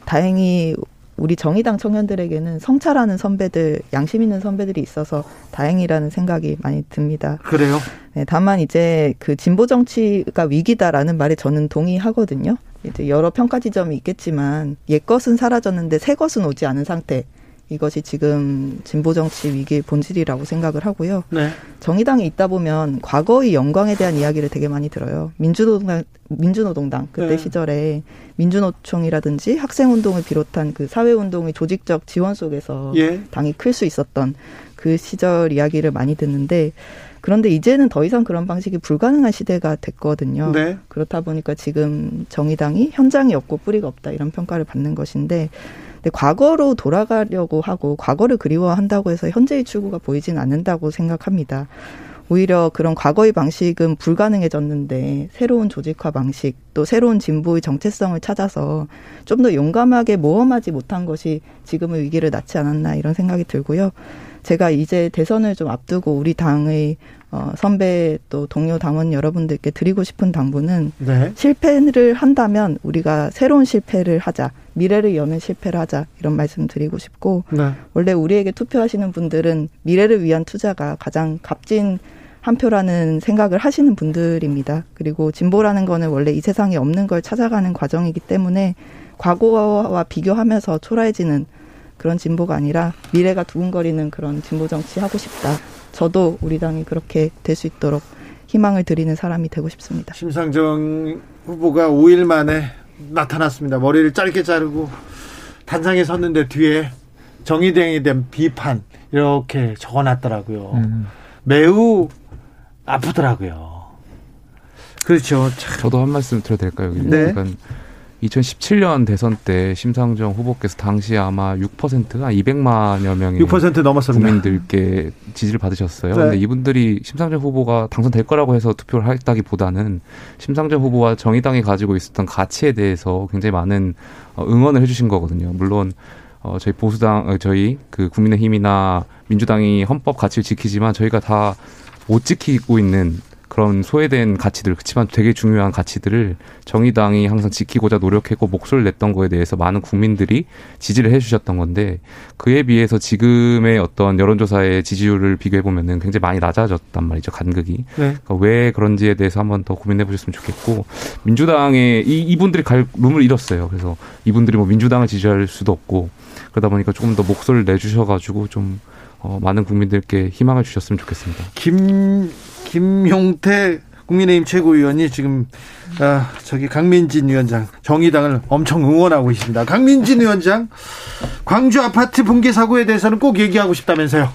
다행히 우리 정의당 청년들에게는 성찰하는 선배들, 양심 있는 선배들이 있어서 다행이라는 생각이 많이 듭니다. 그래요? 네, 다만 이제 그 진보 정치가 위기다라는 말에 저는 동의하거든요. 이제 여러 평가 지점이 있겠지만 옛것은 사라졌는데 새것은 오지 않은 상태. 이것이 지금 진보 정치 위기의 본질이라고 생각을 하고요. 네. 정의당에 있다 보면 과거의 영광에 대한 이야기를 되게 많이 들어요. 민주노동당 그때 네. 시절에 민주노총이라든지 학생운동을 비롯한 그 사회운동의 조직적 지원 속에서 예. 당이 클 수 있었던 그 시절 이야기를 많이 듣는데 그런데 이제는 더 이상 그런 방식이 불가능한 시대가 됐거든요. 네. 그렇다 보니까 지금 정의당이 현장이 없고 뿌리가 없다 이런 평가를 받는 것인데, 근데 과거로 돌아가려고 하고 과거를 그리워한다고 해서 현재의 출구가 보이진 않는다고 생각합니다. 오히려 그런 과거의 방식은 불가능해졌는데 새로운 조직화 방식, 또 새로운 진보의 정체성을 찾아서 좀 더 용감하게 모험하지 못한 것이 지금의 위기를 낳지 않았나 이런 생각이 들고요. 제가 이제 대선을 좀 앞두고 우리 당의 선배 또 동료 당원 여러분들께 드리고 싶은 당부는, 네, 실패를 한다면 우리가 새로운 실패를 하자, 미래를 여는 실패를 하자 이런 말씀 드리고 싶고, 네, 원래 우리에게 투표하시는 분들은 미래를 위한 투자가 가장 값진 한 표라는 생각을 하시는 분들입니다. 그리고 진보라는 거는 원래 이 세상에 없는 걸 찾아가는 과정이기 때문에 과거와 비교하면서 초라해지는 그런 진보가 아니라 미래가 두근거리는 그런 진보 정치 하고 싶다. 저도 우리 당이 그렇게 될 수 있도록 희망을 드리는 사람이 되고 싶습니다. 심상정 후보가 5일 만에 나타났습니다. 머리를 짧게 자르고 단상에 섰는데 뒤에 정의당에 대한 비판 이렇게 적어놨더라고요. 매우 아프더라고요. 그렇죠. 참. 저도 한 말씀 드려도 될까요? 네. 그러니까 2017년 대선 때 심상정 후보께서 당시 아마 6%가 200만여 명의 6% 넘었습니다. 국민들께 지지를 받으셨어요. 그런데 네. 이분들이 심상정 후보가 당선될 거라고 해서 투표를 했다기보다는 심상정 후보와 정의당이 가지고 있었던 가치에 대해서 굉장히 많은 응원을 해주신 거거든요. 물론 저희 보수당, 저희 그 국민의힘이나 민주당이 헌법 가치를 지키지만 저희가 다 못 지키고 있는 그런 소외된 가치들, 그렇지만 되게 중요한 가치들을 정의당이 항상 지키고자 노력했고 목소리를 냈던 거에 대해서 많은 국민들이 지지를 해주셨던 건데, 그에 비해서 지금의 어떤 여론조사의 지지율을 비교해보면은 굉장히 많이 낮아졌단 말이죠, 간극이. 네. 그러니까 왜 그런지에 대해서 한번 더 고민해보셨으면 좋겠고, 민주당의 이분들이 갈 룸을 잃었어요. 그래서 이분들이 뭐 민주당을 지지할 수도 없고, 그러다 보니까 조금 더 목소리를 내주셔가지고 좀 많은 국민들께 희망을 주셨으면 좋겠습니다. 김용태 국민의힘 최고위원이 지금 저기 강민진 위원장, 정의당을 엄청 응원하고 있습니다. 강민진 위원장, 광주 아파트 붕괴 사고에 대해서는 꼭 얘기하고 싶다면서요?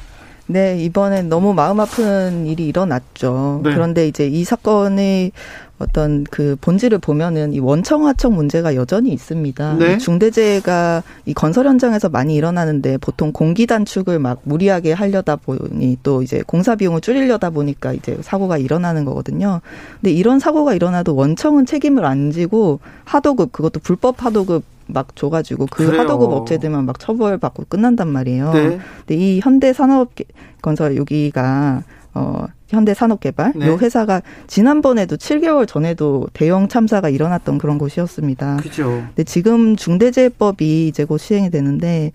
네, 이번엔 너무 마음 아픈 일이 일어났죠. 네. 그런데 이제 이 사건의 어떤 그 본질을 보면은 이 원청하청 문제가 여전히 있습니다. 네. 중대재해가 이 건설 현장에서 많이 일어나는데 보통 공기 단축을 막 무리하게 하려다 보니 또 이제 공사 비용을 줄이려다 보니까 이제 사고가 일어나는 거거든요. 근데 이런 사고가 일어나도 원청은 책임을 안 지고 하도급, 그것도 불법 하도급 막 줘가지고 그 그래요. 하도급 업체들만 막 처벌받고 끝난단 말이에요. 네. 근데 이 현대산업건설 여기가 현대산업개발, 네, 이 회사가 지난번에도 7개월 전에도 대형 참사가 일어났던 그런 곳이었습니다. 그렇죠. 근데 지금 중대재해법이 이제 곧 시행이 되는데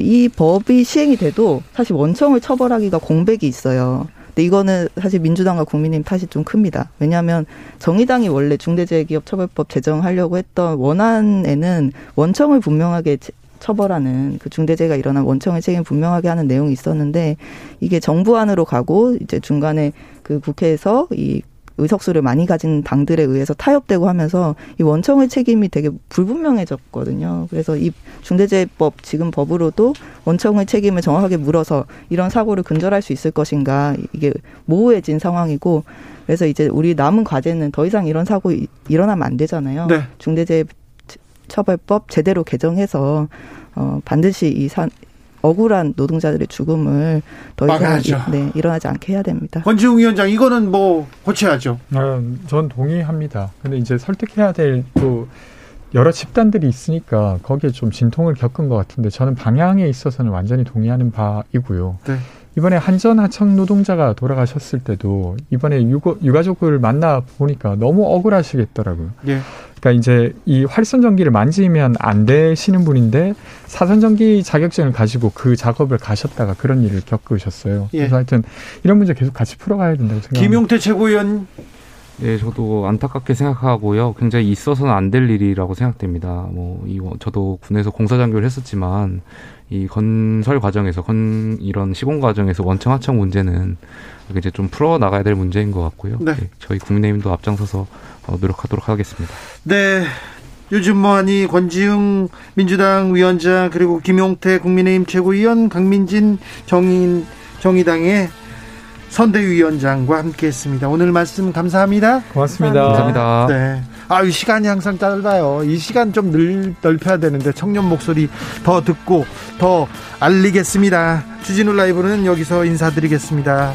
이 법이 시행이 돼도 사실 원청을 처벌하기가 공백이 있어요. 근데 이거는 사실 민주당과 국민의힘 탓이 좀 큽니다. 왜냐하면 정의당이 원래 중대재해기업처벌법 제정하려고 했던 원안에는 원청을 분명하게 처벌하는, 그 중대재해가 일어난 원청의 책임 분명하게 하는 내용이 있었는데, 이게 정부안으로 가고 이제 중간에 그 국회에서 이 의석수를 많이 가진 당들에 의해서 타협되고 하면서 이 원청의 책임이 되게 불분명해졌거든요. 그래서 이 중대재해법 지금 법으로도 원청의 책임을 정확하게 물어서 이런 사고를 근절할 수 있을 것인가, 이게 모호해진 상황이고, 그래서 이제 우리 남은 과제는 더 이상 이런 사고 일어나면 안 되잖아요. 네. 중대재해처벌법 제대로 개정해서 반드시 이 억울한 노동자들의 죽음을 더 이상 일어나지 않게 해야 됩니다. 권지웅 위원장, 이거는 뭐 고쳐야죠. 전 동의합니다. 근데 이제 설득해야 될 또 여러 집단들이 있으니까 거기에 좀 진통을 겪은 것 같은데, 저는 방향에 있어서는 완전히 동의하는 바이고요. 네. 이번에 한전하청 노동자가 돌아가셨을 때도 이번에 유가족을 만나 보니까 너무 억울하시겠더라고요. 예. 그러니까 이제 이 활선전기를 만지면 안 되시는 분인데 사선전기 자격증을 가지고 그 작업을 가셨다가 그런 일을 겪으셨어요. 예. 그래서 하여튼 이런 문제 계속 같이 풀어가야 된다고 생각합니다. 김용태 최고위원. 네, 저도 안타깝게 생각하고요. 굉장히 있어서는 안 될 일이라고 생각됩니다. 저도 군에서 공사 장교를 했었지만 이 건설 과정에서 이런 시공 과정에서 원청 하청 문제는 이제 좀 풀어 나가야 될 문제인 것 같고요. 네. 네, 저희 국민의힘도 앞장서서 노력하도록 하겠습니다. 네, 요즘 뭐하니 권지웅 민주당 위원장, 그리고 김용태 국민의힘 최고위원, 강민진 정의당의 선대위원장과 함께했습니다. 오늘 말씀 감사합니다. 고맙습니다. 감사합니다. 네. 아, 이 시간이 항상 짧아요. 이 시간 좀 넓혀야 되는데 청년 목소리 더 듣고 더 알리겠습니다. 주진우 라이브는 여기서 인사드리겠습니다.